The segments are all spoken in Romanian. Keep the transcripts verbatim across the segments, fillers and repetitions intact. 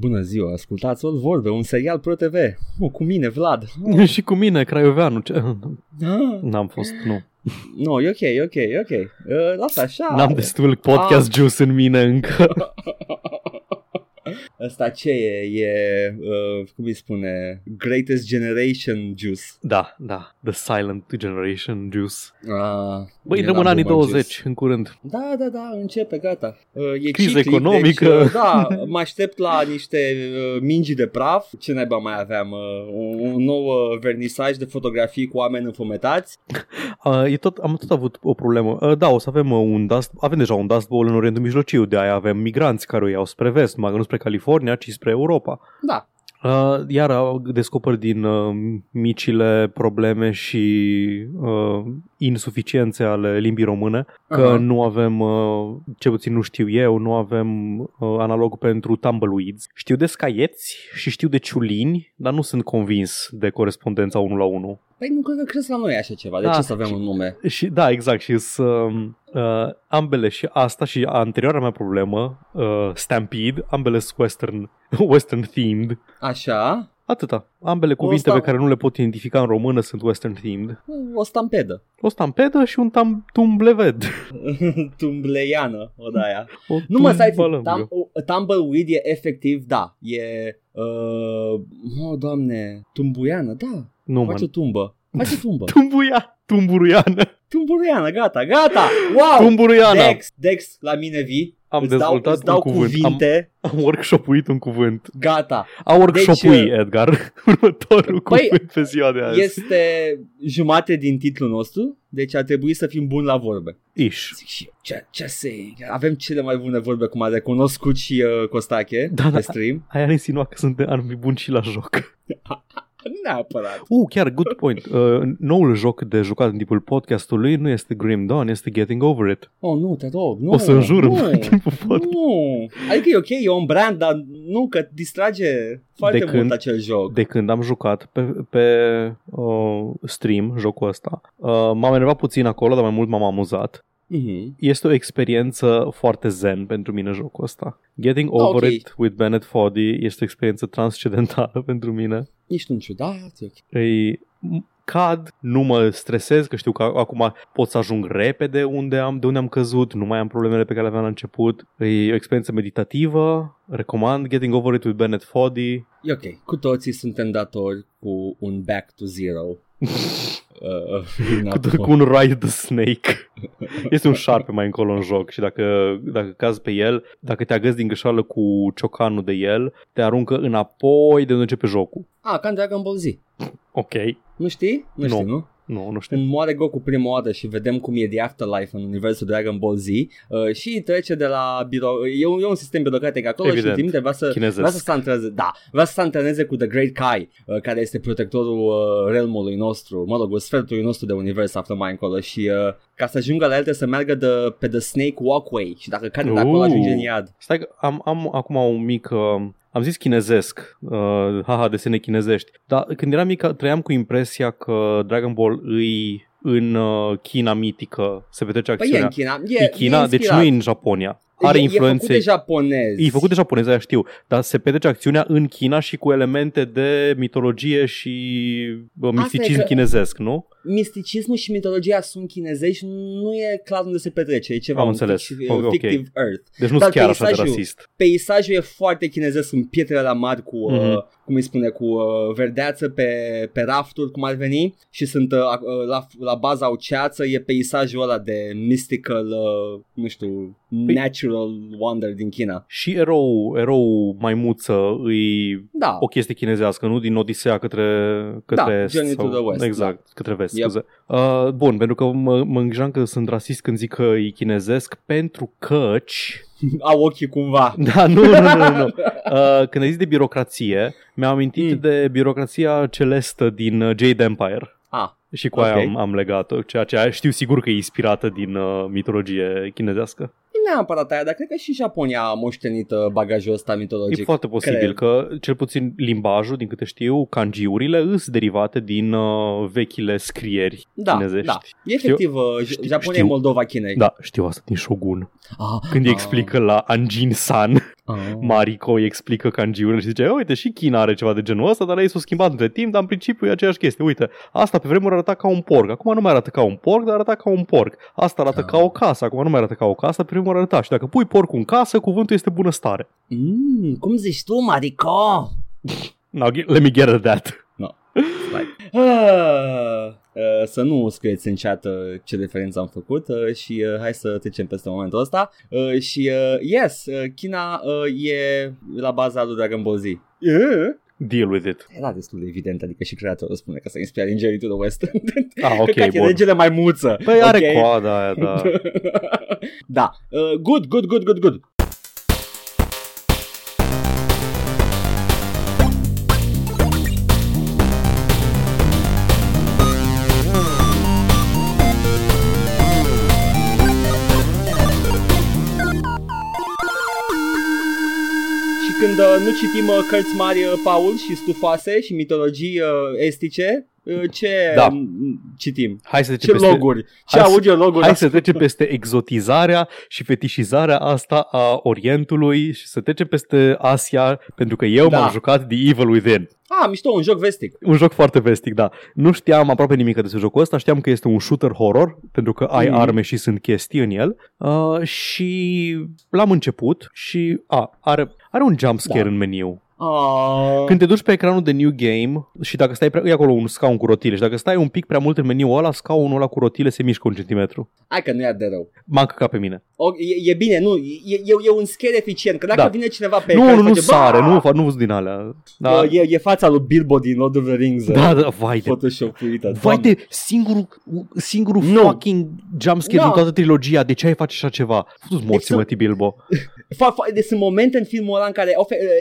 Bună ziua, ascultați o vorbe, un serial Pro T V. Oh, cu mine, Vlad. Oh. Și cu mine, Craioveanu. Ce... Ah. N-am fost, nu. Nu, no, e ok, e ok, e ok. Uh, lasă așa. N-am destul podcast ah. juice în mine încă. Asta ce e, e uh, cum îi spune, Greatest Generation Juice. Da, da, The Silent Generation Juice. Ah, băi, rămân anii douăzeci juice. În curând. Da, da, da, începe, gata. Uh, e criză economică. Deci, uh, da, mă aștept la niște uh, mingi de praf. Ce naiba mai aveam? Uh, un nou uh, vernisaj de fotografii cu oameni înfometați. Uh, e tot, am tot avut o problemă. Uh, da, o să avem uh, un dust, avem deja un dust bowl în Orientul Mijlociu, de aia avem migranți care o iau spre vest, mai nu spre California, ci spre Europa. Da. Uh, iar descoperi din uh, micile probleme și uh, insuficiențe ale limbii române, că uh-huh. nu avem, uh, ce puțin nu știu eu, nu avem uh, analog pentru tumbleweeds. Știu de scaieți și știu de ciulini, dar nu sunt convins de corespondența unul la unul. Păi nu cred că crezi la noi așa ceva, de da, ce să avem și, un nume? Și, da, exact, și să... Uh, ambele și asta și anterioara mea problemă, uh, Stampede, ambele sunt western, western themed. Așa. Atâta. Ambele cuvinte stamp- pe care nu le pot identifica în română sunt western themed. O stampedă. O stampedă și un tam- tumbleved. Tumbleiană, o d-aia. O nu mă stai, tam- tumbleweed e efectiv, da, e... Uh, oh, doamne, tumbuiană, da. Nu, face tumbă. Face tumbă. Tumbuia. Tumburuiană. Tumburuiană, gata, gata. Wow. Tumburuiană. Dex, Dex, la mine vii. Am îți dezvoltat dau, îți dau un cuvânt. Cuvinte. Am, am workshopuit un cuvânt. Gata. A workshopui, deci, Edgar, următorul păi, cuvânt pe ziua de azi. Este jumate din titlul nostru, deci ar trebui să fim buni la vorbe. Ish. Zic și eu, ce, ce se... Avem cele mai bune vorbe, cum a recunoscut și uh, Costache da, pe da, stream. Aia ne insinua că suntem ar fi buni și la joc. Neapărat. Uh, chiar good point. Uh, noul joc de jucat în timpul podcastului nu este Grim Dawn, este Getting Over It. Oh, nu, te rog, nu. O să înjur nu, în timpul podcast. Nu. Adică e ok, e un brand, dar nu, că distrage foarte de mult când, acel joc. De când am jucat pe, pe uh, stream jocul ăsta, uh, m-am enervat puțin acolo, dar mai mult m-am amuzat. Mm-hmm. Este o experiență foarte zen pentru mine jocul ăsta. Getting Over okay. It with Bennett Foddy este o experiență transcendentală pentru mine. Ești un ciudat. Ei, cad, nu mă stresez, că știu că acum pot să ajung repede unde am, de unde am căzut, nu mai am problemele pe care le aveam la început. E o experiență meditativă, recomand Getting Over It with Bennett Foddy. E ok, cu toții suntem datori cu un back to zero. Uh, cu, cu un Ride the Snake. Este un șarpe mai încolo în joc și dacă, dacă cazi pe el, dacă te agăzi din gâșeală cu ciocanul de el, te aruncă înapoi de unde începe jocul. A, ca în Dragon Ball Z. Ok. Nu știi? Nu, nu. știi, nu? Nu, nu știu. Când moare Goku prima oară și vedem cum e The Afterlife în universul Dragon Ball Z uh, și trece de la birou... E un, e un sistem birocratic acolo. Evident. Și în timp de vrea să, vrea să se antreneze, da, vrea să se antreneze cu The Great Kai, uh, care este protectorul uh, realmului nostru, mă rog, sfertului nostru de univers, aflăm mai încolo. Și uh, ca să ajungă la el trebuie să meargă de, pe The Snake Walkway și dacă cade uh, de acolo ajunge în iad. Stai că am, am acum un mic... Uh... Am zis chinezesc, uh, haha, desene chinezești, dar când eram mic trăiam cu impresia că Dragon Ball îi în uh, China mitică se petrece acțiunea. Păi e în China, e, e China e deci nu e în Japonia. Are e, influențe. E făcut de japonezi. E făcut de japonezi, aia știu, dar se petrece acțiunea în China și cu elemente de mitologie și uh, misticism chinezesc, nu? Misticismul și mitologia sunt chinezești, nu e clar unde se petrece, e ceva. Am înțeles. Fictive, okay. Fictive Earth. Deci nu sunt chiar așa de rasist. Peisajul e foarte chinezesc, în pietrele la mari cu, mm-hmm. uh, cum îi spune, cu uh, verdeață pe, pe rafturi, cum ar veni, și sunt uh, la, la baza o ceață, e peisajul ăla de mystical, uh, nu știu, păi... natural wonder din China. Și erou, erou maimuță îi da. O chestie chinezească, nu? Din Odiseea către, către da, est. Journey sau... to the West. Exact, da. Către vest. Yep. Uh, bun, pentru că mă, mă îngrijam că sunt rasist când zic că e chinezesc, pentru căci... Au ochii cumva. Da, nu, nu, nu, nu. Uh, când ai zis de birocrație, mi-am amintit mm. de birocrația celestă din Jade Empire. Ah. Și cu okay. aia am, am legat-o, ceea ce știu sigur că e inspirată din uh, mitologie chinezească. Neapărat aia, dar cred că și Japonia a moștenit bagajul ăsta mitologic. E foarte posibil cred. Că, cel puțin limbajul, din câte știu, kanjiurile îs derivate din uh, vechile scrieri da, chinezești. Da, da. Efectiv, știu, Japonia știu, e Moldova Chinei. Da, știu asta din Shogun. Ah, când ah. explică la Anjin-san Oh. Mariko îi explică kanjiurile și zice, uite, și China are ceva de genul ăsta, dar ei s-au schimbat între timp, dar în principiu e aceeași chestie. Uite, asta pe vremuri arăta ca un porc, acum nu mai arată ca un porc, dar arăta ca un porc. Asta arată oh. ca o casă, acum nu mai arată ca o casă, pe vremuri arăta. Și dacă pui porcul în casă, cuvântul este bunăstare. Mm, cum zici tu, Mariko? No, let me get at that. No. Like. Ah, să nu scrieți în chat ce referență am făcut și hai să trecem peste momentul ăsta. Și yes, China e la baza lui Dragon Ball Z. Yeah. Deal with it. Era destul de evident, adică și creatorul spune că s-a inspirat din Jerry to the West. Ah, ok, că bun. E regele maimuță. Păi okay. Are coada aia, da. Da. Good, good, good, good, good. Când nu citim cărți mari, Paul, și stufoase și mitologii estice, ce da. citim? Hai să ce peste... loguri? Ce audio loguri? Hai să trecem peste exotizarea și fetișizarea asta a Orientului și să trecem peste Asia, pentru că eu da. m-am jucat The Evil Within. Ah, mișto, un joc vestic. Un joc foarte vestic, da. Nu știam aproape nimic despre jocul ăsta, știam că este un shooter horror, pentru că ai mm. arme și sunt chestii în el. Uh, și l-am început și a, are, are un jumpscare da. în meniu. Oh. Când te duci pe ecranul de New Game și dacă stai prea... E acolo un scaun cu rotile și dacă stai un pic prea mult în meniul ăla, scaunul ăla cu rotile se mișcă un centimetru. Hai că nu e de rău. M-am căcat pe mine. O, e, e bine, nu, e, e un scare eficient, că dacă da. vine cineva pe nu, ecran... Nu, nu, face, sare, nu, nu, nu din alea. Da. E, e fața lui Bilbo din Lord of the Rings. Da, da, vai de... Vai de singurul, singurul no. fucking jumpscare no. din toată trilogia. De ce ai face așa ceva? Fă-ți morți, mă, Bilbo. Sunt momente în filmul ăla în care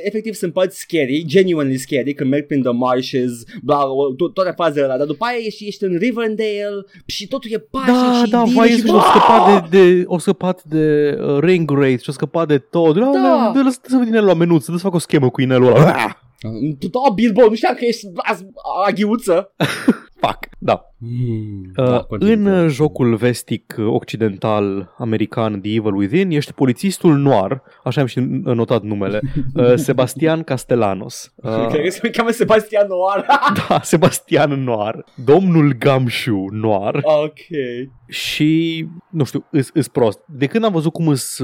efectiv sunt scary, genuinely scary, când merg prin the marshes, bla, to- toate fazele alea, dar după aia ești, ești în Rivendale și totul e pașe da, și da, vai, și... O scăpat de, de, o scăpat de uh, Ring Wraith și o scăpat de tot, da. Lăsă-te să văd din el la menut, să-ți fac o schemă cu inelul ăla. Da, Bilbo, nu știam că ești aghiuță. Fuck, da. Mm, uh, da în jocul vestic occidental american The Evil Within ești polițistul noir, așa am și notat numele, uh, Sebastian Castellanos. Uh, Cred că se cheamă Sebastian Noir. Da, Sebastian Noir. Domnul Gamshu Noir. Ok. Și, nu știu, îs, îs prost. De când am văzut cum îs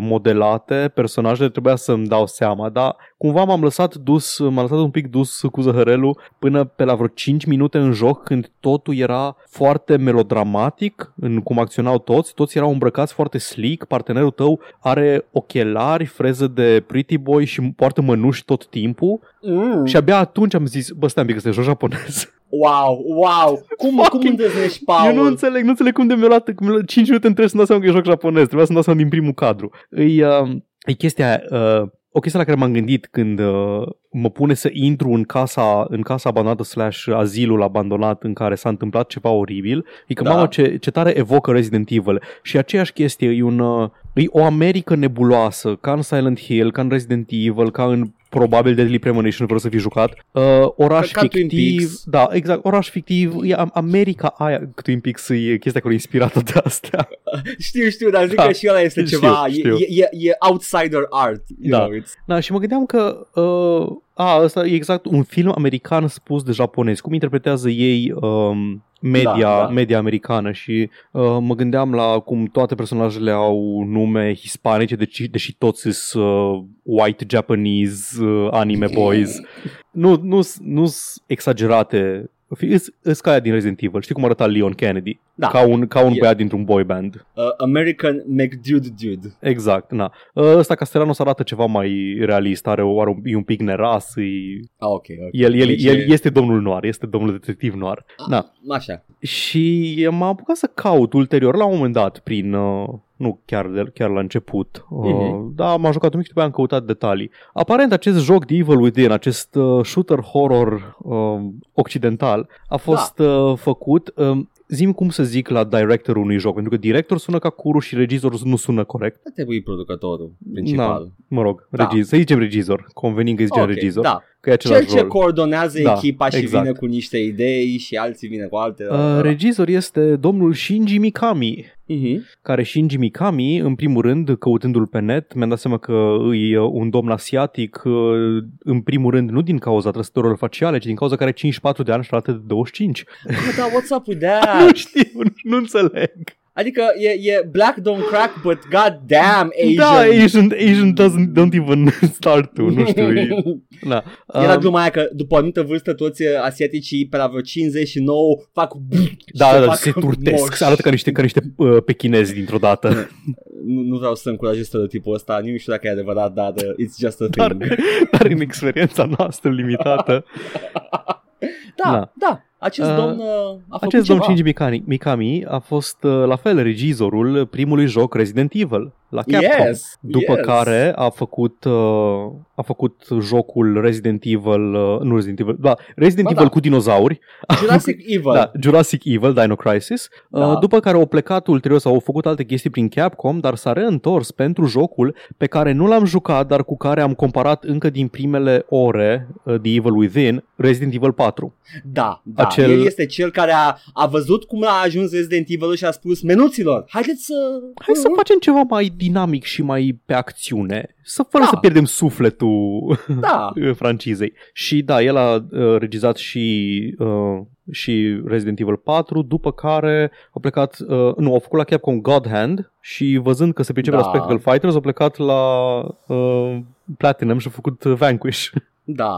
modelate personajele, trebuia să-mi dau seama, dar cumva m-am lăsat dus, m-am lăsat un pic dus cu zăhărelul până pe la vreo cinci minute în joc, când totul era foarte melodramatic în cum acționau toți, toți erau îmbrăcați foarte sleek, partenerul tău are ochelari, freză de pretty boy și poartă mănuși tot timpul mm. și abia atunci am zis, bă, stai un pic, este joc japonez. Wow, wow, cum, cum îndrăznești, Paul? Eu nu înțeleg, nu înțeleg cum de mi-a luat, luat cinci minute îmi trebuie să-mi dau seama că e joc japonez, trebuia să-mi dau seama din primul cadru. E, uh, e chestia aia, uh, o chestie la care m-am gândit când uh, mă pune să intru în casa, în casa abandonată slash azilul abandonat în care s-a întâmplat ceva oribil, e că, da. mamă, ce, ce tare evocă Resident Evil. Și aceeași chestie, e, un, uh, e o America nebuloasă, ca în Silent Hill, ca în Resident Evil, ca în... probabil Deadly Premonition, vreau să fi jucat. Uh, oraș ca fictiv. Da, exact, oraș fictiv. E America aia. Twin Peaks e chestia care e inspirată de astea. Știu, știu, dar zic da. că și ăla este știu, ceva. Știu. E, e, e outsider art. Da. Know, da, și mă gândeam că... Uh, a, ăsta e exact un film american spus de japonezi. Cum interpretează ei... Um, media, da, da. media americană și uh, mă gândeam la cum toate personajele au nume hispanice, deși, deși toți sunt uh, white Japanese uh, anime boys. Nu nu nu exagerate. Îs ca aia din Resident Evil. Știi cum arăta Leon Kennedy? Da. Ca un, ca un yeah. băiat dintr-un boy band. Uh, American McDude Dude. Exact, na. Uh, ăsta Castellanos arată ceva mai realist. Are, are un, e un pic neras. E... Ah, ok, ok. El, el, deci... el este domnul noir. Este domnul detectiv noir. Ah, na. Așa. Și m-am apucat să caut ulterior, la un moment dat, prin... Uh... Nu chiar, de, chiar la început, uh, uh-huh. dar m-am jucat un mic și după aia am căutat detalii. Aparent acest joc The Evil Within, acest uh, shooter horror uh, occidental, a fost da. uh, făcut... Uh, Zim cum să zic la directorul unui joc, pentru că director sună ca curu și regizorul nu sună corect. Trebuie producătorul principal. Da, mă rog, da. regizor. Să zicem regizor, convenim că zicem okay, regizor. Da. că e același Cel rol. ce coordonează da, echipa și exact. vine cu niște idei și alții vine cu alte... Uh, regizor este domnul Shinji Mikami, uh-huh. care Shinji Mikami, în primul rând, căutându-l pe net, mi-am dat seama că e un domn asiatic, în primul rând, nu din cauza trăsătorilor faciale, ci din cauza că are cincizeci și patru de ani și arată de douăzeci și cinci. Ah, da, what's up with that? Nu știu, nu înțeleg. Adică e, e black don't crack, but god damn Asian. Da, Asian, Asian doesn't, don't even start to, nu știu. E, na. Era gluma aia că după o anumită vârstă toți asiaticii pe la vreo cincizeci și nouă fac... Da, da, da, se turtesc, se arată ca niște, ca niște uh, pechinezi dintr-o dată. Nu, nu vreau să încurajez stereotipul ăsta, nu știu dacă e adevărat, dar uh, it's just a thing. Dar, dar în experiența noastră limitată... Da, da. da. Acest uh, domn a făcut Acest ceva. domn Shinji Mikami a fost la fel regizorul primului joc Resident Evil la Capcom, yes, după yes. care a făcut a făcut jocul Resident Evil, nu Resident Evil, da, Resident ba, Evil da. cu dinozauri, Jurassic Evil. Da, Jurassic Evil Dino Crisis, da. După care au plecat ulterior sau au făcut alte chestii prin Capcom, dar s-a reîntors pentru jocul pe care nu l-am jucat, dar cu care am comparat încă din primele ore The Evil Within, Resident Evil patru. Da, da. Cel... El este cel care a, a văzut cum a ajuns Resident Evil și a spus menuților, haideți să... Hai să facem ceva mai dinamic și mai pe acțiune, să fără da. să pierdem sufletul da. francizei. Și da, el a uh, regizat și... Uh... și Resident Evil patru, după care au plecat, uh, nu, au făcut la Capcom God Hand și văzând că se pricepe da. la Spectral Fighters, au plecat la uh, Platinum și au făcut Vanquish. Da.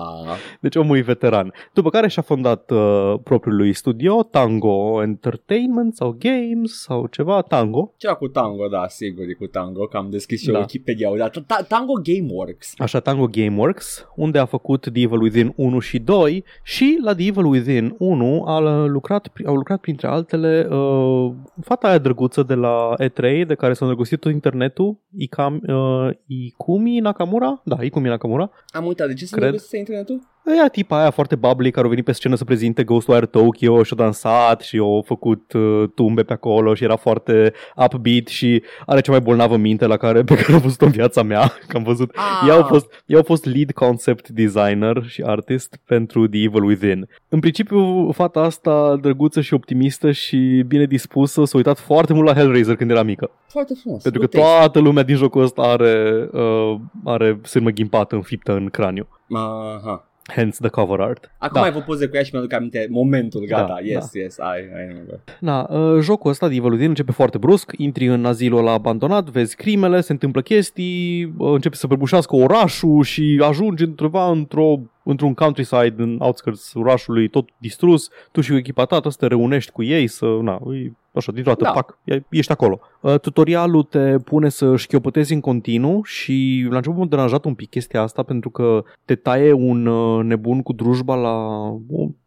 Deci omul e veteran. După care și-a fondat uh, propriul lui studio, Tango Entertainment sau Games sau ceva, Tango. Ceva cu Tango, da, sigur e cu Tango, că am deschis și da. eu Wikipedia-ul, dar Tango Gameworks. Așa, Tango Gameworks, unde a făcut The Evil Within unu și doi și la The Evil Within unu Au lucrat, au lucrat printre altele uh, fata aia drăguță de la E trei, de care s-a îndrăgostit tot internetul, Ikam, uh, Ikumi Nakamura? Da, Ikumi Nakamura. Am uitat, de ce s-a îndrăgostit internetul? Ea tipa aia foarte bubbly care a venit pe scenă să prezinte Ghostwire Tokyo și a dansat și a făcut uh, tumbe pe acolo și era foarte upbeat și are cea mai bolnavă minte la care, pe care am văzut-o în viața mea, că am văzut. Ah. Ea a fost, ea a fost lead concept designer și artist pentru The Evil Within. În principiu, fata asta drăguță și optimistă și bine dispusă s-a uitat foarte mult la Hellraiser când era mică. Foarte frumos. Pentru că toată lumea din jocul ăsta are, uh, are sârmă ghimpată înfiptă în craniu. Aha. Hence the cover art. Acum da. ai văzut poze cu ea și mi-aduc aminte momentul, gata, da, yes, da. yes, I, I remember. Da, jocul ăsta de Evil Within începe foarte brusc, intri în azilul ăla abandonat, vezi crimele, se întâmplă chestii, începe să prăbușească orașul și ajungi undeva într-o... într-un countryside, în outskirts orașului, tot distrus, tu și echipa ta să te reunești cu ei, să, na, e, așa, dintr-o dată, da. pac, ești acolo. Tutorialul te pune să șchiopătezi în continuu și la început m-a deranjat un pic chestia asta pentru că te taie un nebun cu drujba la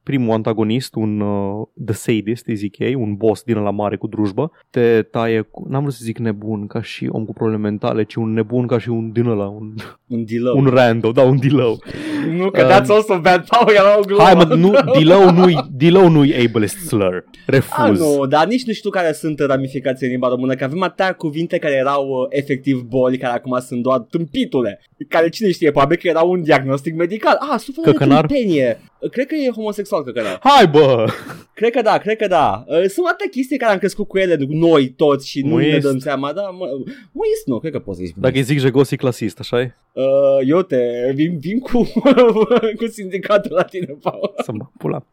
primul antagonist, un uh, The Sadist, îi zic ei, un boss din ăla mare cu drujbă, te taie, cu, n-am vrut să zic nebun ca și om cu probleme mentale, ci un nebun ca și un din ăla, un... Un dilău. Un rando, da, un dilău. Nu, că um, that's also bad power, era o glumă. Hai, mă, nu, dilău nu-i, dilău nu-i ableist slur. Refuz. Ah, nu, dar nici nu știu care sunt ramificații în limba română, că avem atâtea cuvinte care erau uh, efectiv boli, care acum sunt doar tâmpitule, care cine știe, probabil că era un diagnostic medical. Ah, suflă de tâmpenie. Cred că e homosexual căcăna. Hai bă! Cred că da, cred că da. Sunt atâtea chestii care am crescut cu ele, noi toți și nu ne dăm seama, dar muist nu, cred că poți să zici. Dacă îi zic jegosii clasist, așa-i? Uh, eu te vin, vin cu, cu sindicatul la tine, Paul. Să-mi bag pula.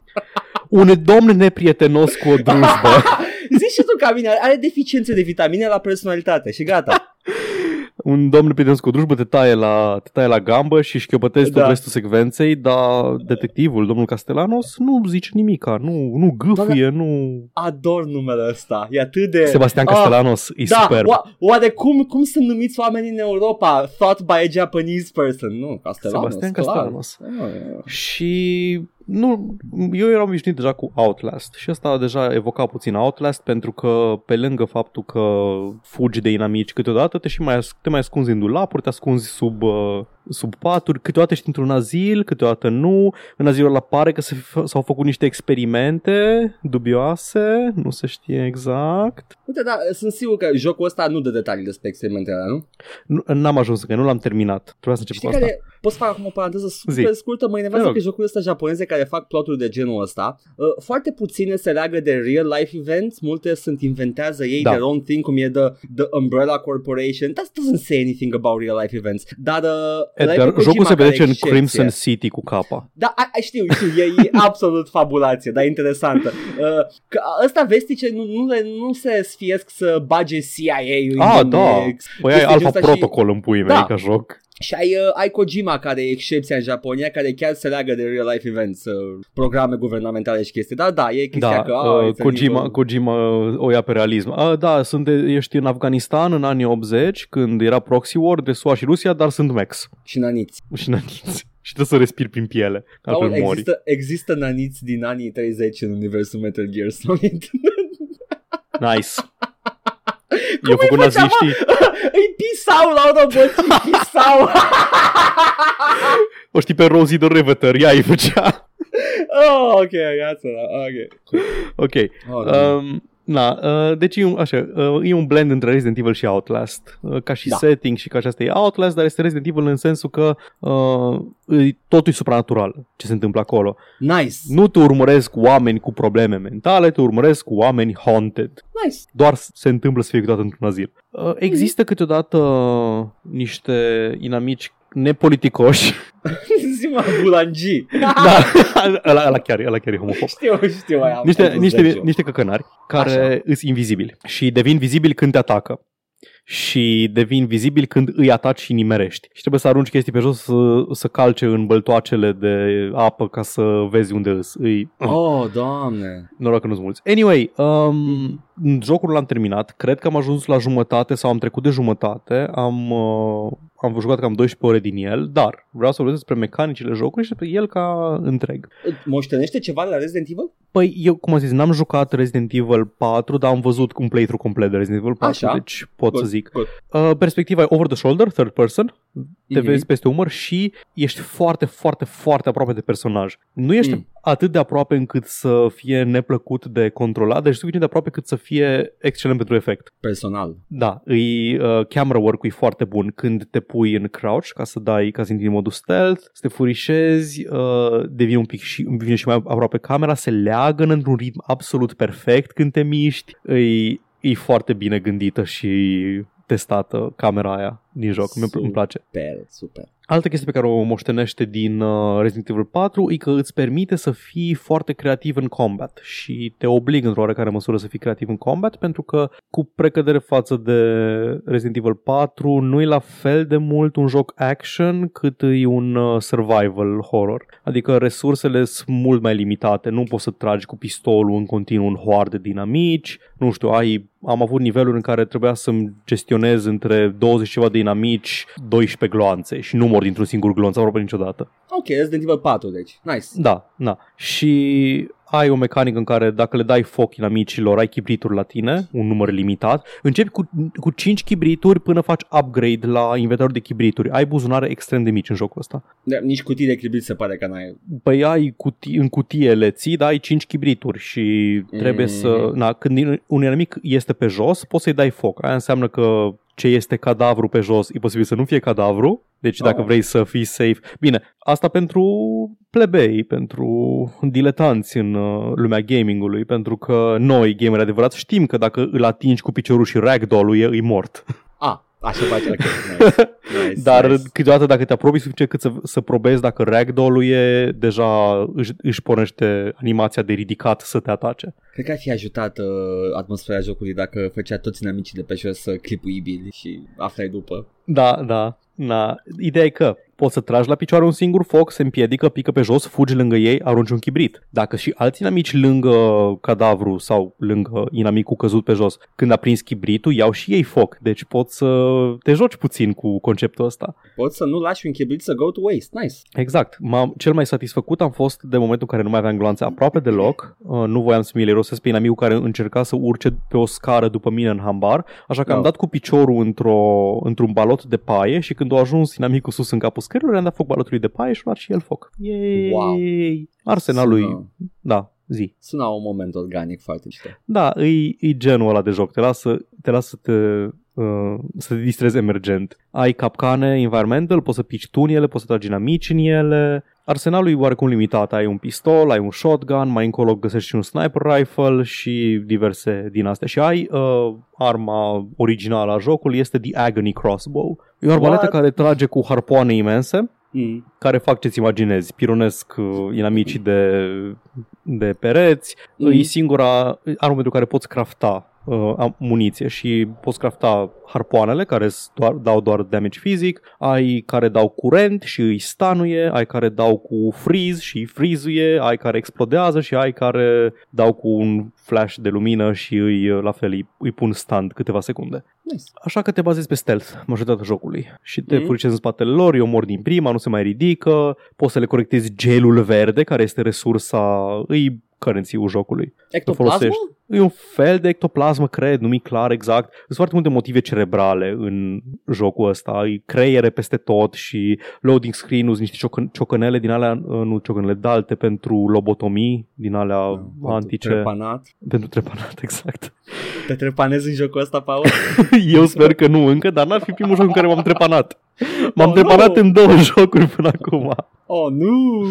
Un domn neprietenos cu o drujbă. Zici și tu ca mine, are deficiențe de vitamine la personalitate și gata. Un domn prietenos cu drujbă te taie la, te taie la gambă și șchiopătezi da. tot restul secvenței, dar detectivul, domnul Castellanos, nu zice nimica, nu, nu gâfâie, Doamne, nu... Ador numele ăsta, e atât de... Sebastian Castellanos ah, e da, superb. O, oare cum, cum sunt numiți oamenii în Europa? Thought by a Japanese person. Nu, Castellanos, Sebastian Castellanos. Ah, și Nu, eu eram obișnuit deja cu Outlast și ăsta deja evoca puțin Outlast, pentru că pe lângă faptul că fugi de inamici câteodată te, și mai, te mai ascunzi în dulapuri, te ascunzi sub, sub paturi, câteodată ești într-un azil, câteodată nu. În azilul ăla pare că se, s-au făcut niște experimente dubioase, nu se știe exact. Uite, da, sunt sigur că jocul ăsta nu dă detalii despre experimentele alea, nu? nu? N-am ajuns încă, nu l-am terminat, trebuia să încep cu asta. Care, poți fac acum o paranteză super Zi. scurtă, mă enervează că jocul ăsta japoneze care fac ploturi de genul ăsta, foarte puține se leagă de real life events, multe sunt inventează ei da. their own thing, cum e the, the Umbrella Corporation. That doesn't say anything about real life events. Dar uh, Edgar, jocul se petrece în excepție. Crimson City cu capa. Da, a, a, știu, știu, e, e absolut fabulație, dar interesantă. Uh, că ăsta vestice nu, nu, nu se sfiesc să bage C I A-ul. Ah, în da, ex- păi ai Alpha Protocol și... în puii mei da. ca joc. Și ai, uh, ai Kojima, care e excepția în Japonia, care chiar se leagă de real life events, uh, programe guvernamentale și chestii. Dar da, e chestia da, că... Uh, uh, Kojima, Kojima o ia pe realism. Uh, da, sunt, ești în Afganistan în anii optzeci, când era proxy war de S U A și Rusia, dar sunt Mex. Și naniți. Și naniți. Și trebuie să respiri prin piele, altfel mori. Există, există naniți din anii treizeci în universul Metal Gear Solid. Nice. Eu făcut naziștii. Îi pisau la urmă, bă, îi pisau. O știi pe Rosie the Riveter, ea îi făcea. Oh, ok, gata, ok. Ok. okay. Um, na, uh, deci e un, așa, uh, e un blend între Resident Evil și Outlast. Uh, ca și da. setting și ca și asta e Outlast, dar este Resident Evil în sensul că uh, totul e supranatural ce se întâmplă acolo. Nice. Nu te urmăresc cu oameni cu probleme mentale, te urmăresc cu oameni haunted. Nice. Doar se întâmplă să fie câteodată într-un azil. Uh, există mm-hmm. câteodată uh, niște inamici nepoliticoși. Zima bulangii. Da, ăla, ăla, chiar, ăla chiar e homofob. Știu, știu. Aia, niște, niște, niște căcănari care îs invizibili și devin vizibili când te atacă. Și devin vizibili când îi ataci și nimerești. Și trebuie să arunci chestii pe jos, să, să calce în băltoacele de apă ca să vezi unde îs. Îi... Oh, doamne. Noroc că nu-s mulți. Anyway, um, jocul l-am terminat. Cred că am ajuns la jumătate sau am trecut de jumătate. Am... Uh... Am jucat cam doisprezece ore din el, dar vreau să vorbesc despre mecanicile jocului și despre el ca întreg. Moștenește ceva de la Resident Evil? Păi eu, cum am zis, n-am jucat Resident Evil patru, dar am văzut un playthrough complet de Resident Evil patru, așa? Deci pot good, să zic. Uh, perspectiva e over the shoulder, third person, te mm-hmm. vezi peste umăr și ești foarte, foarte, foarte aproape de personaj. Nu ești mm. atât de aproape încât să fie neplăcut de controlat, deci suficient de aproape cât să fie excelent pentru efect. Personal. Da, îi, uh, camera work-ul e foarte bun când te pui în crouch ca să dai, ca să intri în modul stealth, să te furișezi, uh, devii un pic și, vine și mai aproape camera, se leagă într-un ritm absolut perfect când te miști, îi, e foarte bine gândită și testată camera aia din joc, super, îmi place. Super, super. Altă chestie pe care o moștenește din uh, Resident Evil patru e că îți permite să fii foarte creativ în combat și te obligă într-o oarecare măsură să fii creativ în combat, pentru că cu precădere față de Resident Evil patru nu e la fel de mult un joc action cât e un uh, survival horror, adică resursele sunt mult mai limitate, nu poți să tragi cu pistolul în continuu un hoard de dinamici, nu știu, ai, am avut niveluri în care trebuia să-mi gestionez între douăzeci ceva de dinamici, doisprezece gloanțe și nu mor dintr-un singur glonț aproape niciodată. Ok, Resident Evil patru, deci. Nice. Da, da. Și ai o mecanică în care dacă le dai foc inamicilor, ai chibrituri la tine, un număr limitat. Începi cu, cu cinci chibrituri până faci upgrade la inventarul de chibrituri. Ai buzunare extrem de mici în jocul ăsta. Da, nici cutii de chibrit se pare că n-ai. Păi ai cutii, în cutie le ții, dar ai cinci chibrituri și trebuie mm-hmm. să... Na, când un inamic este pe jos, poți să-i dai foc. Aia înseamnă că ce este cadavru pe jos e posibil să nu fie cadavru. Deci dacă oh. vrei să fii safe... Bine, asta pentru plebei, pentru diletanți în lumea gamingului, pentru că noi, gameri adevărați, știm că dacă îl atingi cu piciorul și ragdoll-ul e, e mort. Ah, așa face. Nice. Nice, dar nice. Câteodată dacă te apropii suficient cât să, să probezi dacă ragdoll-ul e, deja își, își pornește animația de ridicat să te atace. Cred că ar fi ajutat uh, atmosfera jocului dacă făcea toți inamicii de pe jos clipuibili și aflai după. Da, da. Na, ideea e că poți să tragi la picioare un singur foc, se împiedică, pică pe jos, fugi lângă ei, arunci un chibrit. Dacă și alți inamici lângă cadavru sau lângă inamicul căzut pe jos, când aprinzi chibritul, iau și ei foc. Deci poți să te joci puțin cu conceptul ăsta. Poți să nu lași un chibrit să go to waste. Nice. Exact. M-am, cel mai satisfăcut am fost de momentul în care nu mai aveam gloanțe aproape deloc. Nu voiam să mi le irosesc pe inamicul care încerca să urce pe o scară după mine în hambar, așa că no. am dat cu piciorul într-o, într-un balot de paie și când a ajuns inamicul sus în capul scărilor, i-am dat foc balotului de paie și a luat și el foc. Yay! Wow. Arsenalul lui. Da. Zi. Suna un moment organic foarte mișto. Da, e, e genul ăla de joc. Te lasă, te lasă te, uh, să te distrezi emergent. Ai capcane environmental, poți să pici tu în ele, poți să tragi inamici în ele. Arsenalul e oarecum limitat. Ai un pistol, ai un shotgun, mai încolo găsești și un sniper rifle și diverse din astea. Și ai uh, arma originală a jocului, este The Agony Crossbow. E o arbaletă care trage cu harpoane imense. Mm. Care fac ce-ți imaginezi, pironesc inamicii de, de pereți, mm. e singura armă pentru care poți crafta uh, muniție și poți crafta harpoanele care doar, dau doar damage fizic, ai care dau curent și îi stanuie, ai care dau cu freeze și îi frizuie, ai care explodează și ai care dau cu un flash de lumină și îi, la fel îi, îi pun stun câteva secunde. Nice. Așa că te bazezi pe stealth majoritatea jocului și te mm. furicezi în spatele lor, eu mor din prima, nu se mai ridică, poți să le corectezi gelul verde care este resursa, îi currency-ul jocului. Ectoplasmă? E un fel de ectoplasmă, cred, nu-mi clar exact. Sunt foarte multe motive cerebrale în jocul ăsta. E creiere peste tot și loading screen-ul, niște cioc- ciocănele din alea, nu ciocănele, dalte pentru lobotomii din alea no, antice. Pentru trepanat. Pentru trepanat, exact. Te trepanezi în jocul ăsta, Paul? Eu sper că nu încă, dar n-ar fi primul joc în care m-am trepanat. M-am oh, trepanat no! în două jocuri până acum. Oh, nu!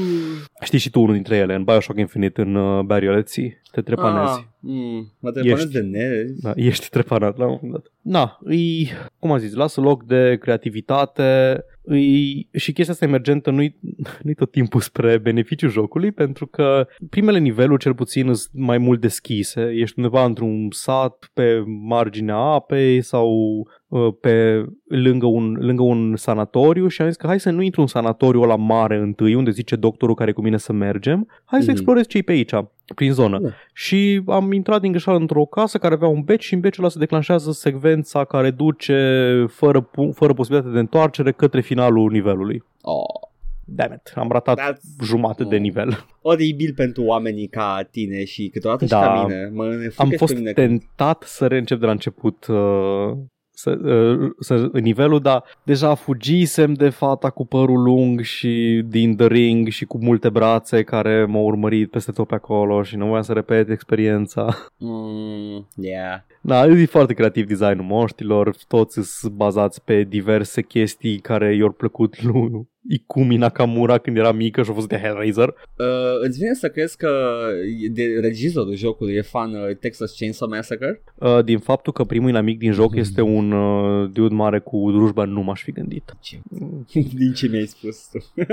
Știi și tu unul dintre ele, în Bioshock Infinite, în uh, Barrier Sea, te trepanezi. Ah. Mm, mă trepanez de nervi. Da, ești trepanat la un moment dat. Na, îi, cum am zis, lasă loc de creativitate îi, și chestia asta emergentă nu-i, nu-i tot timpul spre beneficiul jocului, pentru că primele niveluri cel puțin sunt mai mult deschise. Ești undeva într-un sat pe marginea apei sau pe lângă un, lângă un sanatoriu și am zis că hai să nu intru în sanatoriu ăla mare întâi, unde zice doctorul care e cu mine să mergem, hai mm-hmm. să explorez ce-i pe aici, prin zonă. Yeah. Și am intrat din greșeală într-o casă care avea un bec și în becul ăla se declanșează secvența care duce fără, fără posibilitate de întoarcere către finalul nivelului. Oh. Damn it, am ratat That's... jumate oh. de nivel. Oribil pentru oamenii ca tine și câteodată da. și ca mine. Mă am fost mine tentat că... să reîncep de la început uh... Să, să, nivelul, dar deja fugisem de fata cu părul lung și din The Ring și cu multe brațe care m-au urmărit peste tot pe acolo și nu voiam să repet experiența. Mm, yeah. Da, e foarte creativ designul moștilor, toți sunt bazați pe diverse chestii care i-au plăcut lui Ikumi Nakamura când era mică și a fost de Hellraiser. Uh, îți vine să crezi că de regizorul jocului e fan uh, Texas Chainsaw Massacre? Uh, din faptul că primul inamic din joc mm. este un uh, dude mare cu drujba, nu m-aș fi gândit. Ce? Din ce mi-ai spus tu?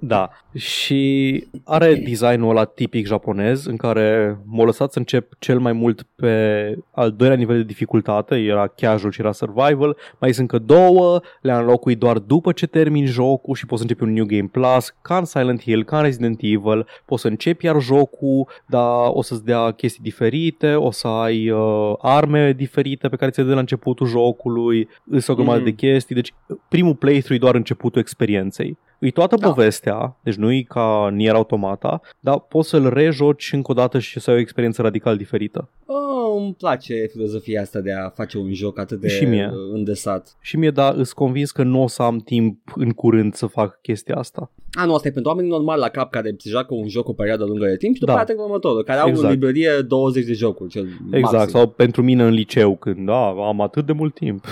Da. Și are designul ăla tipic japonez în care m-a lăsat să încep cel mai mult pe al doilea nivel de dificultate, era casual și era survival, mai sunt încă două, le-am înlocuit doar după ce termin joc și poți să începi un New Game Plus, ca în Silent Hill, ca în Resident Evil, poți să începi iar jocul, dar o să-ți dea chestii diferite, o să ai uh, arme diferite pe care ți le dă la începutul jocului, îți o grămadă mm-hmm. de chestii, deci primul playthrough e doar începutul experienței. E toată da. povestea, deci nu e ca Nier Automata, dar poți să-l rejoci încă o dată și să ai o experiență radical diferită. Oh, îmi place filozofia asta de a face un joc atât de și mie. îndesat. Și mie, dar îți convins că nu o să am timp în curând să fac chestia asta. A, nu, asta e pentru oamenii normali la cap care se joacă un joc o perioadă lungă de timp și după da. aia trec următorul, care exact. au în librărie douăzeci de jocuri, cel Exact, maxim. Sau pentru mine în liceu, când da, am atât de mult timp.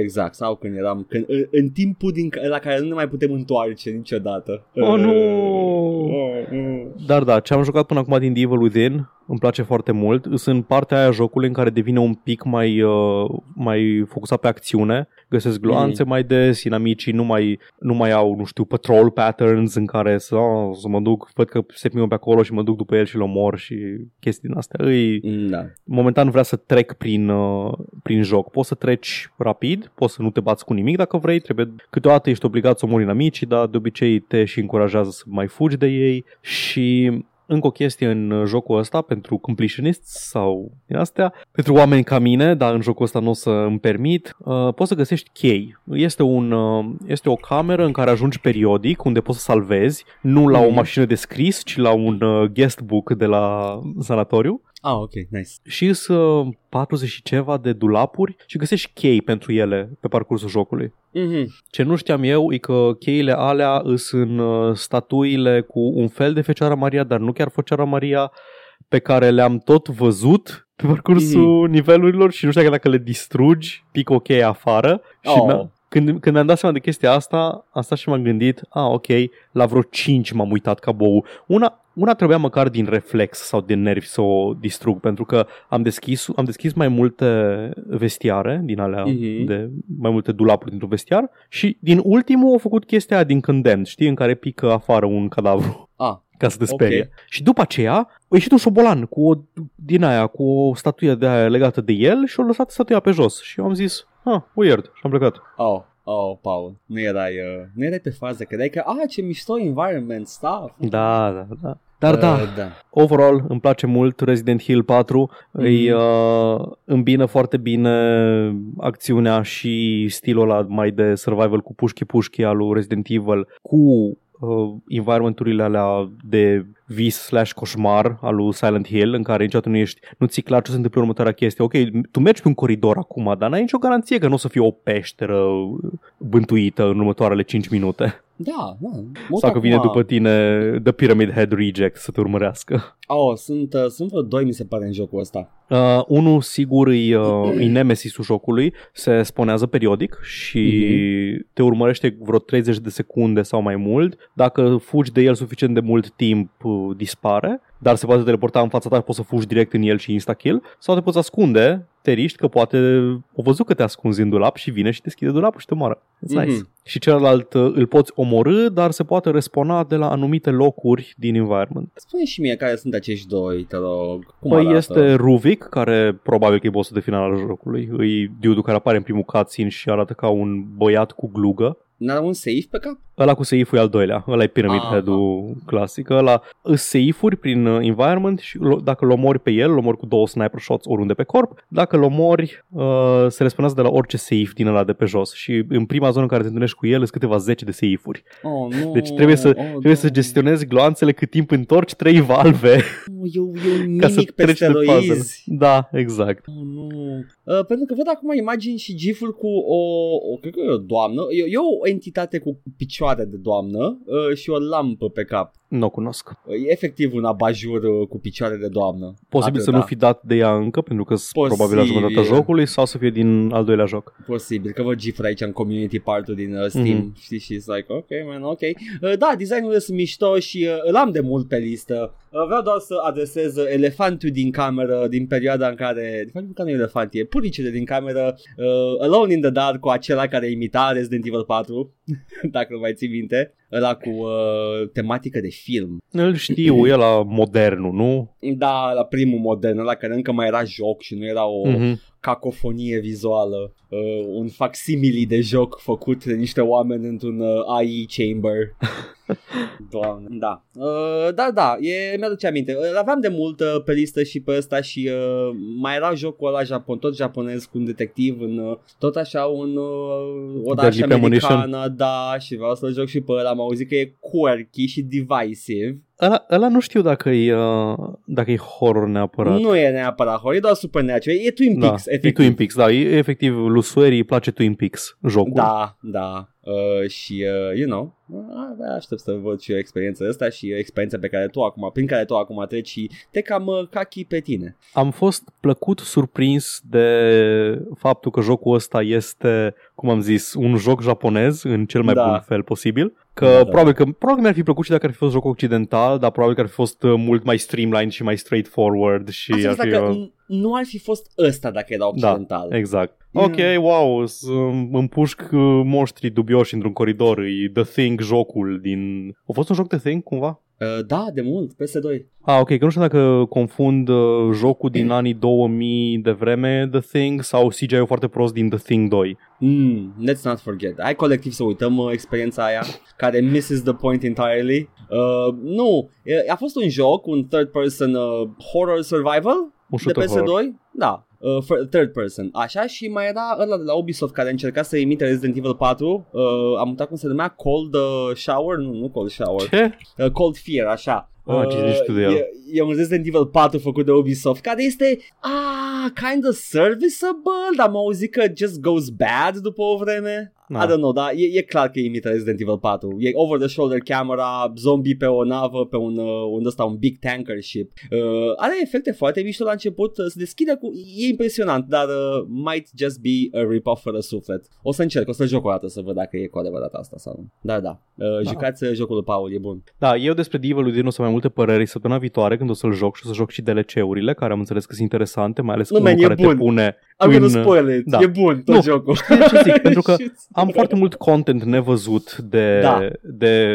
Exact, sau când eram când, în, în timpul din, la care nu ne mai putem întoarce niciodată. Oh, nu! Oh, oh. Dar da, ce am jucat până acum din The Evil Within îmi place foarte mult. Sunt partea aia jocului în care devine un pic mai, uh, mai focusat pe acțiune. Găsesc gloanțe mm. mai des, inamicii nu mai, nu mai au, nu știu, patrol patterns în care să, oh, să mă duc, văd că se primă pe acolo și mă duc după el și-l omor și chestii din astea. Îi, da. Momentan vrea să trec prin, uh, prin joc. Poți să treci rapid, poți să nu te bați cu nimic dacă vrei, trebuie, câteodată ești obligat să omori inamicii, dar de obicei te și încurajează să mai fugi de ei. Și încă o chestie în jocul ăsta pentru completionists sau din astea, pentru oameni ca mine, dar în jocul ăsta nu o să îmi permit, uh, poți să găsești chei. Este, un, uh, este o cameră în care ajungi periodic, unde poți să salvezi, nu la o mașină de scris, ci la un uh, guest book de la sanatoriu. Ah, ok, nice. Și sunt patruzeci și ceva de dulapuri și găsești chei pentru ele pe parcursul jocului. Mm-hmm. Ce nu știam eu e că cheile alea sunt statuile cu un fel de Fecioara Maria, dar nu chiar Fecioara Maria, pe care le-am tot văzut pe parcursul mm-hmm. nivelurilor și nu știu dacă le distrugi, pică o cheie afară. Și oh. Când, când mi-am dat seama de chestia asta, am stat și m-am gândit, a, ok, la vreo cinci m-am uitat ca bou. Una, una trebuia măcar din reflex sau din nervi să o distrug, pentru că am deschis, am deschis mai multe vestiare, din alea, uh-huh. de mai multe dulapuri dintr-un vestiar și din ultimul au făcut chestia din condemn, știi, în care pică afară un cadavru. Ah. Ca să te sperie. Okay. Și după aceea a ieșit un șobolan cu o, din aia, cu o statuie de aia legată de el și a lăsat statuia pe jos. Și eu am zis, ah, weird, și am plecat. Oh, oh, Paul, nu erai, uh, nu erai pe fază, credeai că, ah, ce mișto environment stuff. Da, da, da. Dar uh, da, da, overall îmi place mult Resident Hill patru, mm-hmm. îi uh, îmbină foarte bine acțiunea și stilul ăla mai de survival cu pușchi-pușchi al lui Resident Evil, cu Uh, environment-urile alea de vis slash coșmar al lui Silent Hill, în care niciodată nu ești, nu ți-e clar ce se întâmplă următoarea chestie. Ok, tu mergi pe un coridor acum, dar n-ai nicio garanție că nu o să fie o peșteră bântuită în următoarele cinci minute. Da, da. Sau că vine acum după tine The Pyramid Head Reject să te urmărească. Oh, sunt, uh, sunt vreo doi, mi se pare, în jocul ăsta. Uh, unul, sigur, e, uh, e nemesis-ul jocului, se sponează periodic și uh-huh. te urmărește vreo treizeci de secunde sau mai mult. Dacă fugi de el suficient de mult timp, uh, dispare, dar se poate teleporta în fața ta și poți să fugi direct în el și insta-kill, sau te poți ascunde, te riști că poate o văzut că te ascunzi în dulap și vine și deschide dulapul și te moară. It's nice. Mm-hmm. Și celălalt îl poți omorî, dar se poate respawna de la anumite locuri din environment. Spune și mie care sunt acești doi, te rog. Cum păi arată? Este Ruvik, care probabil că e bossul de final al jocului. E dude-ul care apare în primul cutscene și arată ca un băiat cu glugă. N-are un seif pe cap? Ăla cu seiful e al doilea. Ăla e Pyramid Head-ul clasic. Ăla îs seifuri prin environment și dacă îl omori pe el, îl omori cu două sniper shots oriunde pe corp. Dacă îl omori, uh, se respawnează de la orice seif din ăla de pe jos. Și în prima zonă în care te întâlnești cu el sunt câteva zece de seifuri. Oh, no, deci trebuie să, oh, trebuie să gestionezi gloanțele cât timp întorci trei valve. Eu, eu nimic să pe steroizi. Da, exact. Oh, no. uh, pentru că văd acum imagini și gif-ul cu o, o, cred că e o doamnă. Eu, eu entitate cu picioare de doamnă uh, și o lampă pe cap. Nu o cunosc. E efectiv un abajur uh, cu picioare de doamnă. Posibil Atâta. să nu fi dat de ea încă, pentru că posibil. probabil la jumătatea jocului, sau să fie din al doilea joc. Posibil, că văd gif-uri aici în community part-ul din uh, Steam, mm-hmm. știi, și like, ok, man, ok. Uh, da, design-urile sunt mișto și uh, îl am de mult pe listă. Uh, vreau doar să adresez elefantul din cameră din perioada în care, de fapt, nu că nu e elefant, e puricele din cameră, uh, Alone in the Dark, cu acela care imita Resident Evil patru, dacă nu mai ții minte. Ăla cu uh, tematică de film. Îl știu, e la modernul, nu? Da, la primul modern, ăla care încă mai era joc și nu era o mm-hmm. cacofonie vizuală, uh, un facsimile de joc făcut de niște oameni într-un uh, A I chamber. Doamne, da. Uh, da, da, e, mi-aduce aminte. L-aveam de mult uh, pe listă și pe ăsta și uh, mai era jocul ăla japon, tot japonez, cu un detectiv în uh, tot așa un uh, oraș americană, da, și vreau să-l joc și pe ăla. Am auzit că e quirky și divisive. Ăla, ăla nu știu dacă e, uh, dacă e horror neapărat. Nu e neapărat horror, e doar supernatural. E Twin Peaks, da, efectiv. E Twin Peaks, da, e, efectiv, lui Sueri îi place Twin Peaks, jocul. Da, da. uh, și, uh, you know, uh, aștept să văd și experiența asta și experiența pe care tu acum, prin care tu acum treci și te cam uh, cachi pe tine. Am fost plăcut surprins de faptul că jocul ăsta este, cum am zis, un joc japonez în cel mai da. bun fel posibil. Că, da, probabil că probabil mi-ar fi plăcut și dacă ar fi fost joc occidental, dar probabil că ar fi fost mult mai streamlined și mai straightforward. Și asta ar fi, dacă uh... nu ar fi fost ăsta dacă era occidental. Da, exact. Mm. Ok, wow, împușc monștri dubioși într-un coridor, e The Thing jocul din... A fost un joc The Thing cumva? Uh, da, de mult, P S doi. Ah, ok, că nu știu dacă confund uh, jocul din anii două mii de vreme The Thing sau C G I-ul foarte prost din The Thing doi. Mm, let's not forget. Hai colectiv să uităm uh, experiența aia care misses the point entirely. Uh, nu, a fost un joc, un third person uh, horror survival de P S doi? Horror. Da. Uh, third person, așa, și mai era ăla de la Ubisoft care încerca să imite Resident Evil patru, uh, am uitat cum se numea, Cold uh, Shower, nu, nu Cold Shower, ce? Uh, Cold Fear, așa. Oh, uh, e, e un Resident Evil patru făcut de Ubisoft, care este ah, kind of serviceable, dar m-au zis că just goes bad după o vreme. No. I don't know, dar e, e clar că imită Resident Evil patru. E over the shoulder camera, zombie pe o navă, pe un, un, ăsta, un big tanker ship. uh, Are efecte foarte mișto la început, se deschide cu... E impresionant, dar uh, might just be a rip-off fără suflet. O să încerc, o să joc o dată să văd dacă e cu adevărat asta sau nu. Dar da, uh, da. Jucați jocul lui Paul, e bun. Da, eu despre The Evil Within o să mai am multe păreri săptămâna viitoare când o să-l joc și o să joc și D L C-urile, care am înțeles că sunt interesante, mai ales unul care bun. te pune... I'm în... gonna spoil it, da. e bun tot nu, jocul. Știi ce zic, pentru că am foarte mult content nevăzut de, da. de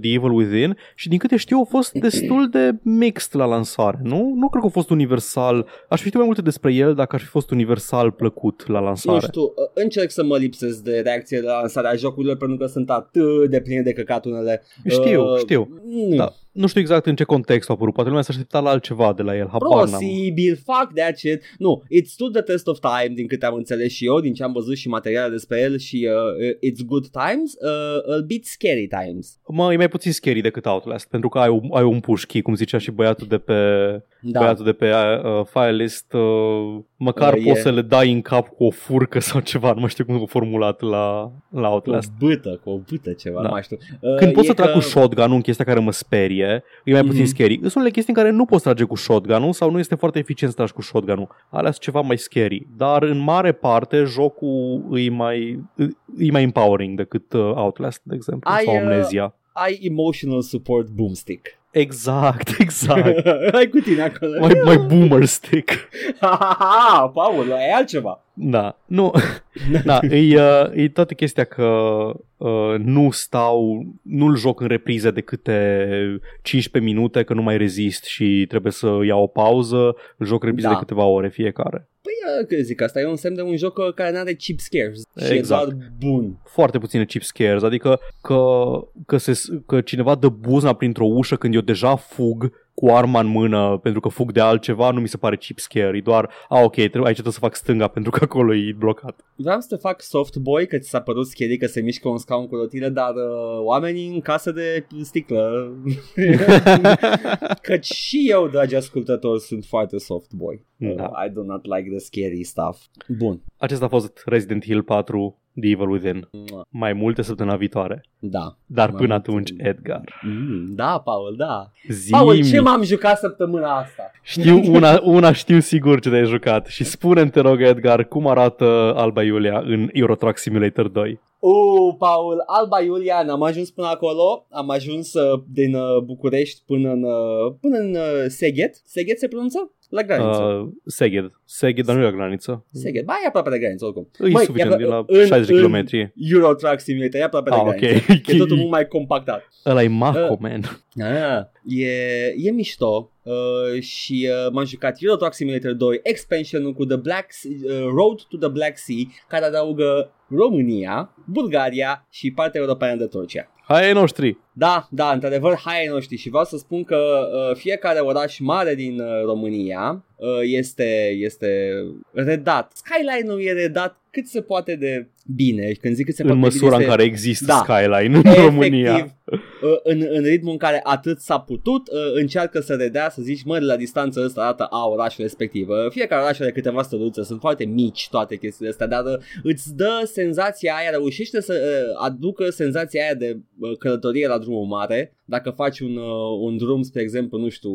The Evil Within și din câte știu a fost destul de mixed la lansare, nu? Nu cred că a fost universal, aș fi știut mai multe despre el dacă ar fi fost universal plăcut la lansare. Nu știu, încerc să mă lipsesc de reacție de lansare a jocurilor pentru că sunt atât de pline de căcat unele. Știu, uh, știu, mm. da. Nu știu exact în ce context a apărut, poate lumea s-a așteptat la altceva de la el. Posibil, fuck that shit. Nu, it's stood the test of time, din câte am înțeles și eu, din ce am văzut și materiale despre el și uh, it's good times, uh, a bit scary times. Mă, e mai puțin scary decât Outlast, pentru că ai un, ai un pușchi, cum zicea și băiatul de pe, da. băiatul de pe uh, file list, uh, măcar uh, poți e... să le dai în cap cu o furcă sau ceva, nu mai știu cum a formulat la, la Outlast. Cu o bâtă, cu o bâtă ceva, da. nu mai știu. Uh, Când poți să trag că... cu shotgun-ul în chestia care mă sperie, e mai puțin mm-hmm. scary. Sunt unele chestii în care nu poți trage cu shotgun-ul sau nu este foarte eficient să tragi cu shotgun-ul. Alea sunt ceva mai scary. Dar în mare parte jocul e mai, e mai empowering decât Outlast, de exemplu, ai, sau Amnesia. Uh, ai emotional support boomstick. Exact, exact. Hai cu tine acolo. Mai, mai boomer stick. Ha, Paul, ai altceva. Da, nu, da, e, e toată chestia că uh, nu stau, nu-l joc în reprize de câte cincisprezece minute, că nu mai rezist și trebuie să iau o pauză, îl joc reprize da. de câteva ore fiecare. Păi, că zic, asta e un semn de un joc care n-are cheap scares și exact. e doar bun. Foarte puține cheap scares, adică că, că, se, că cineva dă buzna printr-o ușă când eu deja fug cu arma în mână pentru că fug de altceva, nu mi se pare cheap scare, e doar, a, ok, aici trebuie să fac stânga pentru că acolo e blocat. Vreau să te fac softboy, că ți s-a părut scary că se mișcă un scaun cu rotile, dar uh, oamenii în casă de sticlă. Căci și eu, dragi ascultători, sunt foarte softboy. Da. Uh, I do not like the scary stuff. Bun. Acesta a fost Resident Evil patru. The Evil Within. Mai multe săptămâna viitoare. Da. Dar până atunci, Edgar. Mm, da, Paul, da. Zi-mi. Paul, ce m-am jucat săptămâna asta? Știu, una, una știu sigur ce te-ai jucat. Și spune-mi, te rog, Edgar, cum arată Alba Iulia în Euro Truck Simulator doi? Uh, Paul, Alba Iulia, n-am ajuns până acolo, am ajuns uh, din uh, București până în, uh, până în uh, Seged. Seged se pronunță? La graniță. Uh, Seged. Seged, dar nu e la graniță. Seged, ba, e aproape de graniță, oricum. E Măi, suficient, e, apro- e la în, șaizeci de kilometri. În Euro Truck Simulator, e aproape ah, de graniță. Okay. E totul mult mai compactat. Ăla-i Maco, uh, man. A, e, e mișto. Uh, și uh, m-am jucat Euro Truck Simulator doi, expansion-ul cu The Black Sea, uh, Road to the Black Sea, care adaugă România, Bulgaria și partea europeană de Turcia. Hai ai noștri! Da, da, într-adevăr, hai ai noștri. Și vreau să spun că uh, fiecare oraș mare din uh, România uh, este, este redat. Skyline-ul e redat cât se poate de bine. Când zic că se în măsura este... în care există da, Skyline în efectiv, România. În, în ritmul în care atât s-a putut, încearcă să redea, să zici, mă, de la distanță ăsta arată a orașul respectiv. Fiecare oraș are câteva stăruțe, sunt foarte mici toate chestiile astea, dar îți dă senzația aia, reușește să aducă senzația aia de călătorie la drumul mare. Dacă faci un, un drum, spre exemplu, nu știu,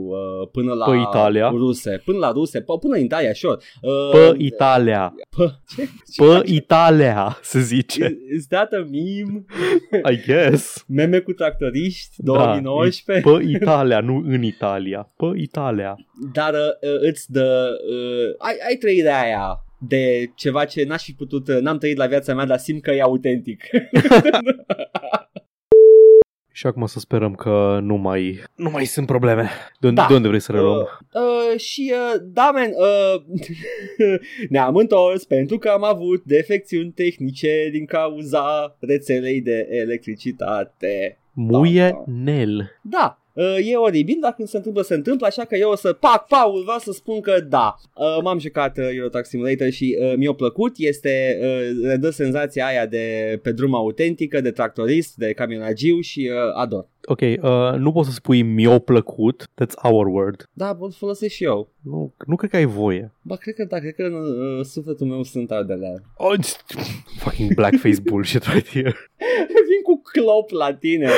până la pe Italia. Ruse, până la Ruse, până în Italia, sure. Pe Italia. Pe, ce? Ce pe Italia, se zice. Is that a meme? I guess. Meme cu tractoriști, două mii nouăsprezece. Da, pe Italia, nu în Italia. Pe Italia. Dar uh, îți dă... Uh, ai, ai trăirea aia de ceva ce n-aș fi putut, n-am trăit la viața mea, dar simt că e autentic. Și acum să sperăm că nu mai, nu mai sunt probleme. De unde, da. De unde vrei să reluăm? Uh, uh, și, uh, da, man, uh, ne-am întors pentru că am avut defecțiuni tehnice din cauza rețelei de electricitate. Muie nel. Da. da. E oribil, dar când se întâmplă, se întâmplă, așa că eu o să pac, Paul, vreau să spun că da. M-am jucat Euro Truck Simulator și mi-a plăcut, este, le dă senzația aia de pe drum autentică, de tractorist, de camionagiu și ador. Ok, uh, nu poți să spui mi-a plăcut, that's our word. Da, pot folosești și eu. Nu, nu cred că ai voie. Ba, cred că da, cred că în uh, sufletul meu sunt ardelea. Oh, fucking blackface bullshit right here. Vin cu clop la tine.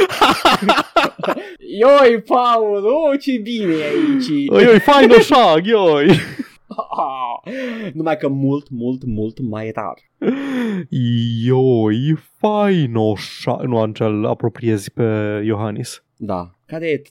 Ioi, Paul, oh, ce bine e aici. Ioi, fain așa, ioi. Numai că mult, mult, mult mai rar. Ioi, fainoșa. Nu, Angel, apropiezi pe Iohannis. Da, care e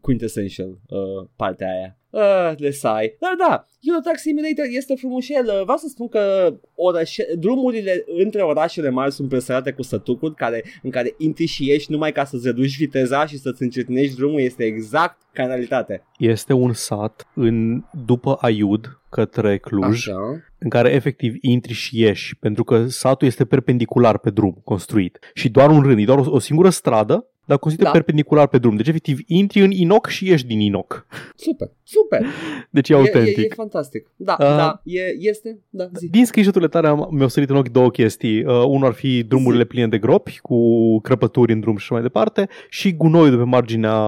quintessential uh, partea aia? Uh, le sai. Dar da, Euro Truck Simulator este frumușel. Vreau să spun că orășe... drumurile între orașele mari sunt presărate cu sătucuri care... în care intri și ieși numai ca să-ți reduci viteza și să-ți încetinești drumul. Este exact ca în realitate. Este un sat în... după Aiud către Cluj. Așa. În care efectiv intri și ieși, pentru că satul este perpendicular pe drum construit și doar un rând, doar o, o singură stradă, dar construită da. perpendicular pe drum. Deci efectiv intri în Inoc și ieși din Inoc. Super, super. Deci e autentic. E, e, e fantastic. Da, uh, da, e, este, da, zi. Din screenshot-urile tale am, mi-au sărit în ochi două chestii. Uh, unul ar fi drumurile zi. pline de gropi cu crăpături în drum și mai departe și gunoiul de pe marginea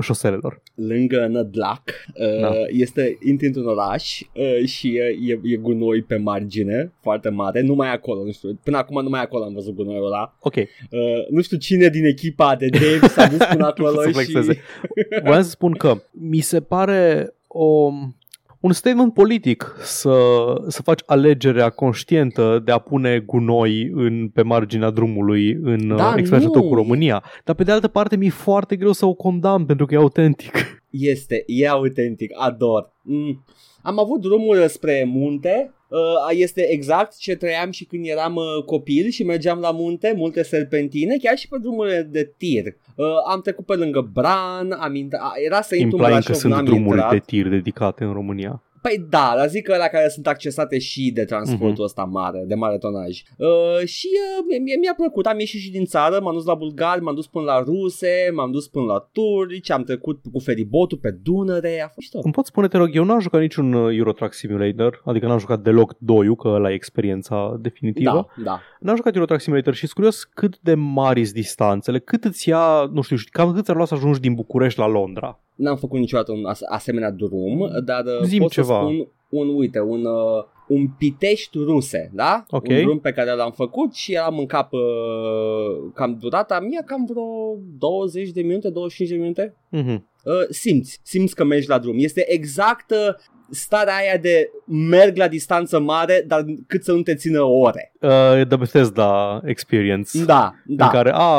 șoselelor. Lângă Nădlac uh, da. este intri într-un oraș uh, și e, e gunoi pe margine, foarte mare, numai acolo, nu știu, până acum numai acolo am văzut gunoiul ăla. Ok. Uh, nu știu cine din echipa de Dave s-a dus până acolo și... Vreau să spun că mi se pare o... un statement politic să, să faci alegerea conștientă de a pune gunoi în, pe marginea drumului în da, experiența tău cu România. Dar pe de altă parte mi-e foarte greu să o condamn pentru că e autentic. Este, e autentic, ador. Mm. Am avut drumul spre munte, este exact ce trăiam și când eram copil și mergeam la munte, multe serpentine, chiar și pe drumurile de tir. Am trecut pe lângă Bran, am intra... era să intru în Brașov, n-am intrat. Drumuri de tir dedicate în România. Păi da, la zic că alea care sunt accesate și de transportul uh-huh. ăsta mare, de mare tonaj. Uh, și uh, mi-a, mi-a plăcut, am ieșit și din țară, m-am dus la bulgari, m-am dus până la ruse, m-am dus până la turci, am trecut cu feribotul pe Dunăre, a fost tot. Îmi poți spune, te rog, eu n-am jucat niciun Euro Truck Simulator, adică n-am jucat deloc doi-ul, că ăla e experiența definitivă. Da, da. N-am jucat Euro Truck Simulator și sunt curios cât de mari sunt distanțele, cât îți ia, nu știu, cam cât ți-ar lua să ajungi din București la Londra. N-am făcut niciodată un asemenea drum, dar Zim pot ceva. Să spun un, uite, un, un Pitești Ruse, da? Okay. Un drum pe care l-am făcut și eram în cap, cam durata mea, cam vreo douăzeci de minute, douăzeci și cinci de minute. Mm-hmm. Simți, simți că mergi la drum. Este exact starea aia de merg la distanță mare, dar cât să nu te țină ore. Uh, the Bethesda experience. Da, da. În care, a,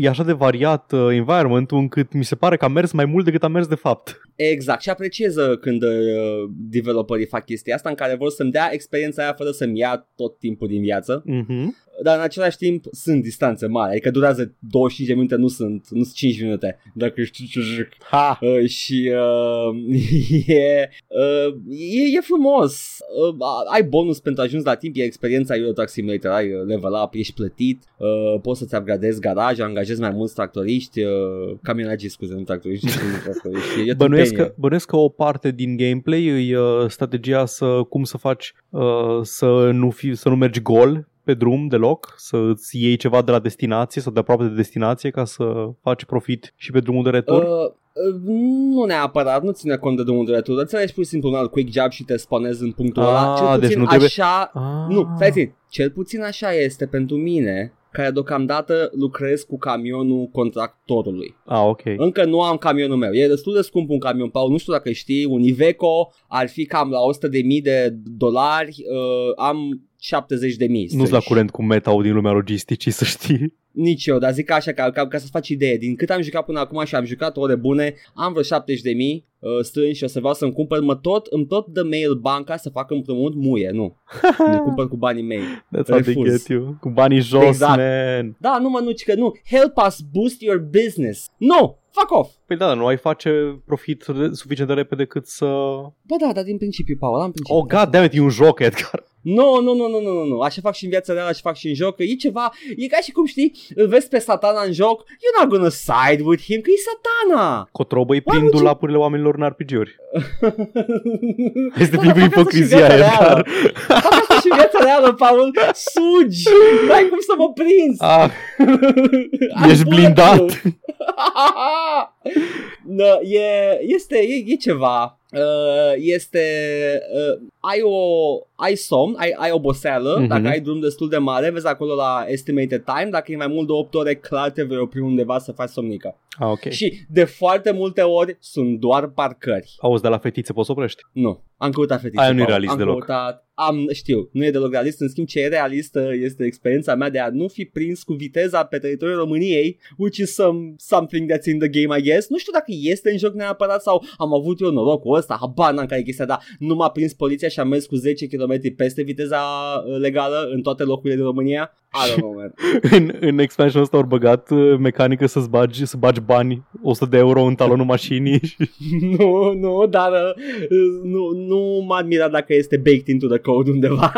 e așa de variat uh, environment-ul încât mi se pare că am mers mai mult decât am mers de fapt. Exact. Și apreciez când uh, developerii fac chestia asta în care vor să-mi dea experiența aia fără să-mi ia tot timpul din viață. Uh-huh. Dar în același timp sunt distanțe mari. Adică durează douăzeci și cinci de minute, nu sunt, nu sunt cinci minute. Dacă știu ce juc. Ha! Uh, și uh, e, uh, e, e frumos. Uh, ai bonus pentru a ajungi la timp. E experiența Euro Truck Simulator. Ai level up, ești plătit. Uh, poți să-ți upgradezi garaj, angajezi mai mulți tractoriști. Uh, camionagii, scuze, nu tractoriști. Nu tractoriști. E bănuiesc, că, bănuiesc că o parte din gameplay e uh, strategia să cum să faci uh, să, nu fi, să nu mergi gol. pe drum deloc, să-ți iei ceva de la destinație sau de aproape de destinație ca să faci profit și pe drumul de retur? Uh, nu neapărat, nu ține cont de drumul de retur, dar ți-l ai pur și simplu un alt quick job și te spanezi în punctul ah, ăla. Cel puțin deci nu trebuie... așa... Ah. Nu, stai țin, cel puțin așa este pentru mine, care deocamdată lucrez cu camionul contractorului. Ah, ok. Încă nu am camionul meu. E destul de scump un camion, Paul, nu știu dacă știi, un Iveco ar fi cam la o sută de mii de dolari, uh, am șaptezeci de mii. Nu-s la curent cu meta-ul din lumea logisticii, să știi. Nici eu, dar zic așa, ca, ca, ca să-ți faci idee, din cât am jucat până acum și am jucat ore bune, am vreo șaptezeci de mii uh, strâns și o să vreau să-mi cumpăr, mă tot, îmi tot dă mail banca să fac împrumut, muie, nu. Ne cumpăr cu banii mei. That's how they get you. Cu banii jos, exact. Man. Da, nu mănuci că nu. Help us boost your business. Nu! Fuck off! Păi da, nu ai face profit suficient de repede cât să... Bă da, dar din principiu, Paul, am principiu. Oh, goddammit, e un joc, Edgar. Nu, nu, nu, nu, nu, nu, așa fac și în viața reală, așa fac și în joc, e ceva, e ca și cum știi, îl vezi pe satana în joc, you're not gonna side with him, că e satana. Cotrobă-i pindul lapurile oamenilor în R P G-uri. Este primul ipocrizia, Edgar. Fac asta și în viața reală, Paul, sugi, n-ai cum să mă prinzi. Ah. Ești blindat. No, e, este, e, e ceva. Uh, este uh, ai o ai somn, ai, ai oboseală, uh-huh. Dacă ai drum destul de mare, vezi acolo la estimated time, dacă e mai mult de opt ore, clar te vei opri undeva să faci somnică. Ah, okay. Și de foarte multe ori sunt doar parcări. Auzi, de la fetițe poți să oprești? Nu, am căutat fetițe. Aia nu-i realist am deloc. Căutat, am, știu, nu e deloc realist, în schimb ce e realistă este experiența mea de a nu fi prins cu viteza pe teritoriul României, which is some, something that's in the game, I guess. Nu știu dacă este în joc neapărat sau am avut eu norocul ăsta, habar n-am care e chestia, dar nu m-a prins poliția și am mers cu zece kilometri peste viteza legală în toate locurile din România. I don't know, man. în, în expansion ăsta ori băgat mecanică să-ți bagi, să bagi bani, o sută de euro în talonul mașinii. Nu, nu, dar nu, nu m-a admirat dacă este baked into the code undeva.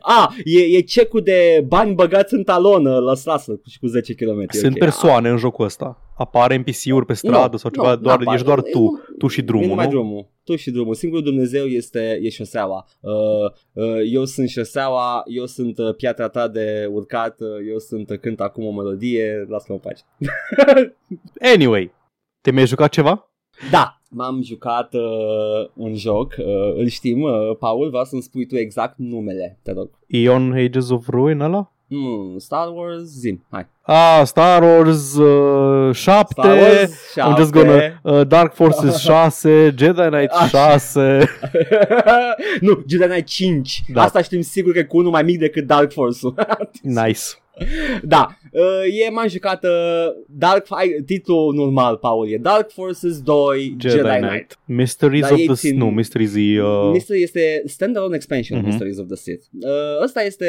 A, e, e cecul de bani băgați în talon, lăsă-lasă și cu zece kilometri. Sunt okay. Persoane A. în jocul ăsta. Apare N P C-uri pe stradă no, sau ceva, no, doar, ești doar tu, eu, tu și drumul, nu? Drumul. Tu și drumul, singurul Dumnezeu este, e șoseaua. Uh, uh, eu sunt șoseaua, eu sunt uh, piatra ta de urcat, uh, eu sunt uh, cânt acum o melodie, lasă-mă pace. Anyway, te mai jucat ceva? Da, m-am jucat uh, un joc, uh, îl știm, uh, Paul, vreau să-mi spui tu exact numele, te rog. Ion Ages of Ruin ăla? Mm, Star Wars, zim, hai. Ah, Star Wars uh, șapte, Star Wars șapte. I'm just gonna, uh, Dark Forces șase, Jedi Knight șase. Nu, Jedi Knight cinci, da. Asta știm sigur că e cu unul mai mic decât Dark Force-ul. Nice. Da, e, m-am jucat Dark, titlul normal, Paul, e Dark Forces doi Jedi, Jedi Knight. Knight Mysteries Dar of the Sith. Nu, Mysteries e... Uh... Mysteries este standalone expansion, uh-huh. Mysteries of the Sith. Ăsta este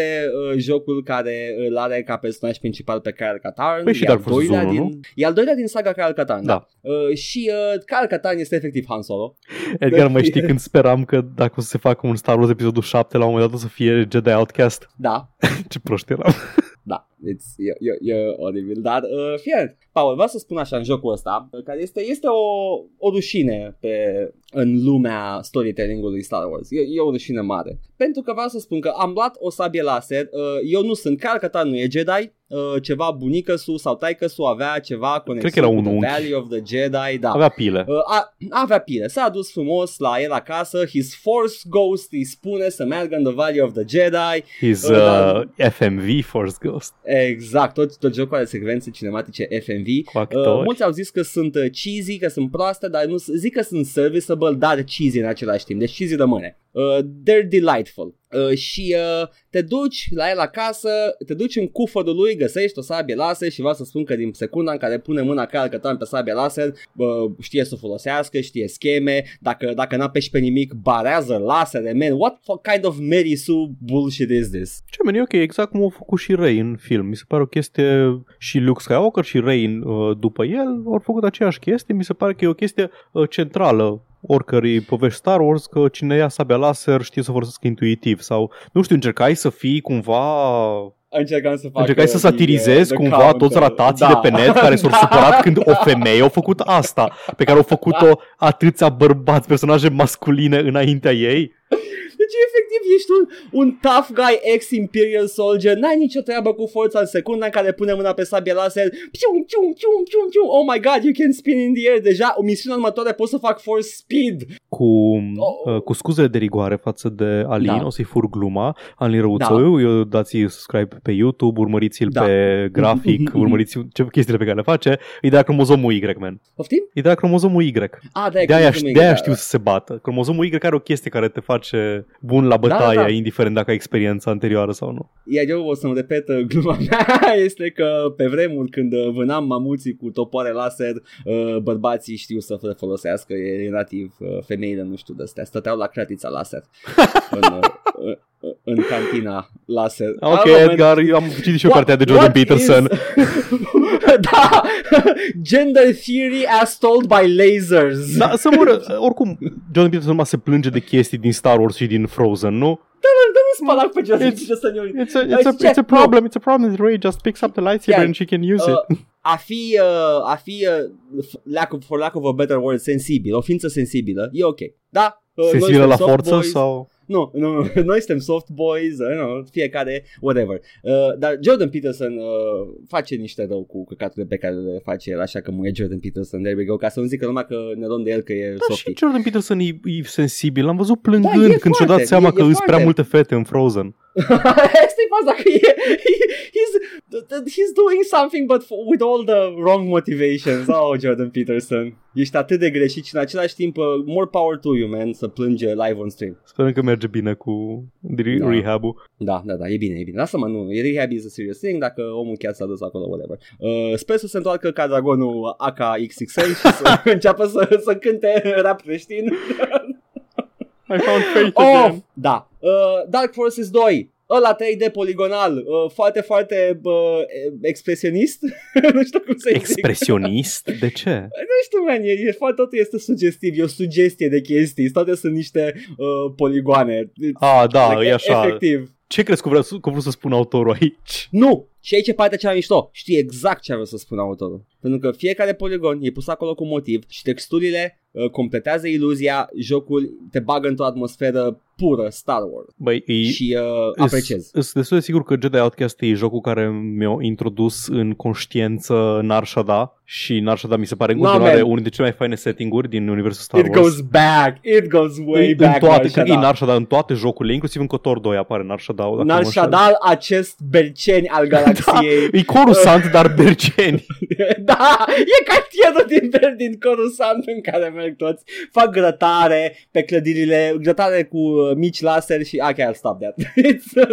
jocul care îl are ca personaj principal pe Kyle Katarn. Păi și Dark Forces unu, din, e al doilea din saga Kyle Katarn, da. Da. Uh, și uh, Kyle Katarn este efectiv Han Solo. Edgar, mai știi când speram că dacă o să se facă un Star Wars episodul șapte, la un moment dat o să fie Jedi Outcast? Da. Ce proști eram. Da, it's, e, e, e oribil, dar uh, fie, Paul, vreau să spun așa în jocul ăsta, care este, este o, o rușine pe, în lumea storytelling-ului Star Wars, e, e o rușine mare, pentru că vreau să spun că am luat o sabie laser, uh, eu nu sunt, Kyle Katarn nu e Jedi, uh, ceva bunicăsu sau taicăsu avea ceva conexiune cu The Valley of the Jedi, da. Avea pile, uh, a, avea pile, s-a dus frumos la el acasă, his force ghost îi spune să meargă în The Valley of the Jedi, his uh, dar... F M V force ghost. Exact, tot, tot jocul are secvențe cinematice F M V. uh, Mulți au zis că sunt cheesy, că sunt proaste, dar nu zic că sunt serviceable, dar cheesy în același timp. Deci cheesy rămâne. Uh, they're delightful. Uh, și uh, te duci la el acasă, te duci în cufărul lui, găsești o sabie laser și vreau să spun că din secunda în care pune mâna Kyle Katarn pe sabia laser, uh, știe să o folosească, știe scheme, dacă, dacă n-apeși pe nimic, barează lasere, man, what kind of Mary Sue bullshit is this? Ce, man, e ok, exact cum au făcut și Rey în film, mi se pare o chestie, și Luke Skywalker și Rey uh, după el au făcut aceeași chestie, mi se pare că e o chestie uh, centrală oricărei povești Star Wars, că cine ia sabia laser știe să o folosească intuitiv sau, nu știu, încercai să fii cumva... Încercam să fac Încercai să satirizezi cumva toți ratații da. de pe net care s-au da. supărat când o femeie a făcut asta, pe care au făcut-o atâția bărbați, personaje masculine înaintea ei. Deci efectiv ești un, un tough guy ex-Imperial Soldier. N-ai nicio treabă cu forța. În secunda în care pune mâna pe sabia laser, pium, pium, pium, pium, pium, oh my god, you can spin in the air. Deja o misiune următoare pot să fac force speed. Cu, oh. uh, cu scuze de rigoare față de Alin, da. O să-i fur gluma. Alin Răuțoiu, da. Eu dați-i subscribe pe YouTube, urmăriți-l, da. Pe grafic, urmăriți ce chestiile pe care le face. E de la cromozomul Y, man. Poftim? E de la cromozomul Y. Ah, de aia știu, da, știu da. Să se bată. Cromozomul Y are o chestie care te face bun la bătaie, da, da. Indiferent dacă ai experiența anterioară sau nu. Iar eu o să-mi repet uh, gluma mea, este că pe vremuri când vânam mamuții cu topoare laser, uh, bărbații știu să folosească, e relativ uh, femeile, nu știu de-astea, stăteau la cratița laser în, uh, uh, în cantina laser. Ok, moment... Edgar, eu am citit și eu cartea de Jordan Peterson. Is... da! Gender theory as told by lasers. Da, să mură. Oricum, Jordan Peterson numai se plânge de chestii din Star Wars și din Frozen, nu? It's a problem, it's a problem that Rey just picks up the lightsaber yeah. and she can use uh, it. A fi, uh, a fi uh, lack of, for lack of a better word, sensibil, o ființă sensibilă, e ok. Da? Uh, sensibilă la forță boys. Sau... Nu, nu, nu, noi suntem soft boys, nu, fiecare, whatever. Uh, dar Jordan Peterson uh, face niște rău cu căcaturile pe care le face el, așa că mă e Jordan Peterson, there we go, ca să nu zică numai că ne luăm de el că e da, softy. Și Jordan Peterson e, e sensibil, l-am văzut plângând da, când și-o dat seama e, că sunt prea multe fete în Frozen. Asta-i faza, că e, he, he's, he's doing something but for, with all the wrong motivations. Oh, Jordan Peterson, ești atât de greșit și în același timp uh, more power to you, man, să plânge live on stream. Sperăm că merge bine cu re- da. rehab-ul. Da, da, da, e bine, e bine. Lasă-mă, nu, rehab is a serious thing, dacă omul chiar s-a dus acolo, whatever. Uh, sper să se întoarcă ca dragonul A K X X L și să înceapă să, să cânte rap creștin. I found faith oh, da. uh, Dark Forces doi, ăla trei D poligonal, uh, foarte, foarte uh, expresionist. Nu știu cum să-i zic. Expresionist? De ce? Nu știu, man, e, e, totul este sugestiv, e o sugestie de chestii, toate sunt niște uh, poligoane. Ah, da, like, e așa. Efectiv. Ce crezi că vreau, că vreau să spun autorul aici? Nu! Și aici e partea cea mișto. Știi exact ce vreau să spun autorul. Pentru că fiecare poligon e pus acolo cu motiv și texturile uh, completează iluzia, jocul te bagă într-o atmosferă pură Star Wars. Băi, și uh, apreciez. Sunt destul de sigur că Jedi Outcast e jocul care mi-a introdus în conștiință Nar Shaddaa și Nar Shaddaa mi se pare în continuare unul dintre cele mai faine setting-uri din universul Star Wars. It goes back, it goes way în back. Toate, cred că e Nar Shaddaa în toate jocurile, inclusiv în Cotor doi apare Nar Shaddaa. Nar Shaddaa, acest berceni al galaxiei. Da, e Coruscant, uh, dar berceni. Da, e cartierul din, din Coruscant în care merg toți. Fac grătare pe clădirile, grătare cu mici laser și... Ah, chiar, stop that.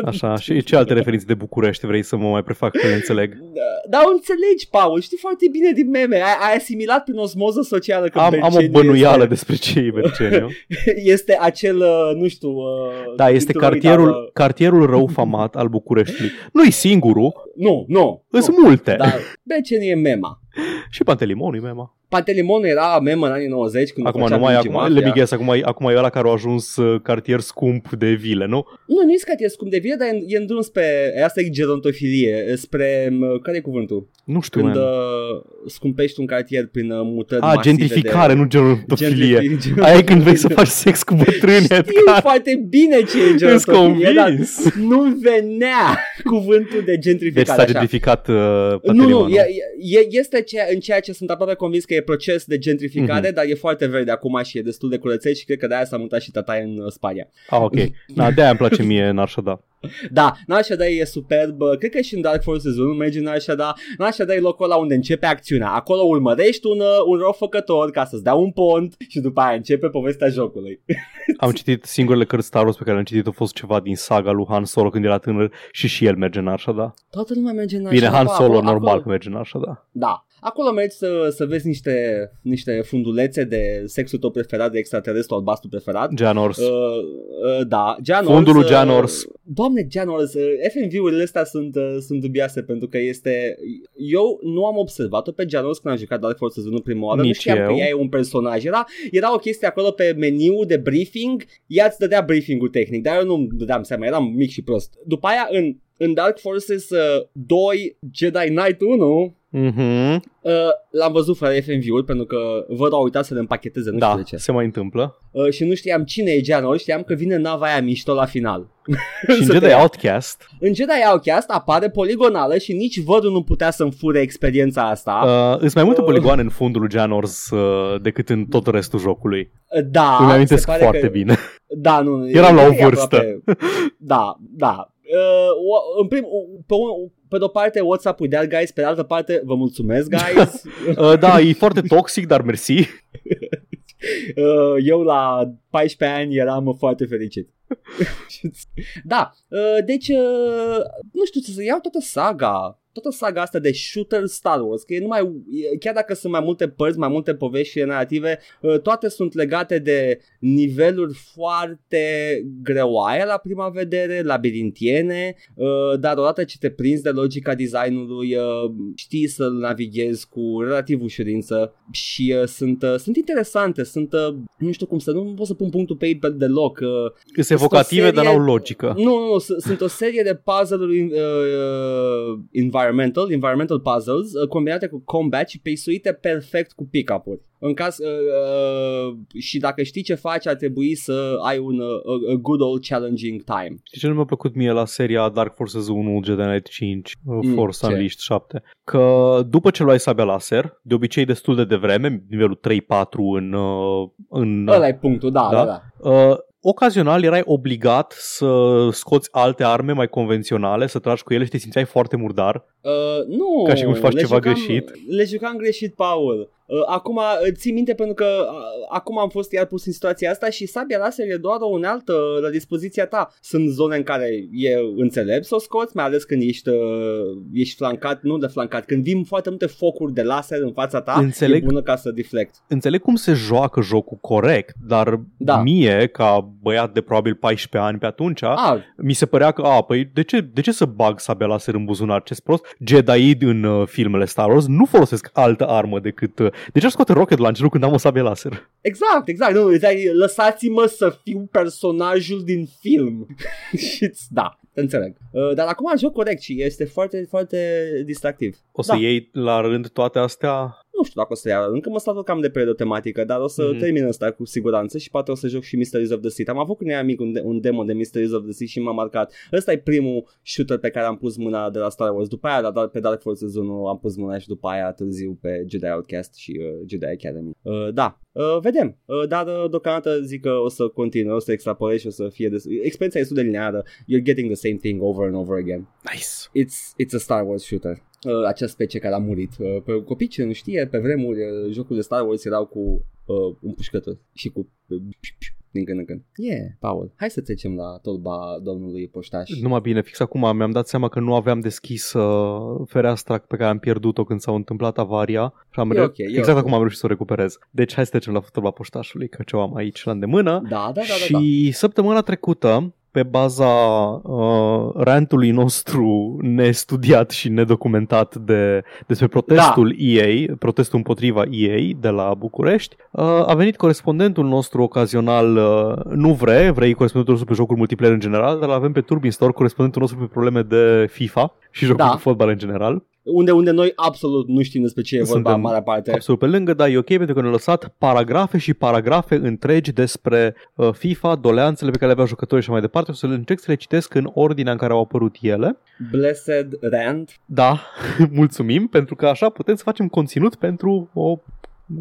Așa, și ce alte referințe de București vrei să mă mai prefac că le înțeleg? Da, o înțelegi, Paul, știi foarte bine din meme. Ai, ai asimilat prin osmoză socială că am, am o bănuială este... despre ce e Berceniu. Este acel, nu știu... Da, este cartierul, dar... cartierul rău famat al Bucureștiului. Nu-i singurul. Nu, nu. Sunt multe. Dar Berceniu e mema. Și Pantelimon e mema. Pantelimon era memă în anii nouăzeci când acum nu mai acum le bighez, acum e, acum e ăla care a ajuns cartier scump de vile, nu? Nu, nu e cartier scump de vile, dar e, e îndruns pe asta e gerontofilie, spre care e cuvântul? Nu știu. Când uh, scumpești un cartier prin uh, mutări masive. Ah, gentrificare, de... nu gerontofilie. Gentrific... Aia e când vrei să faci sex cu bătrâni. Știu car... foarte bine ce e gerontofilie, dar nu venea cuvântul de gentrificare. Deci s-a gentrificat uh, Pantelimon. Nu, nu, e, e, este ce, în ceea ce sunt aproape convins că e proces de gentrificare, mm-hmm. dar e foarte verde acum și e destul de curățet și cred că de-aia s-a mutat și tataie în Spania. Ah, ok. Da, de-aia îmi place mie Nar Shaddaa. Da, Nar Shaddaa e superb. Cred că și în Dark Forces unu merge Nar Shaddaa. Nar Shaddaa e locul ăla unde începe acțiunea. Acolo urmărești un, un răufăcător ca să-ți dea un pont și după aia începe povestea jocului. Am citit singurele cărți Star Wars pe care le-am citit, a fost ceva din saga lui Han Solo când era tânăr și și el merge Nar Shaddaa. Toată lumea merge Nar Shaddaa. Bine, Han Solo acolo, normal acolo... că merge Nar Shaddaa. Da. Acolo mergi să, să vezi niște, niște fundulețe de sexul tău preferat, de extraterestru albastru preferat. Jan Ors. Uh, uh, da, Jan Ors. Fundul lui Jan Ors. Doamne, Jan Ors, F M V-urile astea sunt, uh, sunt dubioase pentru că este... Eu nu am observat-o pe Jan Ors când am jucat Dark Forces unu prima oară. Nici nu știam eu. Că ea e un personaj. Era, era o chestie acolo pe meniu de briefing. Ea îți dădea briefing-ul tehnic, dar eu nu-mi dădeam seama, eram mic și prost. După aia în... în Dark Forces doi Jedi Knight unu, mm-hmm. uh, l-am văzut fără F M V-uri pentru că văd au uitat să le împacheteze, nu da, știu de ce. Da, se mai întâmplă. Uh, și nu știam cine e Jan Ors, știam că vine nava aia mișto la final. Și în Jedi Outcast. În Jedi Outcast apare poligonală și nici vădul nu putea să-mi fure experiența asta. Uh, Îs mai multe uh, poligoane în fundul lui Jan Ors uh, decât în tot restul jocului. Da. Îmi amintesc foarte că... bine. Da, nu. Eram la o vârstă. Aproape... Da, da. Uh, în prim, pe, pe de-o parte WhatsApp-ul de-al guys, pe de altă parte vă mulțumesc guys. uh, Da, e foarte toxic, dar mersi. uh, Eu la paisprezece ani eram foarte fericit. Da, uh, deci uh, nu știu, să iau toată saga Toată saga asta de shooter Star Wars, că e numai, chiar dacă sunt mai multe părți, mai multe povești și narrative, toate sunt legate de niveluri foarte greoaie la prima vedere, labirintiene, dar odată ce te prinzi de logica designului, știi să-l navighezi cu relativ ușurință și sunt, sunt interesante, sunt, nu știu cum să, nu pot să pun punctul pe ei deloc. Sunt evocative, serie, dar n-au logică. Nu, nu, sunt o serie de puzzle-uri uh, environmental Environmental, environmental puzzles combinate cu combat și peisuite perfect cu pick-up-uri. În caz uh, și dacă știi ce faci, ar trebui să ai un uh, good old challenging time. Știi ce nu mi-a plăcut mie la seria Dark Forces unu, Jedi Knight cinci, mm, Force Unleashed șapte? Că după ce luai sabia laser, de obicei destul de devreme, nivelul trei patru în... în ăla-i punctul, da, da, da. da. Uh, Ocazional erai obligat să scoți alte arme mai convenționale, să tragi cu ele și te simțeai foarte murdar. Uh, nu, ca și cum faci ceva jucam, greșit. Le jucam greșit, Paul. Uh, acum, ții minte pentru că uh, acum am fost iar pus în situația asta și sabia laser e doar o unealtă la dispoziția ta. Sunt zone în care e înțelept să o scoți, mai ales când ești, uh, ești flancat, nu de flancat, când vin foarte multe focuri de laser în fața ta, înțeleg, e bună ca să deflect. Înțeleg cum se joacă jocul corect, dar da. mie, ca băiat de probabil paisprezece ani pe atunci, ah. mi se părea că, a, păi de ce, de ce să bag sabia laser în buzunar, ce-s prost? Jedi în uh, filmele Star Wars nu folosesc altă armă decât... Uh, de ce ar scoate rocket launcher-ul când am o sabie laser? Exact, exact. Nu, lăsați-mă să fiu personajul din film. Da, înțeleg. Uh, dar acum joc corect și este foarte, foarte distractiv. O să da. iei la rând toate astea... Nu știu dacă o să iau, încă mă stau cam de perioadă tematică, dar o să mm-hmm. termin ăsta cu siguranță și poate o să joc și Mysteries of the Sith. Am avut când eram mic un, de- un demo de Mysteries of the Sith și m-a marcat. Ăsta e primul shooter pe care am pus mâna de la Star Wars. După aia la, pe Dark Forces unu am pus mâna și după aia târziu pe Jedi Outcast și uh, Jedi Academy. Uh, da, uh, vedem. Uh, dar uh, deocamdată zic că o să continui, o să extrapolez și o să fie... Des- Experiența e destul de lineară. You're getting the same thing over and over again. Nice. It's, it's a Star Wars shooter. Uh, acea specie care a murit. Uh, pe copii ce nu știe, pe vremuri uh, jocurile Star Wars erau cu uh, un pușcător și cu uh, din când în când. Yeah, Paul, hai să trecem la torba domnului poștaș. Numai bine, fix acum mi-am dat seama că nu aveam deschis uh, fereastra pe care am pierdut-o când s-a întâmplat avaria. Și am re- okay, exact okay. Acum am reușit să o recuperez. Deci hai să trecem la torba poștașului, că ce am aici la îndemână. Da, da, da. Și da, da. săptămâna trecută, pe baza uh, rantului nostru nestudiat și nedocumentat de, despre protestul da. E A, protestul împotriva E A de la București, uh, a venit corespondentul nostru ocazional, uh, nu vre, vrei corespondentul nostru pe jocuri multiplayer în general, dar avem pe Turbin Store corespondentul nostru pe probleme de FIFA și jocuri da. de fotbal în general. Unde, unde noi absolut nu știm despre ce e vorba în mare parte. Absolut pe lângă, dar e ok pentru că ne-a lăsat paragrafe și paragrafe întregi despre uh, FIFA, doleanțele pe care le aveau jucătorii și mai departe. O să le încerc să le citesc în ordinea în care au apărut ele. Blessed rant. Da, mulțumim, pentru că așa putem să facem conținut pentru o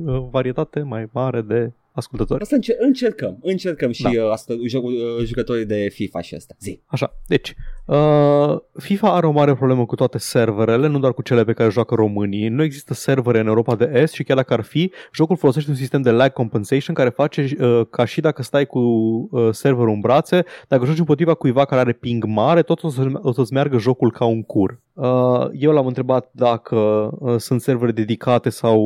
uh, varietate mai mare de ascultători. Să încer- încercăm, încercăm și da. uh, asta, uh, jucătorii de FIFA și asta. Zi. Așa, deci... Uh, FIFA are o mare problemă cu toate serverele, nu doar cu cele pe care joacă românii. Nu există servere în Europa de Est și chiar dacă ar fi, jocul folosește un sistem de lag compensation care face uh, ca și dacă stai cu uh, serverul în brațe, dacă joci împotriva cuiva care are ping mare, tot o, să, o să-ți meargă jocul ca un cur. Uh, eu l-am întrebat dacă uh, sunt servere dedicate sau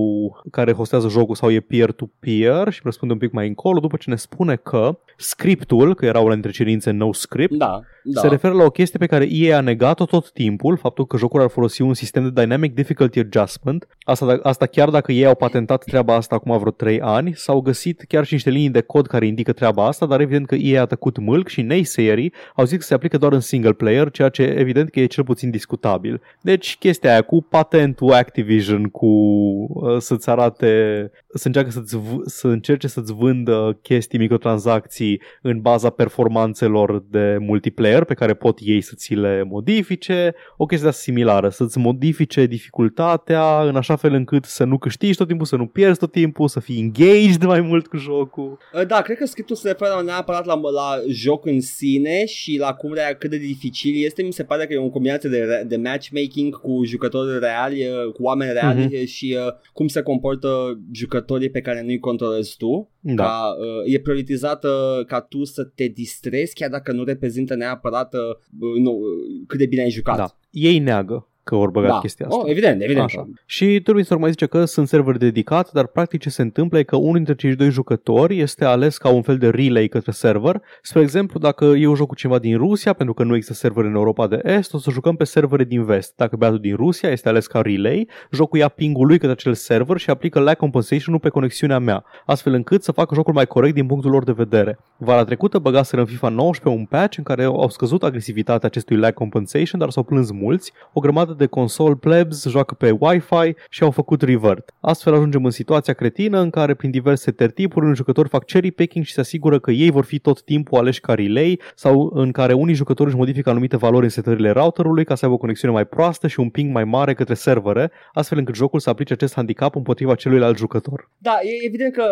care hostează jocul sau e peer-to-peer și răspunde un pic mai încolo, după ce ne spune că scriptul, că era una dintre cerințe no script, da, da. se referă la o chestie chestie pe care E A a negat-o tot timpul, faptul că jocul ar folosi un sistem de Dynamic Difficulty Adjustment, asta, asta chiar dacă ei au patentat treaba asta acum vreo trei ani, s-au găsit chiar și niște linii de cod care indică treaba asta, dar evident că E A a tăcut mâlc și naysayerii au zis că se aplică doar în single player, ceea ce evident că e cel puțin discutabil. Deci chestia aia cu patentul Activision, cu uh, să-ți arate, să, încearcă să-ți v- să încerce să-ți vândă chestii, microtransacții în baza performanțelor de multiplayer pe care pot ei să ți le modifice, o chestie similară, să-ți modifice dificultatea în așa fel încât să nu câștigi tot timpul, să nu pierzi tot timpul, să fii engaged mai mult cu jocul. Da, cred că scriptul se referă neapărat la, la joc în sine și la cum de, cât de dificil este. Mi se pare că e o combinație de, de matchmaking cu jucători reali, cu oameni reali, uh-huh. și uh, cum se comportă jucătorii pe care nu-i controlezi tu. Da. Ca, uh, e prioritizată uh, ca tu să te distrezi chiar dacă nu reprezintă neapărat uh, nu, cât de bine ai jucat. Da. Ei neagă că ori băgat da. chestia asta. Oh, evident, evident. Așa. Și Turbinster mai zice că sunt serveri dedicat, dar practic ce se întâmplă e că unul dintre cei doi jucători este ales ca un fel de relay către server. Spre exemplu, dacă eu joc cu cineva din Rusia, pentru că nu există server în Europa de Est, o să jucăm pe servere din Vest. Dacă băiatul din Rusia este ales ca relay, jocul ia pingul lui către acel server și aplică lag compensation-ul pe conexiunea mea, astfel încât să facă jocul mai corect din punctul lor de vedere. Vara trecută băgaseră în FIFA nouăsprezece un patch în care au scăzut agresivitatea acestui lag compensation, dar s-au plâns mulți. O grămadă de console plebs joacă pe Wi-Fi și au făcut revert. Astfel ajungem în situația cretină în care prin diverse tertipuri unii jucători fac cherry picking și se asigură că ei vor fi tot timpul aleși ca relay, sau în care unii jucători își modifică anumite valori în setările routerului ca să aibă o conexiune mai proastă și un ping mai mare către servere, astfel încât jocul să aplice acest handicap împotriva celuilalt jucător. Da, e evident că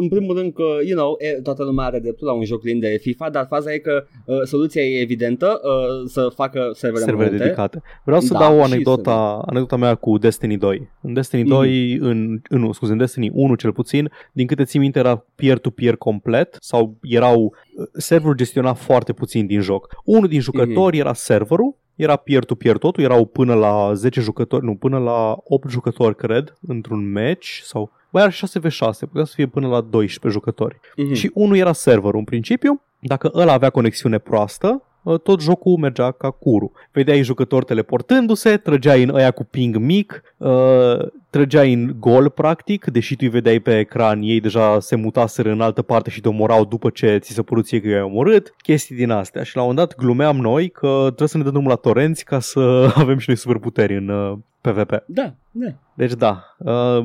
în primul rând că, you know, toată lumea are dreptul la un joc plin de FIFA, dar faza e că uh, soluția e evidentă, uh, să facă servere, servere dedicate. Vreau să da. dau Anecdota, anecdota mea cu Destiny doi. În Destiny mm. doi, în, în, scuze, în Destiny unu cel puțin, din câte țin minte era peer-to-peer complet, sau erau, serverul gestiona foarte puțin din joc. Unul din jucători mm-hmm. era serverul, era peer-to-peer totul, erau până la zece jucători, nu, până la opt jucători, cred, într-un match, sau... Băi, era șase v șase, putea să fie până la doisprezece jucători. Mm-hmm. Și unul era serverul în principiu, dacă ăla avea conexiune proastă, tot jocul mergea ca curul. Vedeai jucători teleportându-se, trăgeai în ăia cu ping mic, trăgeai în gol practic, deși tu îi vedeai pe ecran, ei deja se mutaseră în altă parte și te omorau după ce ți se părut ție că i-ai omorât, chestii din astea. Și la un moment dat glumeam noi că trebuie să ne dăm drumul la torenți ca să avem și noi superputeri în P V P. Da, da. Deci da.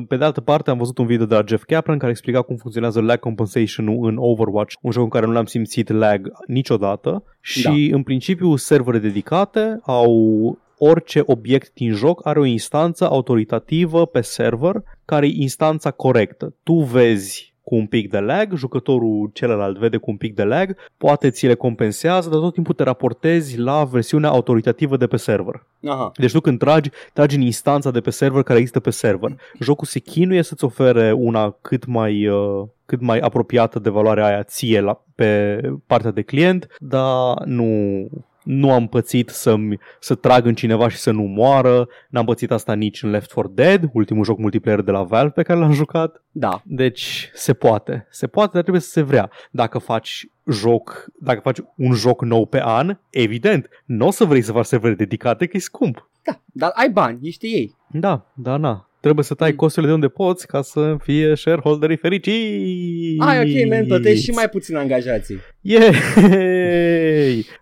Pe de altă parte am văzut un video de la Jeff Kaplan care explica cum funcționează lag compensation-ul în Overwatch, un joc în care nu l-am simțit lag niciodată și da. În principiu servere dedicate au... Orice obiect din joc are o instanță autoritativă pe server care e instanța corectă. Tu vezi cu un pic de lag, jucătorul celălalt vede cu un pic de lag, poate ți le compensează, dar tot timpul te raportezi la versiunea autoritativă de pe server. Aha. Deci tu când tragi, tragi în instanța de pe server care există pe server. Jocul se chinuie să-ți ofere una cât mai... Uh... cât mai apropiată de valoarea aia ție la, pe partea de client, dar nu, nu am pățit să-mi, să trag în cineva și să nu moară, n-am pățit asta nici în Left four Dead, ultimul joc multiplayer de la Valve pe care l-am jucat. Da. Deci se poate, se poate, dar trebuie să se vrea. Dacă faci joc, dacă faci un joc nou pe an, evident, nu o să vrei să faci servere dedicate, că e scump. Da, dar ai bani, ești ei. Da, da, na. Trebuie să tai costurile de unde poți ca să fie shareholderii fericiți. Ai, ok, man, plătești și mai puțin angajații. Yay!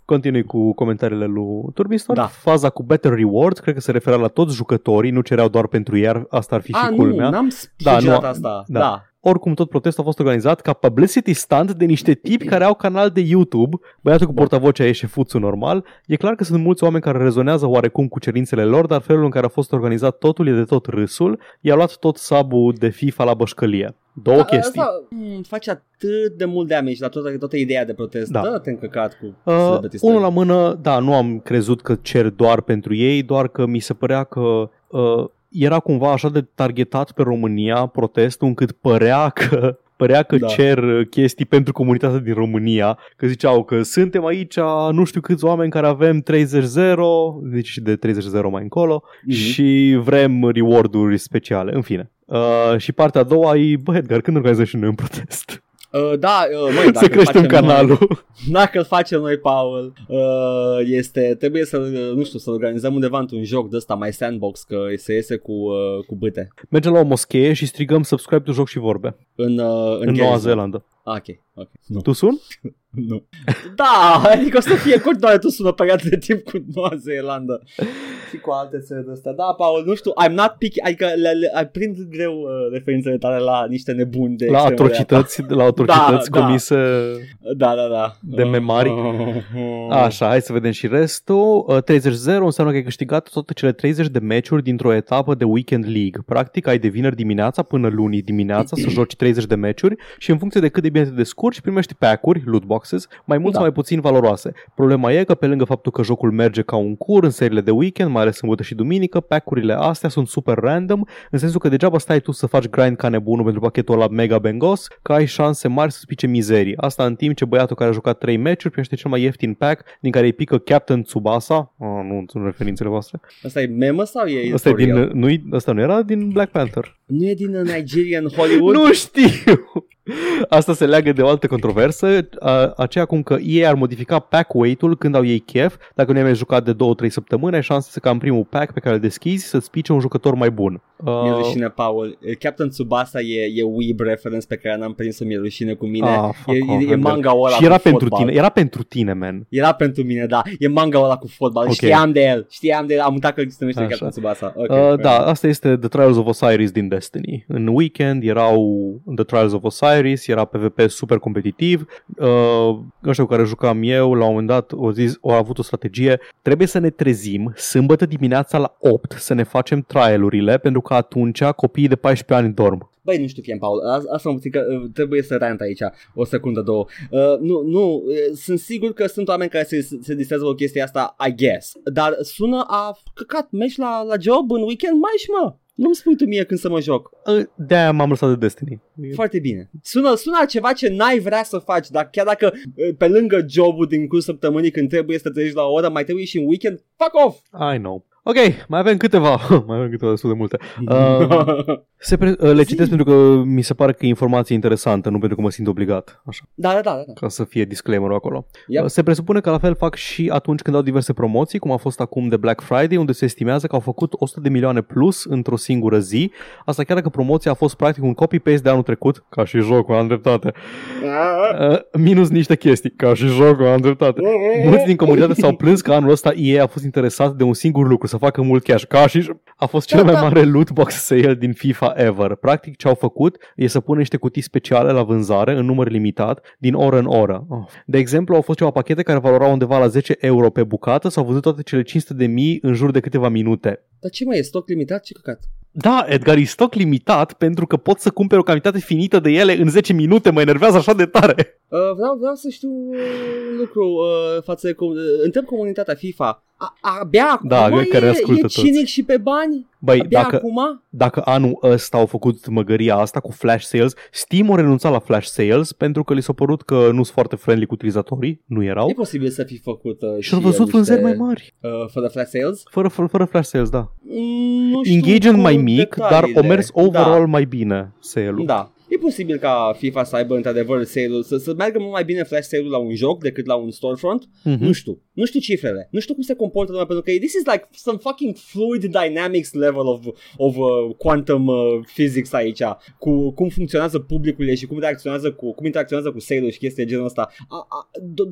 Continui cu comentariile lui Turbistor. Da. Faza cu Better Rewards, cred că se referă la toți jucătorii, nu cereau doar pentru ei, asta ar fi A, și culmea. A, nu, n-am da, nu, asta. Da. da. Oricum, tot protestul a fost organizat ca publicity stunt de niște tipi care au canal de YouTube. Băiatul cu portavocea e șefuțul normal. E clar că sunt mulți oameni care rezonează oarecum cu cerințele lor, dar felul în care a fost organizat totul e de tot râsul. I-a luat tot sabul de FIFA la bășcălie. Două da, chestii. Asta m- face atât de mult damage la toată, toată ideea de protest. Da. Dă-te încăcat cu uh, unul la mână, da, nu am crezut că cer doar pentru ei, doar că mi se părea că... Uh, era cumva așa de targetat pe România protestul încât părea că, părea că da. cer chestii pentru comunitatea din România, că ziceau că suntem aici nu știu câți oameni care avem treizeci zero, deci și de treizeci zero mai încolo, mm-hmm. și vrem reward-uri speciale, în fine. Uh, și partea a doua e, bă, Edgar, când organizăm și noi un protest? Uh, da, uh, măi, dacă să creștem canalul. Noi, dacă îl facem noi, Paul, uh, este, trebuie să, nu știu, să organizăm undeva într-un joc de ăsta mai sandbox, că se iese cu, uh, cu bâte. Mergem la o moschee și strigăm subscribe tu joc și vorbe. În, uh, în, în Noua Zeelandă. Ah, ok, ok. No. Tu suni? Nu. Da, adică o să fie continuare tu sună păgat de timp cu Noua Zeelandă și cu alte țări de astea. Da, Paul, nu știu, I'm not picky, adică le, le, le, prind greu uh, referințele tale la niște nebuni de la atrocități, la atrocități da, comise da. Da, da, da. de memari. Așa, hai să vedem și restul. treizeci zero înseamnă că ai câștigat toate cele treizeci de meciuri dintr-o etapă de Weekend League. Practic ai de vineri dimineața până luni dimineața să joci treizeci de meciuri și în funcție de cât de bine te descurci primești pack-uri, loot boxes, mai mult da. sau mai puțin valoroase. Problema e că pe lângă faptul că jocul merge ca un cur în seriile de weekend, mai ales sâmbătă și duminică, pack-urile astea sunt super random, în sensul că degeaba stai tu să faci grind ca nebunul pentru pachetul ăla mega bengos, că ai șanse mari să spice mizerii. Asta în timp ce băiatul care a jucat trei meciuri primește cel mai ieftin pack din care îi pică Captain Tsubasa. Oh, nu sunt referințele voastre. Asta e memă sau e? Asta e din nu asta nu era din Black Panther. Nu e din Nigerian Hollywood. Nu știu. Asta se leagă de o altă controversă, a, aceea cum că ei ar modifica pack weight-ul când au ei chef. Dacă nu ai mai jucat de două-trei săptămâni, ai șanse ca în primul pack pe care îl deschizi să-ți pice un jucător mai bun. Mi-e rușine, Paul. Captain Tsubasa e, e weeb reference pe care n-am prins-o, mi-e rușine cu mine. Ah, e, e, e manga ăla cu era pentru tine, era pentru tine, man. Era pentru mine, da. E manga ăla cu fotbal. Okay. Știam de el, știam de el. Am uitat că se numește așa. Captain Tsubasa. Okay, uh, da, asta este The Trials of Osiris din Destiny. În weekend erau The Trials of Osiris, era PvP super competitiv. Uh, ăștia cu care jucam eu la un moment dat au zis, au avut o strategie: trebuie să ne trezim sâmbătă dimineața la opt să ne facem trial-urile, pentru că atunci copiii de paisprezece ani dorm. Băi, nu știu, fie, Paul, asta mă zic că trebuie să rant aici o secundă, două. Uh, nu, nu, sunt sigur că sunt oameni care se, se distrează cu chestia asta, I guess. Dar sună a căcat, mergi la, la job în weekend, mai și mă. Nu-mi spui tu mie când să mă joc. De-aia m-am lăsat de Destiny. Foarte bine. Sună, sună ceva ce n-ai vrea să faci, dar chiar dacă pe lângă jobul din cursul săptămânii când trebuie să treci la o oră, mai trebuie și în weekend, fuck off! I know. Ok, mai avem câteva, mai avem câteva destul de multe. Uh, se pre- le citesc pentru că mi se pare că e informație interesantă, nu pentru că mă simt obligat. Așa. Da, da, da, da. Ca să fie disclaimer-ul acolo. Yep. Uh, se presupune că la fel fac și atunci când au diverse promoții, cum a fost acum de Black Friday, unde se estimează că au făcut o sută de milioane plus într-o singură zi. Asta chiar dacă promoția a fost practic un copy-paste de anul trecut, ca și jocul, am dreptate. Uh, minus niște chestii, ca și jocul, am dreptate. Mulți din comunitate s-au plâns că anul ăsta E A a fost interesat de un singur lucru, să facă mult cash, ca și a fost cel mai mare loot box sale din FIFA ever. Practic ce au făcut e să pună niște cutii speciale la vânzare în număr limitat din oră în oră. De exemplu, au fost ceva pachete care valorau undeva la zece euro pe bucată, s-au văzut toate cele cinci sute de mii în jur de câteva minute. Dar ce mai e? Stoc limitat? Ce căcat? Da, Edgar, e stoc limitat pentru că poți să cumperi o cantitate finită de ele în zece minute, mă enervează așa de tare. Uh, vreau, vreau să știu un lucru uh, față de... Com- întreb comunitatea FIFA. A, abia acum da, e, care e cinic și pe bani? Băi, abia dacă, acum? Dacă anul ăsta au făcut măgăria asta cu flash sales, Steam a renunțat la flash sales pentru că li s-a părut că nu sunt foarte friendly cu utilizatorii, nu erau. E posibil să fi făcut uh, și au văzut vânzări mai mari. Uh, fără flash sales? Fără, fără, fără flash sales, da. Mm, nu știu. Engagement mai mic, detaliile. Dar o mers overall da. Mai bine sale-ul. Da. E posibil ca FIFA să aibă într-adevăr sale-ul, să, să meargă mult mai bine flash sale-ul la un joc decât la un storefront. Mm-hmm. Nu știu. Nu știu cifrele. Nu știu cum se comportă lumea, pentru că this is like some fucking fluid dynamics level of, of uh, quantum uh, physics aici. Cu cum funcționează publicul și cum reacționează cu, cum interacționează cu sale-ul și chestia genul ăsta. A, a,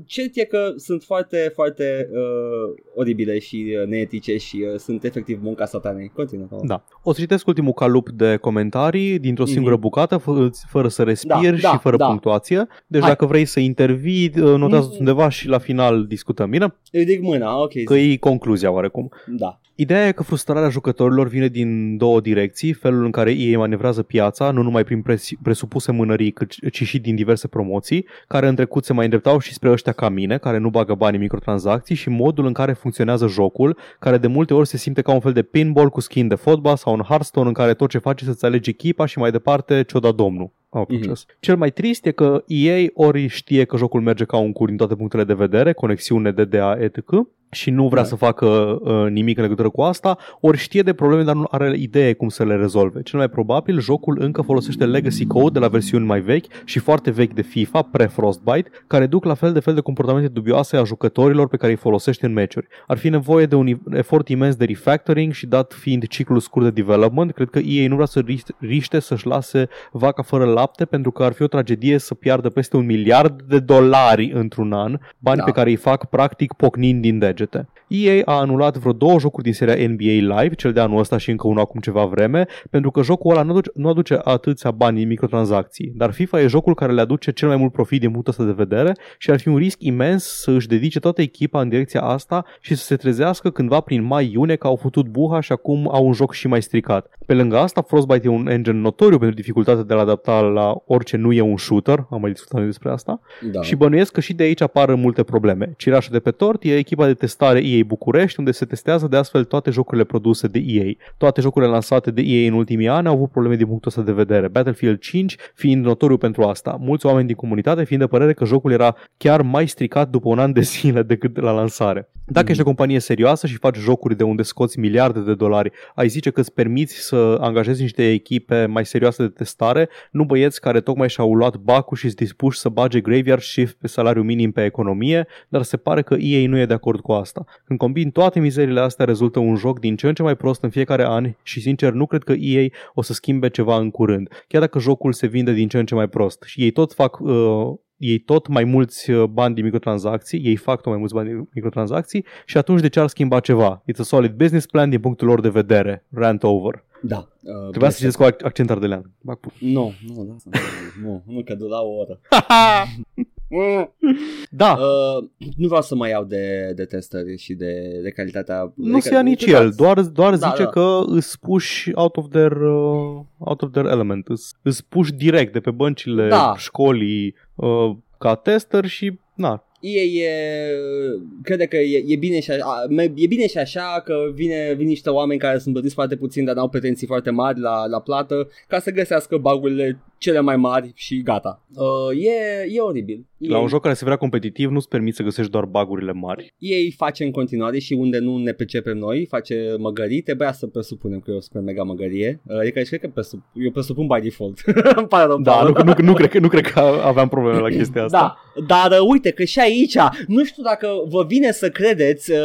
cert e că sunt foarte, foarte uh, oribile și uh, neetice și uh, sunt efectiv munca satanei. Continuă. Da. O să citesc ultimul calup de comentarii dintr-o singură mm-hmm. bucată, f- fără să respiri da, și da, fără da. punctuație. Deci hai. Dacă vrei să intervii, notează-ți undeva și la final discutăm, bine? Ridic mâna, ok. Că e concluzia oarecum. Da. Ideea e că frustrarea jucătorilor vine din două direcții, felul în care ei manevrează piața, nu numai prin presupuse mânării, ci și din diverse promoții, care în trecut se mai îndreptau și spre ăștia ca mine, care nu bagă bani în microtransacții, și modul în care funcționează jocul, care de multe ori se simte ca un fel de pinball cu skin de fotbal sau un Hearthstone în care tot ce faci să-ți alegi echipa și mai departe ce-o da domnul. Mm-hmm. Cel mai trist e că E A ori știe că jocul merge ca un cur din toate punctele de vedere, conexiune, D D A, et cetera, și nu vrea da. să facă uh, nimic în legătură cu asta, ori știe de probleme, dar nu are idee cum să le rezolve. Cel mai probabil, jocul încă folosește legacy code de la versiuni mai vechi și foarte vechi de FIFA, pre-Frostbite, care duc la fel de fel de comportamente dubioase a jucătorilor pe care îi folosește în meciuri. Ar fi nevoie de un efort imens de refactoring și, dat fiind ciclul scurt de development, cred că ei nu vrea să riște să-și lase vaca fără lapte, pentru că ar fi o tragedie să piardă peste un miliard de dolari într-un an, bani da. pe care îi fac practic pocnind din deget. E A a anulat vreo două jocuri din seria N B A Live, cel de anul ăsta și încă unul acum ceva vreme, pentru că jocul ăla nu aduce, nu aduce atâția bani în microtransacții, dar FIFA e jocul care le aduce cel mai mult profit din punctul ăsta de vedere și ar fi un risc imens să își dedice toată echipa în direcția asta și să se trezească cândva prin mai-iune că au futut buha și acum au un joc și mai stricat. Pe lângă asta, Frostbite e un engine notoriu pentru dificultatea de a adapta la orice nu e un shooter, am mai discutat despre asta, da. și bănuiesc că și de aici apar multe probleme. Cirașul de pe tort e echipa de testare E A București, unde se testează de astfel toate jocurile produse de E A. Toate jocurile lansate de E A în ultimii ani au avut probleme din punctul ăsta de vedere, Battlefield cinci fiind notoriu pentru asta, mulți oameni din comunitate fiind de părere că jocul era chiar mai stricat după un an de zile decât la lansare. Dacă mm. ești o companie serioasă și faci jocuri de unde scoți miliarde de dolari, ai zice că îți permiți să angajezi niște echipe mai serioase de testare, nu băieți care tocmai și-au luat bacul și-s dispuși să bage graveyard shift pe salariu minim pe economie, dar se pare că E A nu e de acord cu asta. Când combin toate mizeriile astea, rezultă un joc din ce în ce mai prost în fiecare an și, sincer, nu cred că E A o să schimbe ceva în curând, chiar dacă jocul se vinde din ce în ce mai prost și ei tot fac... Uh... ei tot mai mulți bani din microtransacții, ei fac tot mai mulți bani din microtransacții și atunci de ce ar schimba ceva? It's a solid business plan din punctul lor de vedere. Rant over. Da. Uh, Trebuia să știți cu accent ardelean. Nu, nu, nu, nu, că dura o oră. Da. Uh, nu vreau să mai iau de, de testări și de, de calitatea. Nu se ia nici el, doar, doar da, zice da. că îți puși out of their, uh, out of their element, îți, îți puși direct de pe băncile da. școlii uh, ca tester și na. E, e, crede că e, e, bine și așa, e bine și așa că vine, vin niște oameni care sunt plătiți foarte puțin, dar n-au pretenții foarte mari la, la plată, ca să găsească bug-urile cele mai mari și gata. Uh, e, e oribil. La e... un joc care se vrea competitiv nu-ți permiți să găsești doar bug-urile mari. Ei face în continuare și unde nu ne percepem noi, face măgării, trebuia să presupunem că e o super mega măgărie. Adică cred că presup... eu presupun by default. Îmi pare rău. Da, nu, nu, nu, cred că, nu cred că aveam probleme la chestia asta. Da, dar uite că și aici, nu știu dacă vă vine să credeți, uh,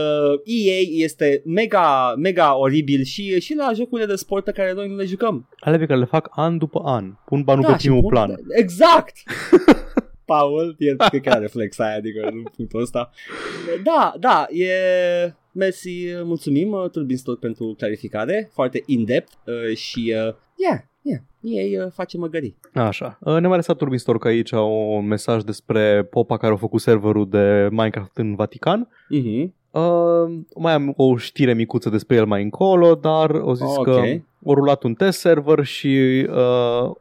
E A este mega, mega oribil și, și la jocurile de sport pe care noi nu le jucăm. Ale pe care le fac an după an, pun banul da, pe primul plan. De... Exact! Paul, el cred că are flex aia, adică în punctul ăsta. Da, da, e... Mersi, mulțumim, Turbinstock, pentru clarificare, foarte in-depth uh, și... Uh, yeah. Yeah, ei uh, face măgării. Așa. Uh, ne-a mai lăsat Turbistorc aici un mesaj despre popa care a făcut serverul de Minecraft în Vatican. Uh-huh. Uh, mai am o știre micuță despre el mai încolo, dar o zis oh, okay. că... au rulat un test server și uh,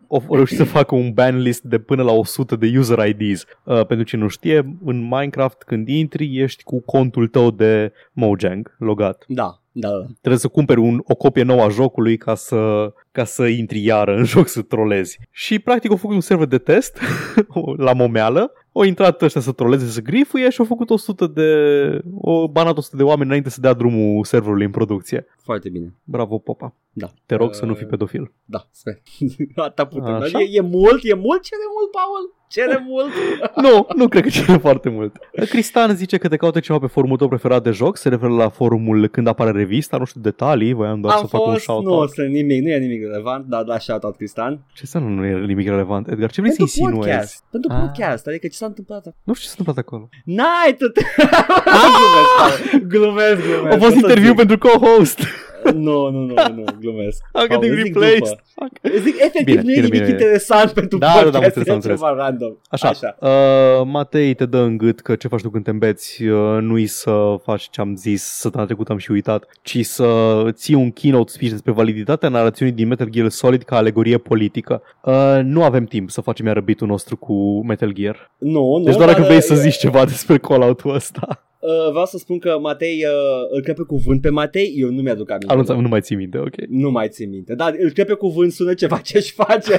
au reușit să facă un ban list de până la o sută de user I Ds. Uh, pentru cine nu știe, în Minecraft când intri ești cu contul tău de Mojang logat. Da, da, da. Trebuie să cumperi un, o copie nouă a jocului ca să, ca să intri iară în joc să trolezi. Și practic au făcut un server de test la momeală. Au intrat ăștia să troleze, să grifuie și au făcut o sută de o banat o sută de oameni înainte să dea drumul serverului în producție. Foarte bine. Bravo, popa. Da. Te rog uh, să nu fii pedofil. Da, sper. Asta putem. E, e mult, e mult, cere mult, Paul. Cere mult. Nu, nu cred că cere foarte mult. Cristian zice că te caută ceva pe forumul tău preferat de joc, se referă la forumul când apare revista, nu știu detalii, voiam doar am să fost, fac un shout-out. Nu, sunt nimic, nu e nimic relevant, dar da shout-out Cristian. Ce să nu, nu e nimic relevant, Edgar? Ce vrei să insinuezi? Pentru podcast, adică ce s-a întâmplat? Nu știu ce s-a întâmplat acolo. N-ai tot. Glumesc, glumesc. A fost interviu pentru co-host. Nu, nu, nu, nu, glumesc. Am gătit replaced. Zic, efectiv, nu e nimic interesant pentru podcast, e ceva random. Așa, Matei te dă în gât că ce faci tu când te îmbeți nu-i să faci ce-am zis, săptămâna trecută am și uitat, ci să ții un keynote speech despre validitatea narațiunii din Metal Gear Solid ca alegorie politică. Nu avem timp să facem iarăbitul nostru cu Metal Gear. Nu, nu. Deci doar dacă vrei să zici ceva despre call-out-ul ăsta. Uh, vreau să spun că Matei uh, îl cred pe cuvânt pe Matei, eu nu mi-aduc aminte. Anunțam, nu mai țin minte, ok. Nu mai țin minte, dar îl cred pe cuvânt, sună ceva ce-și face.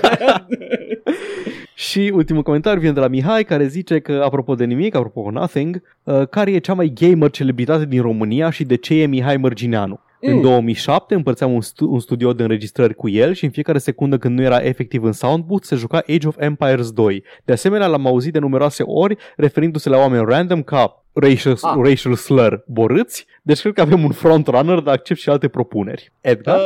Și ultimul comentariu vine de la Mihai, care zice că, apropo de nimic, apropo nothing, uh, care e cea mai gamer celebritate din România și de ce e Mihai Mărgineanu? Mm. În două mii șapte împărțeam un, stu- un studio de înregistrări cu el și în fiecare secundă când nu era efectiv în soundbooth se juca Age of Empires doi. De asemenea, l-am auzit de numeroase ori referindu-se la oameni random ca racial, ah. racial slur borâți, deci cred că avem un frontrunner, dar accept și alte propuneri. Edgar? Uh,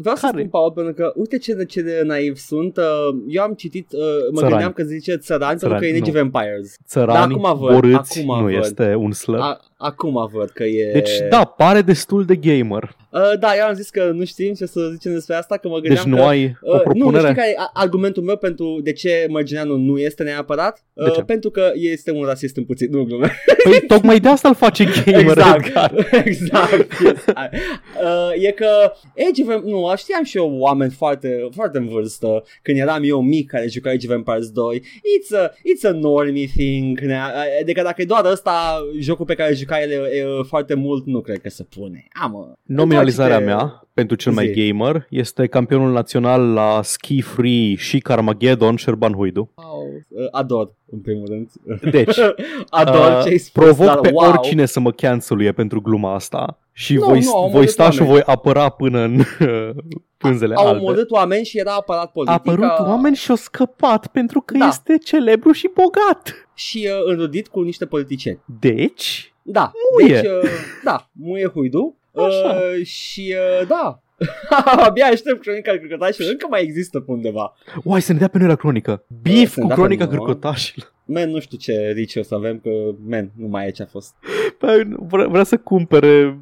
vreau să spun, Paul, pentru că uite ce, ce de naiv sunt. Uh, eu am citit, uh, mă țărani. gândeam că zice țărani, pentru că e Age of Empires. Țărani, borâți, nu văd. Este un slur. A- acum văd că e... Deci da, pare destul de gamer. Uh, da, eu am zis că nu știm ce să zicem despre asta, că mă gândeam deci nu că... ai uh, o propunere? Nu, nu știu care e argumentul meu pentru de ce Mărgineanu nu este neapărat. Uh, pentru că este un rasist în puțin, nu glume. Păi tocmai de asta îl face gamer. Exact. Exact. uh, e că Age of Empires, nu, știam și eu oameni foarte, foarte în vârstă, când eram eu mic, care juca Age of Empires doi. It's a, it's a normie thing. Adică dacă e doar ăsta jocul pe care juca el e, e, foarte mult, nu cred că se pune. Amă. Nominalizarea mea pentru cel mai gamer este campionul național la Ski Free și Carmageddon, Șerban Huidu. Wow. Ador, în primul rând. Deci, Ador, uh, provoc dar, pe wow. oricine să mă canceluie pentru gluma asta și no, voi, no, voi sta oameni. Și voi apăra până în pânzele albe. Au omorât oameni și era apărat politica. A apărut oameni și-au scăpat pentru că da. este celebru și bogat. Și uh, înrudit cu niște politicieni. Deci... Da, muie. Deci, uh, da, muie Huidu. Uh, și uh, da, abia aștept Cronica Cârcotașilor, încă mai există pe undeva. Uai, să ne dea pe noi la cronică. Beef uh, cu Cronica Cârcotașilor. Man, nu știu ce rici o să avem, că man, nu mai e ce a fost. Vre- vrea să cumpere,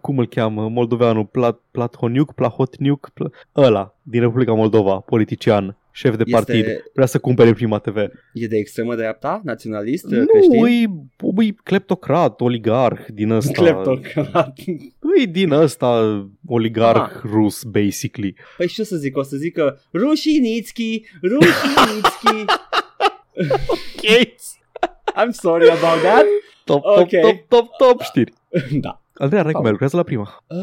cum îl cheamă, moldoveanul, Plat- Plathoniuc, Plahotniuc, Pl- ăla, din Republica Moldova, politician. Șef de partid, este... vrea să cumpere Prima T V. E de extremă dreapta? Naționalist? Nu, creștin? E, e cleptocrat, oligarh din ăsta. Cleptocrat. E din ăsta oligarh ah. rus, basically. Păi ce să zic? O să zic că Rușinițchi, Rușinițchi. Ok. I'm sorry about that. Top, top, okay. top, top, top știri. Da. Andrei, Rai, cum mai lucrează la Prima? Uh,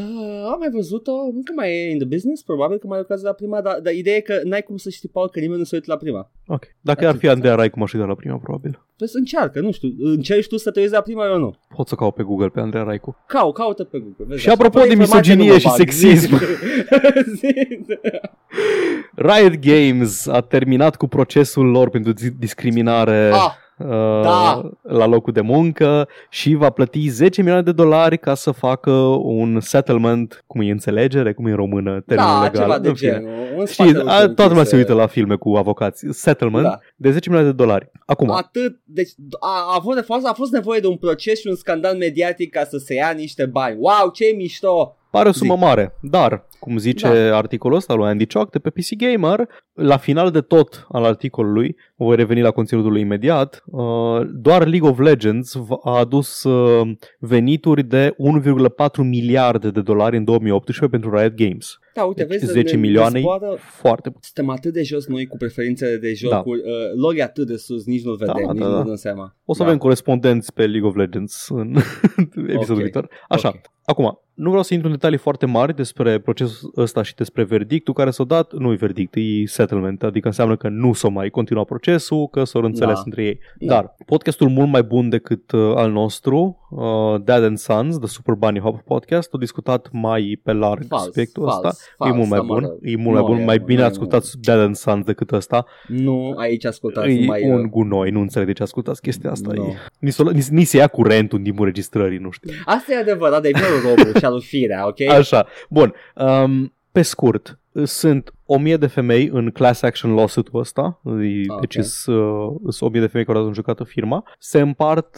am mai văzut-o, nu că mai e in the business, probabil că mai lucrează la Prima, dar, dar ideea e că n-ai cum să știi, Paul, că nimeni nu se uită la Prima. Ok, dacă ar fi Andrei Rai, cum aș uita la Prima, probabil. Păi să încearcă, nu știu, încerci tu să te uiți la Prima, eu nu. Pot să caut pe Google pe Andrei Raicu. Cau, caută pe Google. Vezi, și așa, apropo de misoginie și sexism. Riot Games a terminat cu procesul lor pentru discriminare... Ah. Da. La locul de muncă și va plăti zece milioane de dolari ca să facă un settlement, cum e înțelegere, cum e în română termenul da, legal. Ceva de genul. Știi, toată lumea se uită la filme cu avocați. Settlement da. de zece milioane de dolari. Acum. Atât, deci a, a, avut de fapt, a fost nevoie de un proces și un scandal mediatic ca să se ia niște bani. Wow, ce mișto! Pare o sumă Zic. mare, dar, cum zice da. articolul ăsta lui Andy Cioc de pe P C Gamer, la final de tot al articolului, voi reveni la conținutul lui imediat, doar League of Legends a adus venituri de unu virgulă patru miliarde de dolari în două mii optsprezece pentru Riot Games. Da, uite, deci vezi, zece milioane foarte... Suntem atât de jos noi cu preferințele de jocuri, da. uh, lor e atât de sus, nici nu-l vedem, da, nici da, nu-l dăm da. seama. O să da. avem corespondenți pe League of Legends în episodul okay. viitor. Așa, okay. acum, nu vreau să intru în detalii foarte mari despre procesul ăsta și despre verdictul care s-a dat, nu-i verdict, e settlement, adică înseamnă că nu s-o mai continua procesul, că s-au înțeles da. între ei. Da. Dar podcastul mult mai bun decât uh, al nostru, uh, Dad and Sons, The Super Bunny Hop Podcast, a discutat mai pe larg fals, aspectul fals. ăsta. Fals, e mult mai bun, e mult mai bun, mai bine ascultați Dead and Sons decât ăsta. Nu, aici ascultați e mai... E un gunoi, nu înțeleg de ce ascultați chestia asta. No. Ni, s-o, ni, ni se ia curentul în timpul registrării, nu știu. Asta e adevărat, dar e bine robul și alu firea, ok? Așa, bun. Um, pe scurt, sunt o mie de femei în class action lawsuit-ul ăsta, okay. deci sunt o mie de femei care au adunjecată firma, se împart,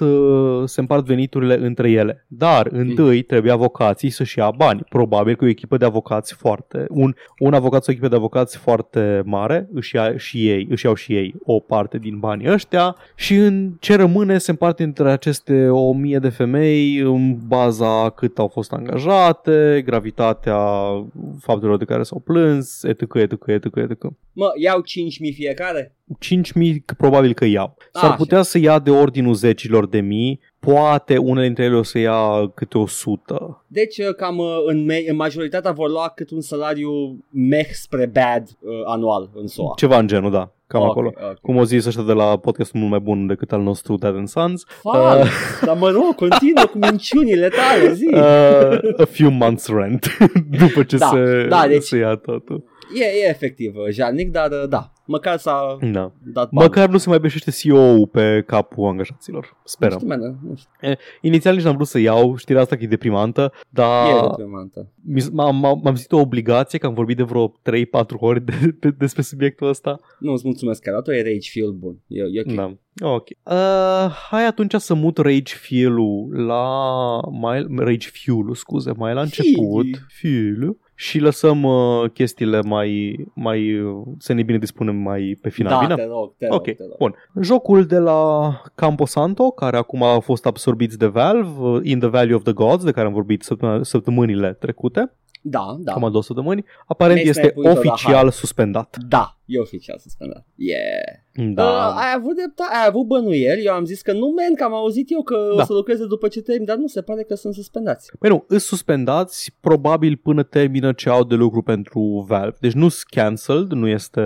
se împart veniturile între ele, dar întâi trebuie avocații să-și ia bani, probabil că o echipă de avocați foarte, un, un avocat sau o echipă de avocați foarte mare își, ia și ei, își iau și ei o parte din banii ăștia și în ce rămâne se împarte între aceste o mie de femei în baza cât au fost angajate, gravitatea faptelor de care s-au plâns, et cetera etc, etc, etc. Mă, iau cinci mii fiecare? cinci mii probabil că iau. S-ar A, putea așa. să ia de ordinul zecilor de mii poate unele dintre ele o să ia câte o sută. Deci cam în, me- în majoritatea vor lua cât un salariu meh spre bad uh, anual în S U A. Ceva în genul, da. Cam okay, acolo. Okay. Cum o zis ăștia de la podcastul mult mai bun decât al nostru, Dad and Sons. Fals, uh, dar mă rog, continuă cu minciunile tale, zi. Uh, a few months rent, după ce da, se, da, deci se ia totul. E, e efectiv, jalnic, dar da, măcar s-a da. dat bani. Măcar nu se mai beșește C E O-ul pe capul angajaților, sperăm. Nu știu, mene, nu știu. Inițial nici n-am vrut să iau, știrea asta că e deprimantă, dar e deprimantă. M-am, m-am zis o obligație, că am vorbit de vreo trei patru ori de, de, despre subiectul ăsta. Nu, îți mulțumesc, că tu e rage feel bun, e, e ok. Da. Okay. Uh, hai atunci să mut Rage Fuel-ul la mai, Rage Fuel-ul, scuze, mai la început. Fuel. Și lăsăm uh, chestiile mai, mai uh, să ne bine dispunem mai pe final. Da, bine? Te rog, te okay. rog, te rog. Bun. Jocul de la Camposanto, care acum a fost absorbit de Valve, uh, In the Valley of the Gods, de care am vorbit săptămâ- săptămânile trecute. Da, da. Cam două săptămâni. Aparent Mestre este oficial la suspendat. Da, e oficial suspendat. Yeah. Da. Uh, ai avut dreptate, ai avut bănuieli. Eu am zis că nu, man, că am auzit eu că da. o să lucreze după ce termin, dar nu, se pare că sunt suspendați. Păi nu, îs suspendați probabil până termină ce au de lucru pentru Valve. Deci nu-s cancelled, nu este,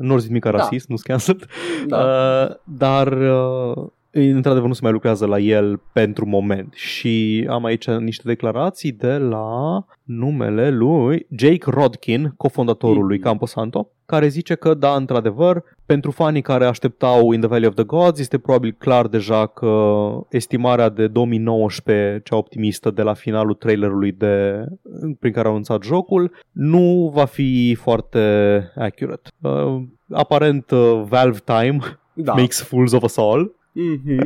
nu-or zic mica rasist, da. nu-s cancelled, da. uh, dar... Uh... într-adevăr nu se mai lucrează la el pentru moment. Și am aici niște declarații de la numele lui Jake Rodkin, cofondatorul lui Camposanto, care zice că, da, într-adevăr, pentru fanii care așteptau In the Valley of the Gods, este probabil clar deja că estimarea de două mii nouăsprezece, cea optimistă de la finalul trailerului de, prin care au anunțat jocul, nu va fi foarte accurate. Uh, aparent, uh, Valve Time da. makes fools of us all. Mm-hmm.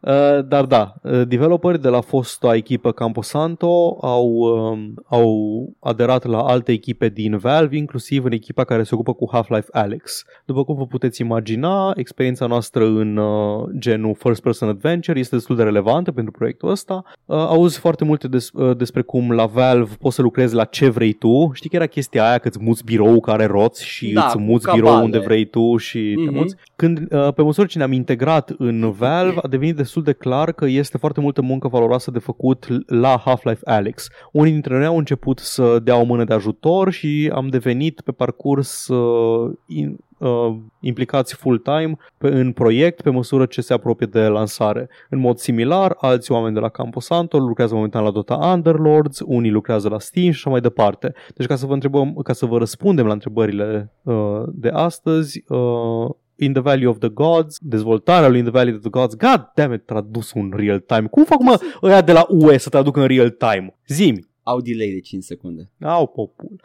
uh, dar da, developeri de la fosta echipă Camposanto au, um, au aderat la alte echipe din Valve, inclusiv în echipa care se ocupă cu Half-Life Alyx. După cum vă puteți imagina, experiența noastră în uh, genul First Person Adventure este destul de relevantă pentru proiectul ăsta. uh, Auzi foarte multe des, uh, despre cum la Valve poți să lucrezi la ce vrei tu. Știi că era chestia aia că îți muți birou care roți și da, îți muți birou bale. unde vrei tu și mm-hmm. te muți. Când, uh, pe măsură ce ne-am integrat în Valve, a devenit destul de clar că este foarte multă muncă valoroasă de făcut la Half-Life Alyx. Unii dintre noi au început să dea o mână de ajutor și am devenit pe parcurs uh, in, uh, implicați full-time pe, în proiect pe măsură ce se apropie de lansare. În mod similar, alți oameni de la Camposanto lucrează momentan la Dota Underlords, unii lucrează la Steam și așa mai departe. Deci ca să vă întrebăm, ca să vă răspundem la întrebările uh, de astăzi, uh, In the Valley of the Gods, dezvoltarea lui In the Valley of the Gods, god damn it, tradus în real time. Cum fac, mă, ăia de la U E să traducă în real time? Zi-mi. Au delay de cinci secunde. Au popul.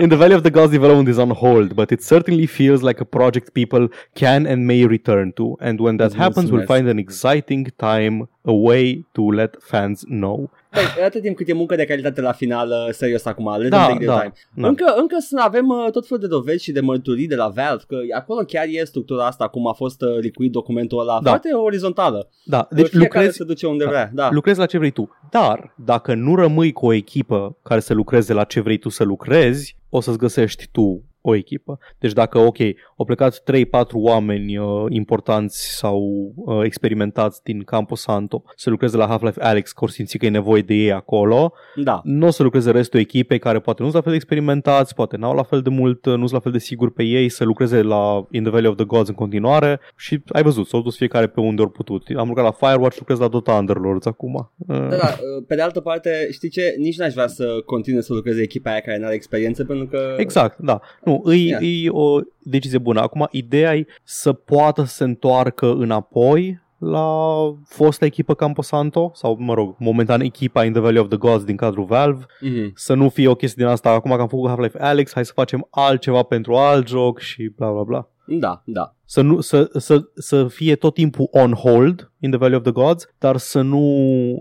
In the Valley of the Gods development is on hold, but it certainly feels like a project people can and may return to. And when that happens, we'll find an exciting time, a way to let fans know. Păi, atât timp cât e muncă de calitate la final, serios acum, le da, dăm da, time. Da. Încă, încă să avem uh, tot felul de dovezi și de mărturii de la Valve, că acolo chiar e structura asta, cum a fost uh, licuit documentul ăla, da. foarte orizontală. Da, deci lucrezi, se duce unde da. vrea. Da. Lucrezi la ce vrei tu, dar dacă nu rămâi cu o echipă care să lucreze la ce vrei tu să lucrezi, o să-ți găsești tu o echipă. Deci dacă, ok, au plecat trei patru oameni uh, importanți sau uh, experimentați din Camposanto să lucreze la Half-Life Alyx, că ori simți că e nevoie de ei acolo, da. nu o să lucreze restul echipei care poate nu-s la fel de experimentați, poate n-au la fel de mult, nu-s la fel de sigur pe ei, să lucreze la In the Valley of the Gods în continuare și ai văzut, s-au dus fiecare pe unde ori putut. Am lucrat la Firewatch, lucrez la Dota Underlords acum. Da, da, pe de altă parte, știi ce? Nici n-aș vrea să continue să lucreze echipa aia care n-are experiență, pentru că... Exact, da. Nu, Îi, yeah. îi o decizie bună. Acum, ideea e să poată să se întoarcă înapoi la fosta echipă Camposanto sau, mă rog, momentan echipa In the Valley of the Gods din cadrul Valve, mm-hmm. să nu fie o chestie din asta, acum că am făcut Half-Life Alyx, hai să facem altceva pentru alt joc și bla bla bla. Da, da. Să, nu, să, să, să fie tot timpul on hold In the Valley of the Gods, dar să nu,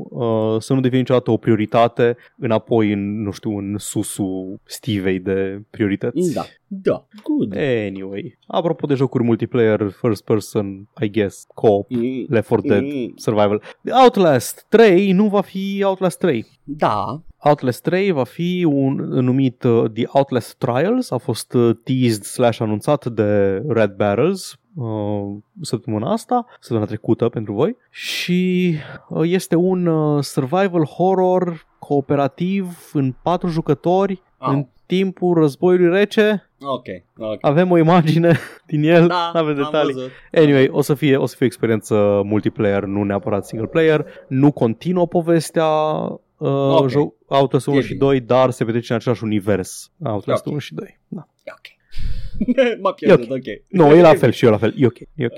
uh, să nu devine niciodată o prioritate înapoi în, nu știu, în susul stivei de priorități. Da, da, good. Anyway, apropo de jocuri multiplayer, first person, I guess, co-op, mm. Left four Dead, mm. Survival. Outlast trei nu va fi Outlast trei. Da. Outlast trei va fi un, numit uh, The Outlast Trials, a fost uh, teased slash anunțat de Red Barrels, uh, săptămâna asta, săptămâna trecută pentru voi, și uh, este un uh, survival horror cooperativ în patru jucători oh. în timpul războiului rece. Okay, ok. Avem o imagine din el, da, avem detalii. Anyway, o să fie o să fie experiență multiplayer, nu neapărat single player. Nu continuă povestea uh, okay. joc, Outlast unu și doi, dar se petrece în același univers. Outlast okay. unu și doi. Da. Ok. M-a pierdut, ok. okay. Nu, no, e la fel și eu la fel. E ok. E, okay.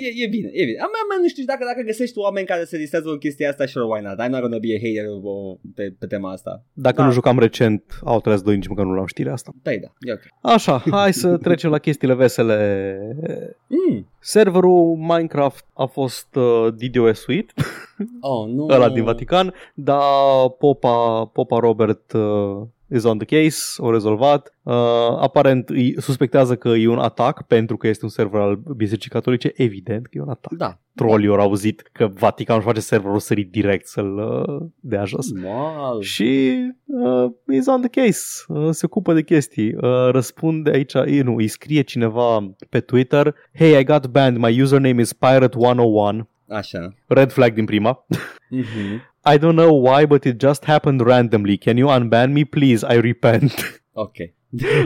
e, e, e bine, e bine. Am mai nu știu dacă dacă găsești oameni care se distrează în chestia asta, sure, why not? I'm not gonna be a hater pe, pe tema asta. Dacă da. nu jucam recent Outlast doi, nici măcar nu l-am știrea asta. Da, da, e ok. Așa, hai să trecem la chestiile vesele. Mm. Serverul Minecraft a fost uh, DDoS-uit. Oh, nu. Ăla din Vatican, dar Popa, Popa Robert... Uh, is on the case, o rezolvat. Uh, aparent îi suspectează că e un atac, pentru că este un server al Bisericii Catolice, evident că e un atac. Da. Trolii au auzit că Vaticanul face serverul sărit direct să-l uh, dea jos. Wow. Și uh, is on the case, uh, se ocupă de chestii. Uh, răspunde aici, nu, îi scrie cineva pe Twitter: "Hey, I got banned, my username is pirate one oh one." Așa. Red flag din prima. Mhm. I don't know why, but it just happened randomly. Can you unban me, please? I repent. Okay.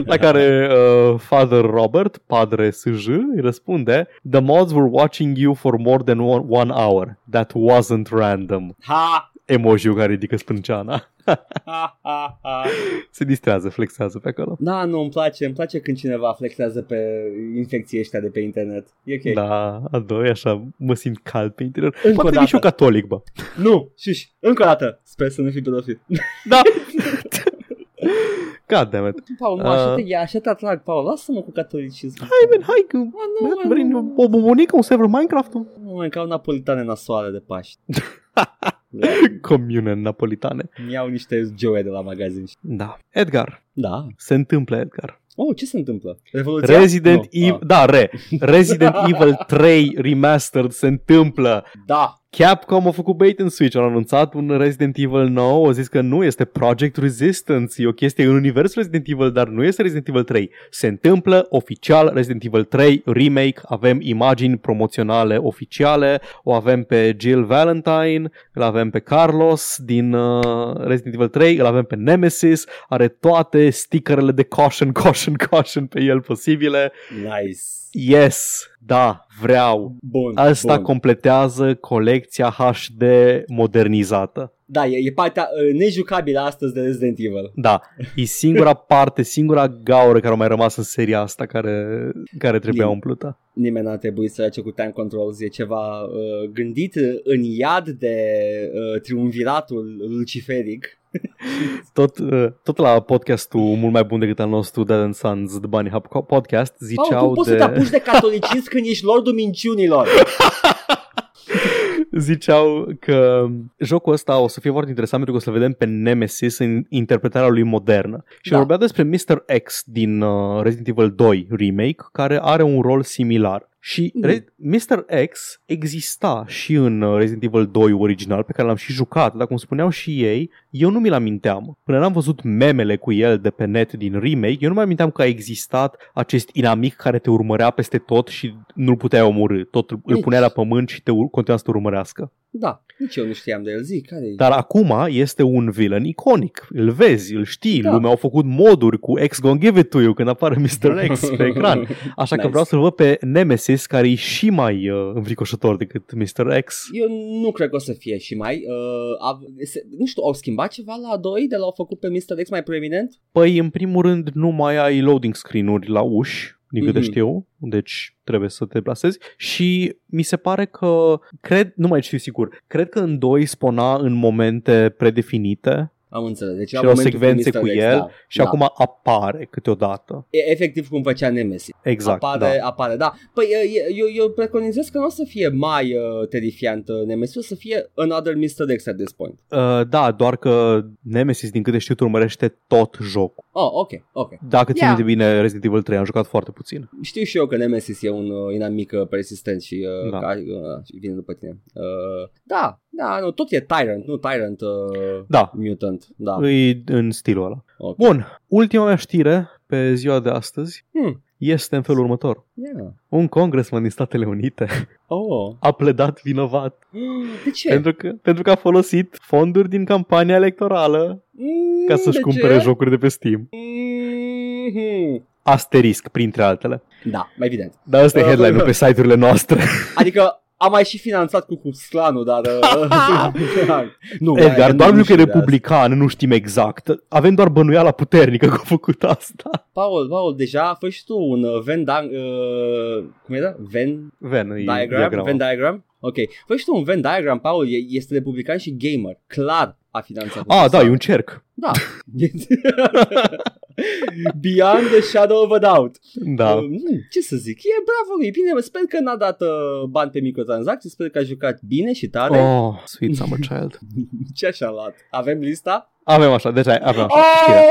La care uh, Father Robert, Padre S J, îi răspunde: "The mods were watching you for more than one, one hour. That wasn't random." Ha! Emoji-ul care ridică sprânceana. Ha, ha, ha. Se distrează, flexează pe acolo. Da, nu, îmi place, îmi place când cineva flexează pe infecții ăștia de pe internet. E ok. Da, a doi, așa, mă simt cald pe interior. Încă poate fi și eu catolic, bă. Nu, șiși, încă o dată. Sper să nu fii pedofil. Da. God damn it. Paul, mă, așa te, ia, așa te atrag, Paul, lasă-mă cu catolicism. Hai, man, hai, că vrei o bombonică, un server Minecraft-ul. Mă, ca o napolitane nasoară de Paști. Comuniune napolitane. Mi-au niște joie de la magazin. Da. Edgar. Da. Se întâmplă, Edgar. Oh, ce se întâmplă? Revoluția? Resident no. Evil, ah. da, re. Resident Evil trei Remastered se întâmplă. Da. Capcom a făcut bait and switch, au anunțat un Resident Evil nou, au zis că nu este Project Resistance, e o chestie în universul Resident Evil, dar nu este Resident Evil trei. Se întâmplă oficial Resident Evil trei Remake, avem imagini promoționale oficiale, o avem pe Jill Valentine, îl avem pe Carlos din uh, Resident Evil trei, îl avem pe Nemesis, are toate stickerele de caution, caution, caution pe el posibile. Nice. Yes. Da, vreau. Bun, Asta bun. completează colecția H D modernizată. Da, e, e partea uh, nejucabilă astăzi de Resident Evil. Da, e singura parte, singura gaură care a mai rămas în seria asta care, care trebuia Nim- umplută. Nimeni n-a trebuit să face cu Time Controls, e ceva uh, gândit în iad de uh, triumviratul luciferic. Tot, tot la podcastul mult mai bun decât al nostru, Dead and Sons, The Bunny Hub Podcast, ziceau de... Paul, tu poți de... să te apuci de catolicism când ești lordul minciunilor. Ziceau că jocul ăsta o să fie foarte interesant pentru că o să vedem pe Nemesis în interpretarea lui modernă. Și da. vorbea despre mister X din Resident Evil doi Remake, care are un rol similar. Și mister X exista și în Resident Evil doi original, pe care l-am și jucat, dar cum spuneau și ei, eu nu mi-l aminteam. Până n-am văzut memele cu el de pe net din remake, eu nu mi aminteam că a existat acest inamic care te urmărea peste tot și nu-l puteai omorî. Tot îl punea la pământ și te ur- continua să te urmărească. Da, nici eu nu știam de el, zic. Care-i? Dar acum este un villain iconic. Îl vezi, îl știi, da. lumea au făcut moduri cu X Gon Give It To You când apare mister X pe ecran. Așa nice. Că vreau să-l văd pe Nemesis, care e și mai uh, înfricoșător decât mister X. Eu nu cred că o să fie și mai. Uh, a, se, nu știu, au schimbat ceva la doi de l-au făcut pe mister X mai preeminent? Păi, în primul rând, nu mai ai loading screen-uri la uși, din câte mm-hmm. știu, deci trebuie să te plasezi și mi se pare că, cred, nu mai știu sigur, cred că în doi spona în momente predefinite. Am înțeles, deci și o secvențe cu Rex, el da, și da. acum apare câteodată. E, efectiv cum făcea Nemesis. Exact, apare, da. Apare, da. Păi eu, eu preconizez că nu o să fie mai uh, terifiant Nemesis, o să fie another mister X at this point. Uh, da, doar că Nemesis, din câte știu, urmărește tot jocul. Oh, ok, ok. Dacă țin yeah. de bine Resident Evil trei, am jucat foarte puțin. Știu și eu că Nemesis e un uh, inamic persistent și uh, da. ca, uh, vine după tine. Uh, da. Da, nu, tot e Tyrant, nu Tyrant uh, da. Mutant. Da, e în stilul ăla. Okay. Bun, ultima mea știre pe ziua de astăzi hmm. este în felul următor. Yeah. Un congresman din Statele Unite oh. a pledat vinovat. De ce? Pentru că, pentru că a folosit fonduri din campania electorală mm, ca să-și cumpere ce? jocuri de pe Steam. Mm-hmm. Asterisc, printre altele. Da, mai evident. Dar ăsta uh, e headline-ul uh, pe site-urile noastre. Adică am mai și finanțat cu Cuslanul, dar... nu, Edgar, doar nu că e republican, nu știm exact. Avem doar bănuiala puternică că a făcut asta. Paul, Paul, deja faci tu un Venn... Uh, cum era? Venn... Venn diagram? Venn diagram? Ok. Faci tu un Venn diagram, Paul, este republican și gamer. Clar a finanțat. Ah, da, e un cerc. Da. Beyond the shadow of a doubt. Da. Uh, ce să zic? E bravo, e bine. Sper că n-a dat uh, bani pe microtransacții. Sper că a jucat bine și tare. Oh, sweet summer child. Ce așa a luat? Avem lista? Avem așa, deja avem așa.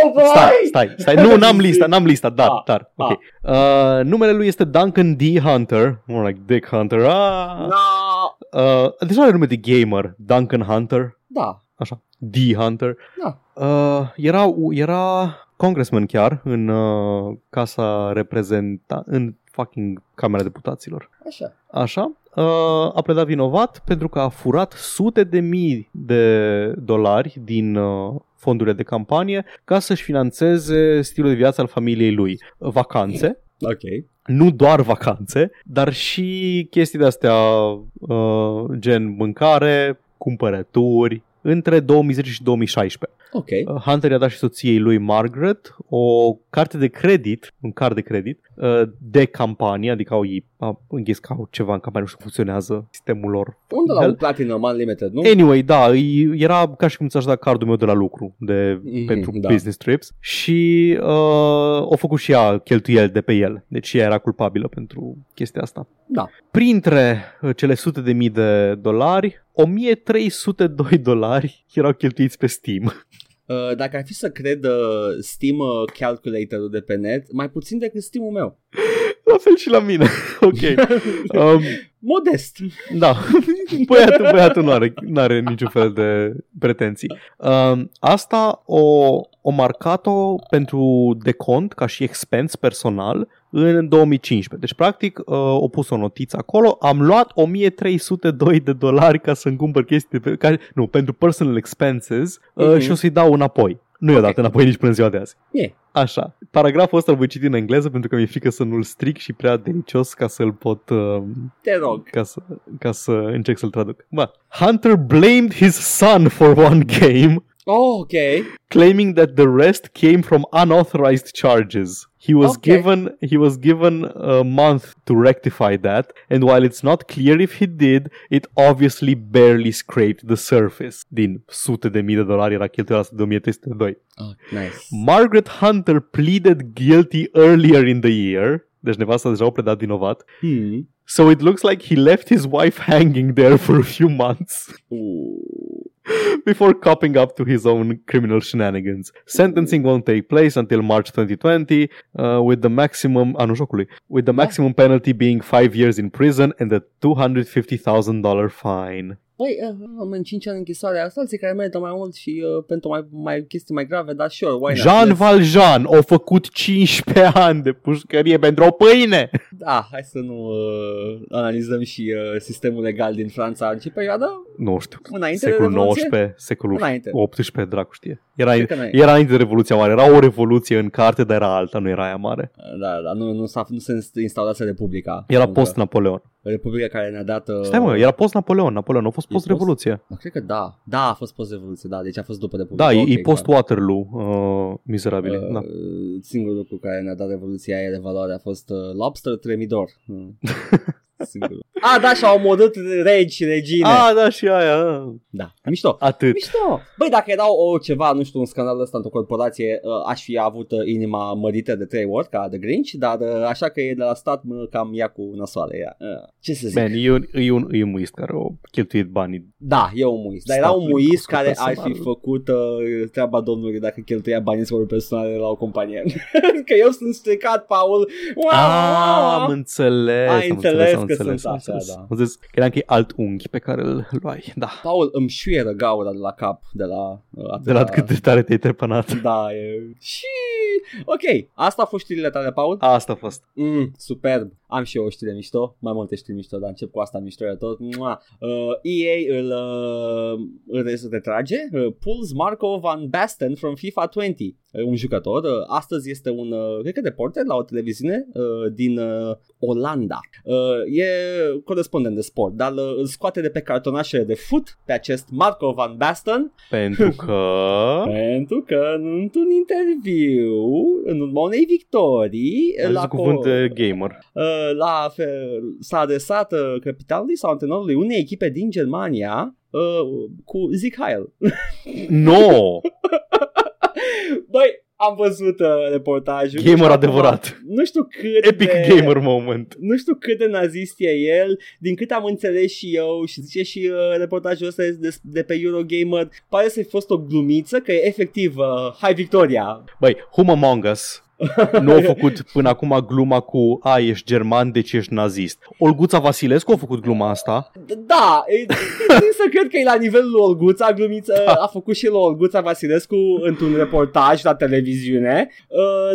Oh, stai, stai, stai. Nu, n-am lista, n-am lista, dar, ah, dar. Okay. Ah. Uh, numele lui este Duncan D. Hunter. More like Dick Hunter. Ah. No. Uh, deja are nume de gamer. Duncan Hunter. Da. Așa. D. Hunter. Da. Uh, era, era... Congressman chiar în uh, casa reprezenta în fucking Camera Deputaților. Așa. Așa. Uh, a pledat vinovat pentru că a furat sute de mii de dolari din uh, fondurile de campanie ca să-și finanțeze stilul de viață al familiei lui. Vacanțe. Ok. Nu doar vacanțe, dar și chestii de-astea uh, gen mâncare, cumpărături. Între două mii zece și două mii șaisprezece. Okay. Hunter i-a dat și soției lui Margaret o carte de credit, un card de credit, de campanie, adică au ei, înghis că au ceva în campanie, nu știu cum funcționează sistemul lor. Unde la un Platinum Unlimited, nu? Anyway, da, era ca și cum ți-aș da cardul meu de la lucru, de, mm-hmm, pentru da. business trips și uh, o făcut și ea cheltuieli de pe el, deci ea era culpabilă pentru chestia asta. Da. Printre cele sute de mii de dolari, o mie trei sute doi dolari erau cheltuiți pe Steam. Dacă ar fi să cred Steam calculatorul de pe net, mai puțin decât Steam-ul meu. La fel și la mine. Ok. Um, Modest. Da. Băiatul, băiatul nu are, n-are niciun fel de pretenții. Um, asta o, o marcat-o pentru decont ca și expense personal în două mii cincisprezece. Deci, practic, uh, o pus o notiță acolo. Am luat o mie trei sute doi de dolari ca să-mi cumpăr chestii pe, ca, nu, pentru personal expenses uh, uh-huh. și o să-i dau înapoi. Nu i-o okay. dat înapoi nici până ziua de azi. Yeah. Așa. Paragraful ăsta îl voi citi în engleză pentru că mi-e frică să nu-l stric și prea delicios ca să-l pot... Uh, Te rog. Ca să, ca să încerc să-l traduc. Bă. Hunter blamed his son for one game. Oh, okay. Claiming that the rest came from unauthorized charges. He was okay. given he was given a month to rectify that, and while it's not clear if he did, it obviously barely scraped the surface. Din sute de mii de dolari era cheltuiala asta de o mie trei sute doi. Oh, nice. Margaret Hunter pleaded guilty earlier in the year. Deci nevasta deja o predat vinovat. Hmm. So it looks like he left his wife hanging there for a few months. Before copping up to his own criminal shenanigans. Sentencing won't take place until March twenty twenty, uh, with the maximum anul jocului, with the maximum ah. penalty being five years in prison and a two hundred fifty thousand dollars fine. Păi, uh, în cinci ani închisoare, alții care merită mai mult și uh, pentru mai, mai chestii mai grave, dar sure, why not? Jean Valjean a făcut cincisprezece ani de pușcărie pentru o pâine! Da, hai să nu uh, analizăm și uh, sistemul legal din Franța în ce perioadă? Nu știu, înainte secolul nouăsprezece, secolul înainte. optsprezece, dracu știe. Era, era înainte de Revoluția Mare, era o revoluție în carte, dar era alta, nu era aia mare. Da, da, nu, nu, s-a, nu se instaurase Republica. Era post-Napoleon. Republica care ne-a dat... Uh... Stai mă, era post-Napoleon, Napoleon a fost post-Revoluție. Post? Cred că da, da, a fost post-Revoluție, da, deci a fost după Republica. Da, okay, e post-Waterloo, uh, mizerabile, uh, da. Singurul lucru care ne-a dat Revoluția aia de valoare a fost uh, Lobster Tremidor. Mm. A, da, și-au omorât regi și regine. A, da, și aia. Da, mișto. Atât. Mișto. Băi, dacă erau o ceva, nu știu, un scandal ăsta într-o corporație, aș fi avut inima mărită de trei ori, ca The Grinch, dar așa că e de la stat, mă, cam ia cu nasoare ea. Ce să zic? Man, e un, e un, e un muist care a cheltuit banii. Da, e un muist. Dar era un muist care personal. Ar fi făcut uh, treaba domnului dacă cheltuia banii său personale la o companie. Că eu sunt stricat, Paul. Wow! A, am înțeles. Ai înțeles că înțeles. Sunt astea, da. Am zis că era încă alt unghi pe care îl luai, da. Paul îmi șuieră gaura de la cap, de la... Atâta... De la cât de tare te-ai trepănat. Da, e... Și... Ok, asta a fost știrile tale, Paul? Asta a fost. Mm, superb. Am și eu o știre mișto, mai multe știri mișto, dar încep cu asta mișto de tot. Uh, E A îl, uh, îl retrage, uh, pulls Marco Van Basten from FIFA douăzeci. Un jucător, astăzi este un, cred că reporter la o televiziune din Olanda. E corespondent de sport, dar îl scoate de pe cartonașele de fut pe acest Marco Van Basten. Pentru că... Pentru că într-un interviu, în urma unei victorii... A zis cuvânt de gamer. La, s-a adresat capitanului sau antrenorului unei echipe din Germania cu Zick Heil. No! Băi, am văzut uh, reportajul. Gamer adevărat. Nu știu cât Epic de, gamer moment. Nu știu cât de nazist e el. Din cât am înțeles și eu, și zice și uh, reportajul ăsta de, de pe Eurogamer, pare să-i fost o glumiță, că e efectiv uh, Hai Victoria. Băi, Whom Among Us nu a făcut până acum gluma cu a, ești german, deci ești nazist. Olguța Vasilescu a făcut gluma asta. Da, să cred că e la nivelul lui Olguța. Glumița da. A făcut și la Olguța Vasilescu într-un reportaj la televiziune.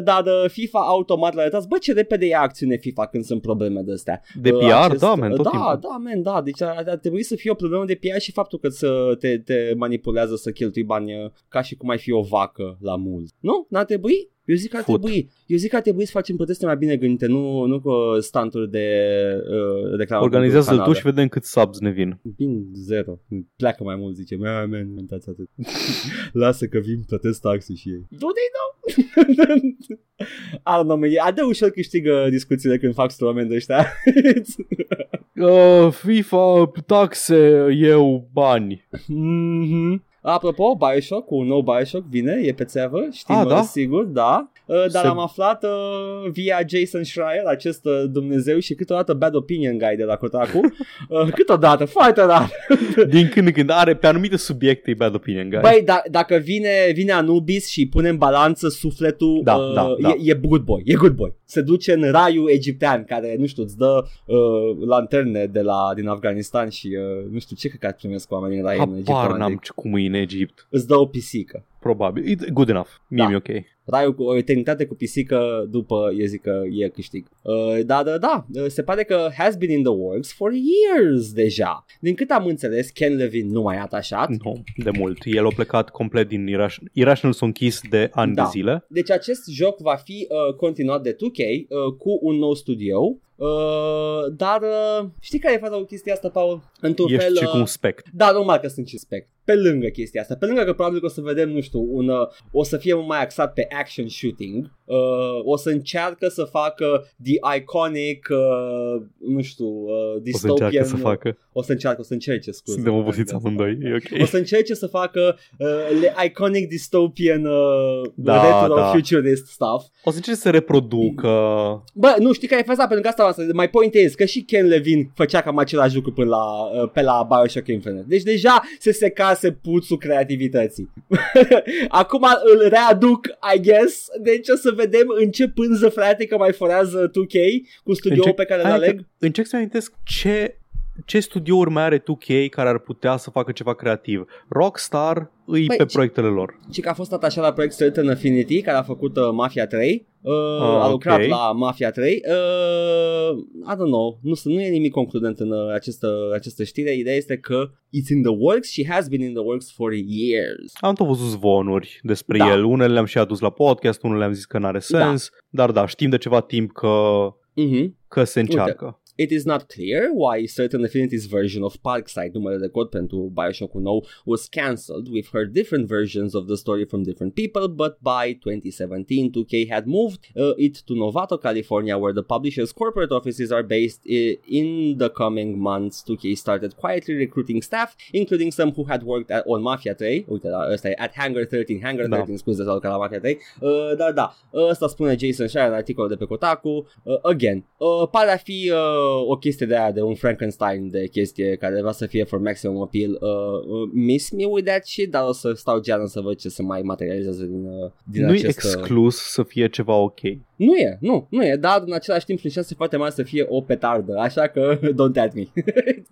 Dar FIFA automat l-a arătat. Bă, ce repede e acțiune FIFA când sunt probleme de astea. De P R, acest... da, men, tot da, timpul. Da, men, da, deci ar, ar trebui să fie o problemă de P R și faptul că să te, te manipulează să cheltui bani ca și cum ai fi o vacă la mult. Nu? N-ar trebui? Eu zic că ar trebui, eu zic că ar trebui să facem proteste mai bine gândite, nu, nu cu stanturi de uh, reclamă. Organizează-l tu și vedem cât subs ne vin. Vin zero. Pleacă mai mult, zice. Mea, mea, mentați atât. Lasă că vin protest taxi și ei. Du-te-i nou! Arno, adă ușor câștigă discuțiile când fac stromeni de ăștia. uh, FIFA, taxe, eu, bani. Mhm. Apropo, Bioshock, cu un nou Bioshock vine, e pe țeavă, știm, ah, da? Sigur, da. Uh, dar Se... am aflat uh, via Jason Schreier, acest uh, Dumnezeu și câteodată bad opinion guy de la Kotaku. Uh, câteodată, foarte rar. Din când în când are pe anumite subiecte bad opinion guy. Băi, da, dacă vine, vine Anubis și pune în balanță sufletul, da, uh, da, da. E, e good boy, e good boy. Se duce în raiul egiptean care, nu știu, îți dă uh, lanterne de la, din Afganistan și uh, nu știu ce căcat primesc oamenii în raiul egiptean. Apar n-am cum e în Egipt. Îți dă o pisică. Probabil. It's good enough. Mie da. E ok. Raiul cu o eternitate cu pisică după, eu zic că e câștig. Uh, dar, da, da, se pare că has been in the works for years deja. Din cât am înțeles, Ken Levine nu mai a atașat. Nu, de mult. El a plecat complet din Irrational, Irrational Son Kiss de ani da. de zile. Deci acest joc va fi uh, continuat de doi K uh, cu un nou studio. Uh, dar uh, știi care e fața cu chestia asta, Paul? Într-un Ești fel, și uh, cu un spect. Da, normal că sunt și spect. Pe lângă chestia asta, pe lângă că probabil că o să vedem, nu știu, un, uh, o să fie mai axat pe action shooting, uh, o să încearcă să facă the iconic, uh, nu știu, uh, dystopian. O să încearcă să facă. O să încearcă, o să încerce, scuze. Suntem obosiți amândoi, e ok. O să încerce să facă uh, le iconic dystopian uh, da, retro da. futurist stuff. O să încerce să reproducă. Bă, nu, știi care e faza? Pentru că asta mai pointez că și Ken Levine făcea cam același lucru până la, pe la Bioshock Infinite. Deci deja se secase puțul creativității. Acum îl readuc, I guess. Deci o să vedem în ce pânză, frate, că mai forează doi K cu studioul pe care îl aleg. Încerc să-mi amintesc ce... Ce studiouri mai are doi K care ar putea să facă ceva creativ? Rockstar îi Băi, pe ci, proiectele lor. Și că a fost atașat la proiect Certain Affinity, care a făcut uh, Mafia trei, uh, ah, a lucrat okay. la Mafia trei. Uh, I don't know, nu, nu e nimic concludent în uh, această, această știre. Ideea este că it's in the works și has been in the works for years. Am tot văzut zvonuri despre da. el. Unele le-am și adus la podcast, unele le-am zis că n-are sens. Da. Dar da, știm de ceva timp că, uh-huh. că se încearcă. Uite. It is not clear why Certain Affinity's version of Parkside, numele de cod pentru Bioshock-ul nou, was cancelled. We've heard different versions of the story from different people, but by twenty seventeen, doi K had moved uh, it to Novato, California, where the publisher's corporate offices are based. In the coming months, doi K started quietly recruiting staff, including some who had worked at, on Mafia trei, uite, ăsta e, at Hangar thirteen, Hangar da. treisprezece, scuze, sau că la Mafia trei, uh, dar da, ăsta spune Jason Schreier în articolul de pe Kotaku, uh, again, uh, pare a fi... Uh, o chestie de aia, de un Frankenstein de chestie care va să fie for maximum appeal. uh, uh, Miss me with that shit. Dar o să stau geană să văd ce se mai materializează din, uh, din nu acest... Nu-i exclus să fie ceva ok. Nu e, nu, nu e, dar în același timp și se poate mai să fie o petardă, așa că don't at me.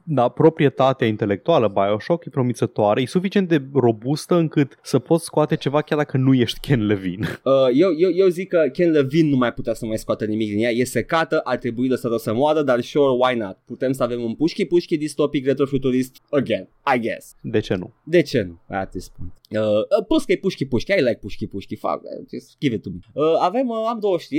Da, proprietatea intelectuală BioShock e promițătoare, e suficient de robustă încât să poți scoate ceva chiar dacă nu ești Ken Levine. Uh, eu, eu, eu zic că Ken Levine nu mai putea să mai scoată nimic din ea, e secată, ar trebui să o să moară, dar sure, why not? Putem să avem un pușchi-pușchi distopic retrofuturist again, I guess. De ce nu? De ce nu? At this point. Uh, plus că e pușchi-pușchi, I like pușchi-pușchi, fuck, just give it to me. Uh, avem, uh, am două știri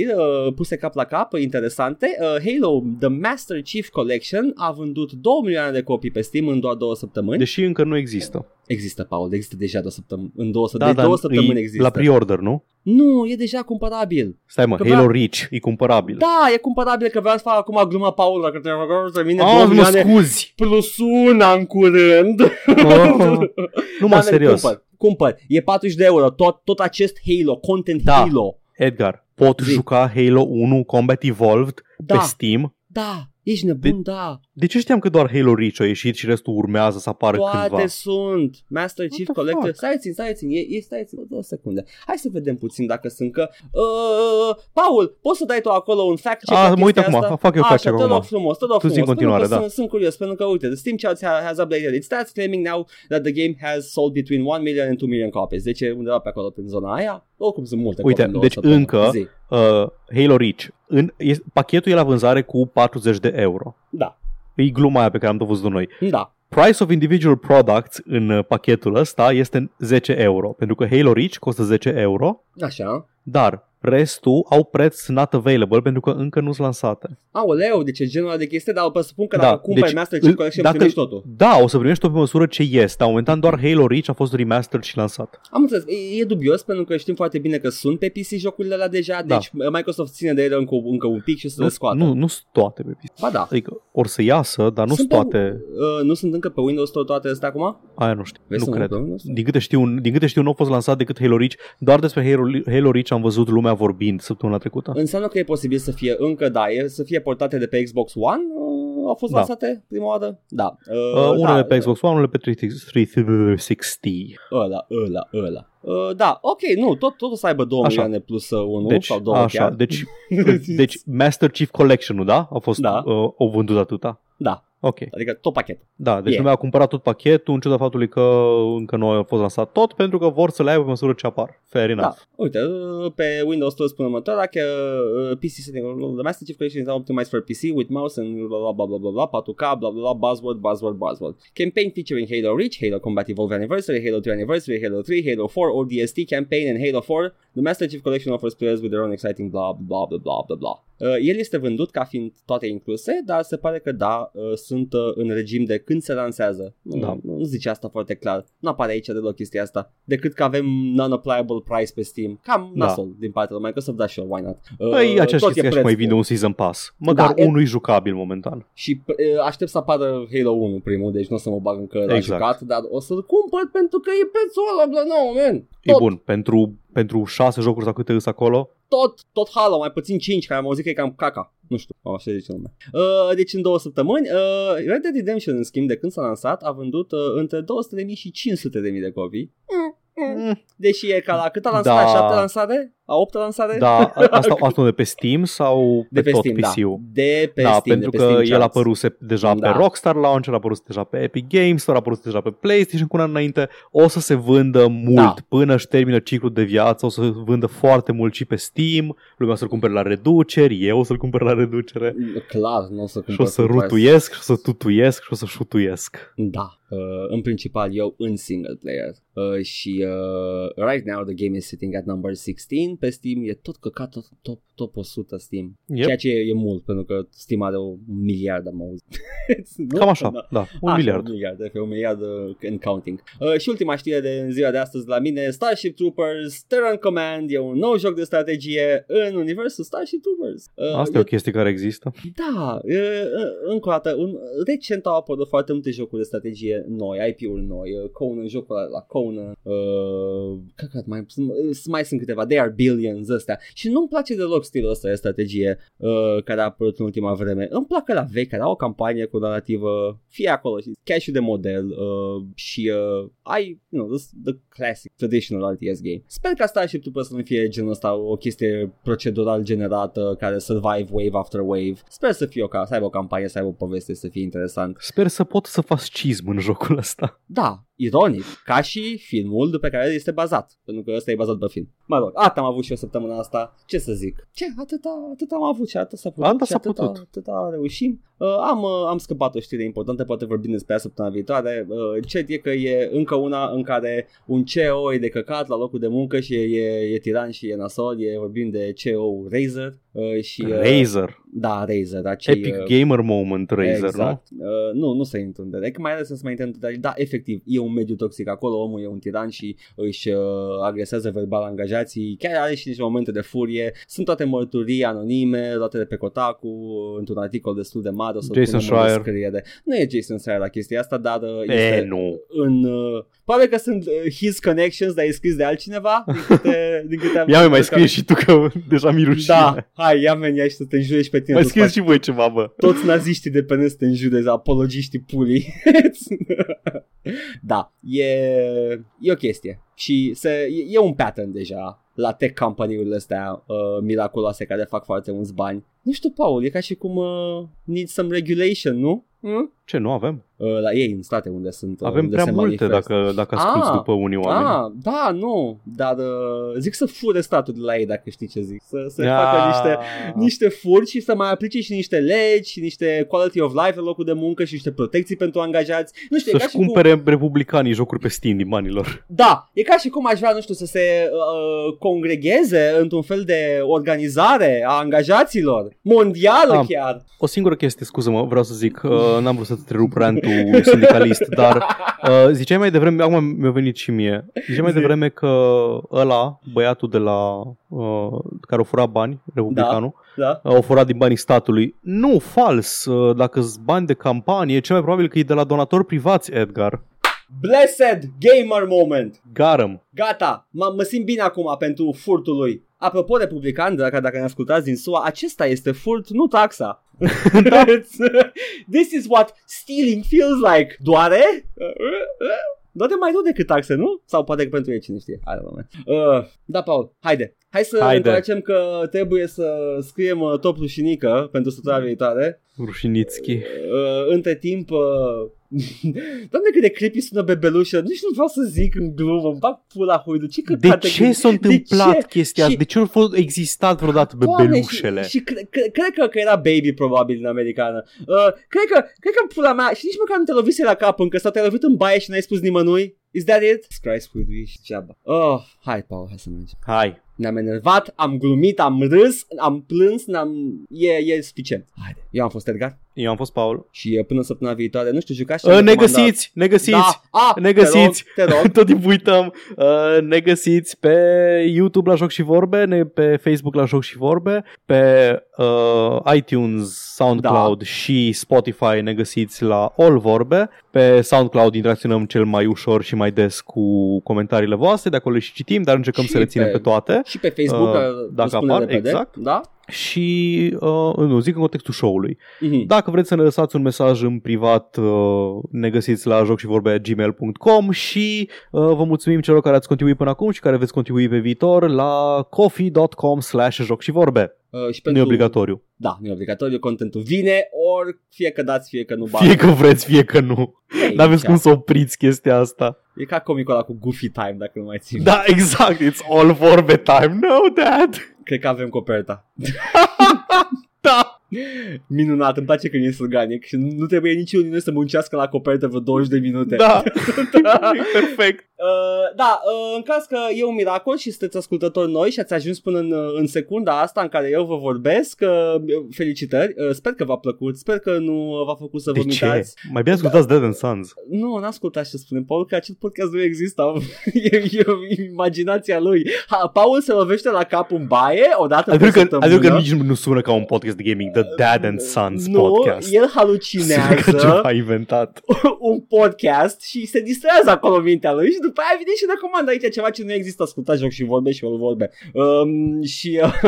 puse cap la cap, interesante. Halo The Master Chief Collection a vândut două milioane de copii pe Steam în doar două săptămâni. Deși încă nu există. Există, Paul, există deja două săptămâni, în două, da, de două săptămâni există. La pre-order, nu? Nu, e deja cumpărabil. Stai mă, că Halo vrea... Reach e cumpărabil. Da, e cumpărabil, că vreau să fac acum gluma, Paul, dacă te rog să mine două milioane plus una în curând. Oh, nu mă, serios. Cumpăr, cumpăr. E patruzeci de euro, tot, tot acest Halo, content da. Halo. Edgar, pot Zic. juca Halo unu Combat Evolved da. pe Steam? Da, ești nebun, de- da. De ce știam că doar Halo Reach a ieșit și restul urmează să apară Toate cândva? Toate sunt Master Chief What Collector. Stai țin, stai țin, e, e, stai țin, două secunde. Hai să vedem puțin dacă sunt că... Uh, Paul, poți să dai tu acolo un fact check? Ah, mă uit acum, fac eu fact check acum. Așa, te rog frumos, te rog frumos. Continuare, da. Sunt, sunt curios, pentru că uite, the Steam chart has updated its stats, claiming now that the game has sold between one million and two million copies. Deci undeva pe acolo, prin zona aia. Oricum sunt multe. Uite, copii, deci încă uh, Halo Reach. În, e, pachetul e la vânzare cu patruzeci de euro. Da. E gluma aia pe care am tot văzut noi. Da. Price of individual products în pachetul ăsta este zece euro, pentru că Halo Reach costă zece euro. Așa. Dar restul au preț not available pentru că încă nu-s lansate. Aoleu, deci e genul de chestie, dar presupun că dacă da, cumperi deci, Master Chief Collection dacă, primești totul. Da, o să primești tot pe măsură ce este. Momentan doar Halo Reach a fost remastered și lansat. Am înțeles, e, e dubios pentru că știm foarte bine că sunt pe P C jocurile alea deja, da. Deci Microsoft ține de ele încă, încă un pic și o să nu, le scoată. Nu, nu sunt toate pe P C. Ba da. Adică or să iasă, dar nu sunt toate. Pe, uh, nu sunt încă pe Windows Store toate astea acum? Aia nu știu, Vezi nu cred. Din câte știu, din câte știu nu a fost lansat decât Halo Reach, doar despre Halo, Halo Reach am văzut lumea vorbind săptămâna trecută. Înseamnă că e posibil să fie încă, da, e, să fie portate de pe Xbox One? Au fost lansate da. prima oară? Da. Uh, uh, unele da, pe Xbox One, unele pe trei sute șaizeci. Ăla, ăla, ăla. Uh, da, ok, nu, tot, tot o să aibă două milioane plus unu deci, sau două așa, chiar. Deci, deci Master Chief Collection-ul, da? A fost da. Uh, o vândut atâta? Da. Ok. Adică tot pachetul. Da, deci yeah. lumea a cumpărat tot pachetul în ciuda faptului că încă nu a fost lansat tot, pentru că vor să le aibă pe măsură ce apar. Fair enough. Da. Uite, pe Windows Store spune următoarea că P C setting, the Master Chief Collection is now optimized for P C with mouse and bla bla bla bla bla, patru K, bla bla bla, buzzword, buzzword, buzzword. Campaign featuring Halo Reach, Halo Combat Evolved Anniversary, Halo two Anniversary, Halo three, Halo four, O D S T campaign and Halo four. The Master Chief Collection offers players with their own exciting bla bla bla bla bla bla. Uh, el este vândut ca fiind toate incluse, dar se pare că da, uh, sunt uh, în regim de când se lansează. Nu, da. nu, nu zice asta foarte clar. Nu apare aici deloc chestia asta, decât că avem non-applicable price pe Steam. Cam da. nasol din partea lui Microsoft, dar sure, why not? Uh, păi aceeași chestie și mai vinde un season pass. Măcar da, unul e jucabil momentan. Și uh, aștept să apară Halo unu primul, deci nu o să mă bag încă la exact. jucat, dar o să-l cumpăr pentru că e prețul ăla, bla, no, man. Tot. E bun, pentru, pentru șase jocuri sau câte îs acolo. Tot, tot Halo, mai puțin cinci, care am auzit că e cam caca. Nu știu, așa zice lumea. Uh, deci în două săptămâni, uh, Red Dead Redemption, în schimb, de când s-a lansat, a vândut uh, între două sute de mii și cinci sute de mii de copii. Mm. Deși e ca la cât a lansat, da. șapte lansare? A opta lansare? Da, asta, asta de pe Steam sau pe, pe tot Steam, P C-ul? Da. De pe da, Steam, pentru de pe că Steam el a apăruse deja da. pe Rockstar Launcher, a apărut deja pe Epic Games Store, a apărut deja pe PlayStation cu un an înainte. O să se vândă mult da. până își termină ciclul de viață, o să se vândă foarte mult și pe Steam, lumea o să-l cumpere la reduceri, eu o să-l cumpăr la reducere. Clar, nu o să cumpăr. Și o să rutuiesc, și o să tutuiesc, și o să șutuiesc. Da, uh, în principal eu în single player. Uh, și uh, right now the game is sitting at number sixteen. Pe Steam e tot căcat, tot top, top one hundred Steam. Yep. Ceea ce e, e mult, pentru că Steam are o miliardă, am auzit. Cam așa, da, da un, așa miliard. un miliard. Așa, un miliard în counting. Uh, și ultima știre de în ziua de astăzi la mine, Starship Troopers, Terran Command, e un nou joc de strategie în universul Starship Troopers. Uh, Asta e o chestie care există. Da, uh, încă o dată, un, recent au apărut foarte multe jocuri de strategie noi, I P-uri noi, uh, Conan, jocul ăla la Conan, uh, căcat, mai, mai sunt câteva, They Are Billions, astea. Și nu-mi place deloc stilul ăsta de strategie uh, care a apărut în ultima vreme. Îmi placă la vechi, care au o campanie cu narrativă, fie acolo, știți, chiar și de model uh, și uh, ai, you know, this, the classic, traditional R T S game. Sper că asta și tu poți să nu fie genul ăsta o chestie procedural generată care survive wave after wave. Sper să fie o, să aibă o campanie, să aibă o poveste, să fie interesant. Sper să pot să fascism în jocul ăsta. Da, ironic, ca și filmul după care este bazat, pentru că ăsta e bazat pe film. Mă rog, asta am avut și eu săptămâna asta, ce să zic. Ce, atâta, atâta am avut și atât s-a putut, atâta s-a putut. Atâta, atâta reușim. Uh, am, uh, am scăpat o știre importantă, poate vorbim despre ea săptămâna viitoare. Uh, cert e că e încă una în care un C E O e de căcat la locul de muncă și e, e, e tiran și e nasol, e, vorbim de C E O Razer. Uh, și, uh, Razer? Da, Razer. Acei, Epic uh, Gamer Moment Razer, exact. Nu? Uh, nu, nu se întâmplă. Că adică mai ales să se mai întâmplă, dar da, efectiv, e un mediu toxic acolo, omul e un tiran și își uh, agresează verbal angajații, chiar are și niște momente de furie, sunt toate mărturii anonime, toate de pe Kotaku, într-un articol destul de mare, o să Jason Schreier. De... Nu e Jason Schreier la chestia asta, dar uh, e, este nu. În... Uh, pare că sunt uh, his connections, dar e scris de altcineva, din câte... din câte ia mai scris că... și tu că deja mi rușine. Da, hai, ia meni aici să te înjurești pe tine. Mai scris și voi ceva, bă. Toți naziștii de pe nest te înjurezi, apologiștii pulii. Da, e, e o chestie și se, e, e un pattern deja la tech company-urile astea uh, miraculoase care fac foarte mulți bani. Nu știu, Paul, e ca și cum uh, need some regulation, nu? Hmm? Ce, nu avem? Uh, la ei, în state unde sunt. Avem unde prea se multe dacă, dacă asculti ah, după unii oameni. Ah, da, nu, dar uh, zic să fure statul de la ei, dacă știi ce zic. Să, să facă niște, niște furi și să mai aplice și niște legi și niște quality of life în locul de muncă și niște protecții pentru angajați. Nu știu, să-și cumpere cum... republicanii jocuri pe Steam din banilor. Da, e ca și cum aș vrea, nu știu, să se uh, congregeze într-un fel de organizare a angajaților. Mondială ah, chiar. O singură chestie, scuză-mă, vreau să zic... Uh, n-am vrut să te trerup rantul sindicalist, dar uh, ziceai mai devreme, acum mi-a venit și mie, ziceai mai devreme că ăla, băiatul de la, uh, care o fura bani, republicanul, da, da. O fura din banii statului. Nu, fals, uh, dacă-s bani de campanie, cel mai probabil că e de la donatori privați, Edgar. Blessed gamer moment. Garăm. Gata, mă, mă simt bine acum pentru furtul lui. Apropo, republican, dacă, dacă ne ascultați din S U A, acesta este furt, nu taxa. Da. This is what stealing feels like. Doare? Doare mai rău decât taxe, nu? Sau poate că pentru ei, cine știe. Hai, uh, da, Paul, haide. Hai să haide. Întoarcem că trebuie să scriem top rușinică pentru săptămâna viitoare. Rușinițchi. Uh, între timp... Uh, Doamne, cât de creepy sună bebelușă. Nici nu vreau să zic în glumă. Îmi bag pula huidu. Ce de ce s-a întâmplat de chestia asta? Și... de ce nu a existat vreodată bebelușele? Și, și cred cre- cre- cre- că era Baby probabil în americană. uh, Cred că Cred că în pula mea. Și nici măcar nu te lovise la cap încă. Sau te-ai lovit în baie și n-ai spus nimănui. Is that it? Christ, huidu, ești geaba. Oh, hai, Paul, hai să mergem. Hai. Ne-am enervat, am glumit, am râs, am plâns, n-am... E, e suficient. Haide. Eu am fost Edgar. Eu am fost Paul. Și până săptămâna viitoare, nu știu, jucați ce... Uh, ne găsiți, ne găsiți, da. ah, ne găsiți. Te rog, te rog. Tot timpul uităm. Uh, ne găsiți pe YouTube la Joc și Vorbe, ne, pe Facebook la Joc și Vorbe, pe uh, iTunes, SoundCloud da. și Spotify ne găsiți la All Vorbe. Pe SoundCloud interacționăm cel mai ușor și mai des cu comentariile voastre, de acolo și citim, dar încercăm și să reținem pe, pe toate. Și pe Facebook, uh, dacă apar, repede, exact. Da? Și, uh, nu, zic în contextul show-ului. Uh-huh. Dacă vreți să ne lăsați un mesaj în privat, uh, ne găsiți la joc și vorbe at gmail dot com și uh, vă mulțumim celor care ați contribuit până acum și care veți contribui pe viitor la coffee dot com slash joc și vorbe. Uh, și pentru... Nu e obligatoriu. Da, nu e obligatoriu, contentul vine, ori fie că dați, fie că nu bani. Fie că vreți, fie că nu. Ei, n-aveți cum să opriți chestia asta. E ca comicul ăla cu Goofy Time, dacă nu mai țin. Da, exact, it's all vorbe time, know that. Cred că avem coperta. Da. Minunat, îmi place când e organic și nu trebuie niciunul din noi să muncească la copertă vreo douăzeci de minute. Da, da. Perfect. Uh, da, uh, în caz că e un miracol și sunteți ascultători noi și ați ajuns până în, în secunda asta în care eu vă vorbesc, uh, felicitări, uh, sper că v-a plăcut, sper că nu v-a făcut să vomitați. De ce? Mai bine ascultați da. Dead and Sons. Nu, n-ascultați ce spune Paul, că acest podcast nu există. e, e imaginația lui. Ha, Paul se lovește la cap în baie odată pe săptămână. Adică că nici nu sună ca un podcast de gaming. The Dad and Sons nu, podcast. El halucinează. Sună că ceva inventat. Un podcast și se distrează acolo mintea lui și după aia vine și recomandă aici ceva ce nu există, ascultați Joc și Vorbe și Vorbe. Um, și uh,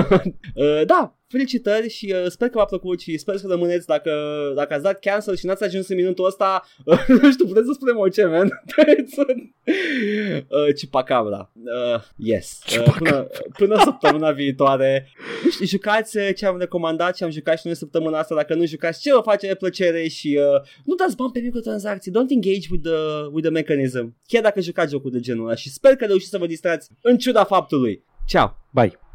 uh, da, felicitări și uh, sper că v-a plăcut și sper să rămâneți, dacă, dacă ați dat cancel și n-ați ajuns în minutul ăsta, uh, nu știu, puteți să spunem orice, man. uh, Cipacabra. Uh, yes. Uh, până, până săptămâna viitoare. Nu știu, jucați ce am recomandat, ce am jucat și noi săptămâna asta. Dacă nu jucați, ce vă face de plăcere și uh, nu dați bani pe microtransacții. Don't engage with the, with the mechanism. Chiar dacă jucați jocul de genul ăla, și sper că reușiți să vă distrați în ciuda faptului. Ciao, bye.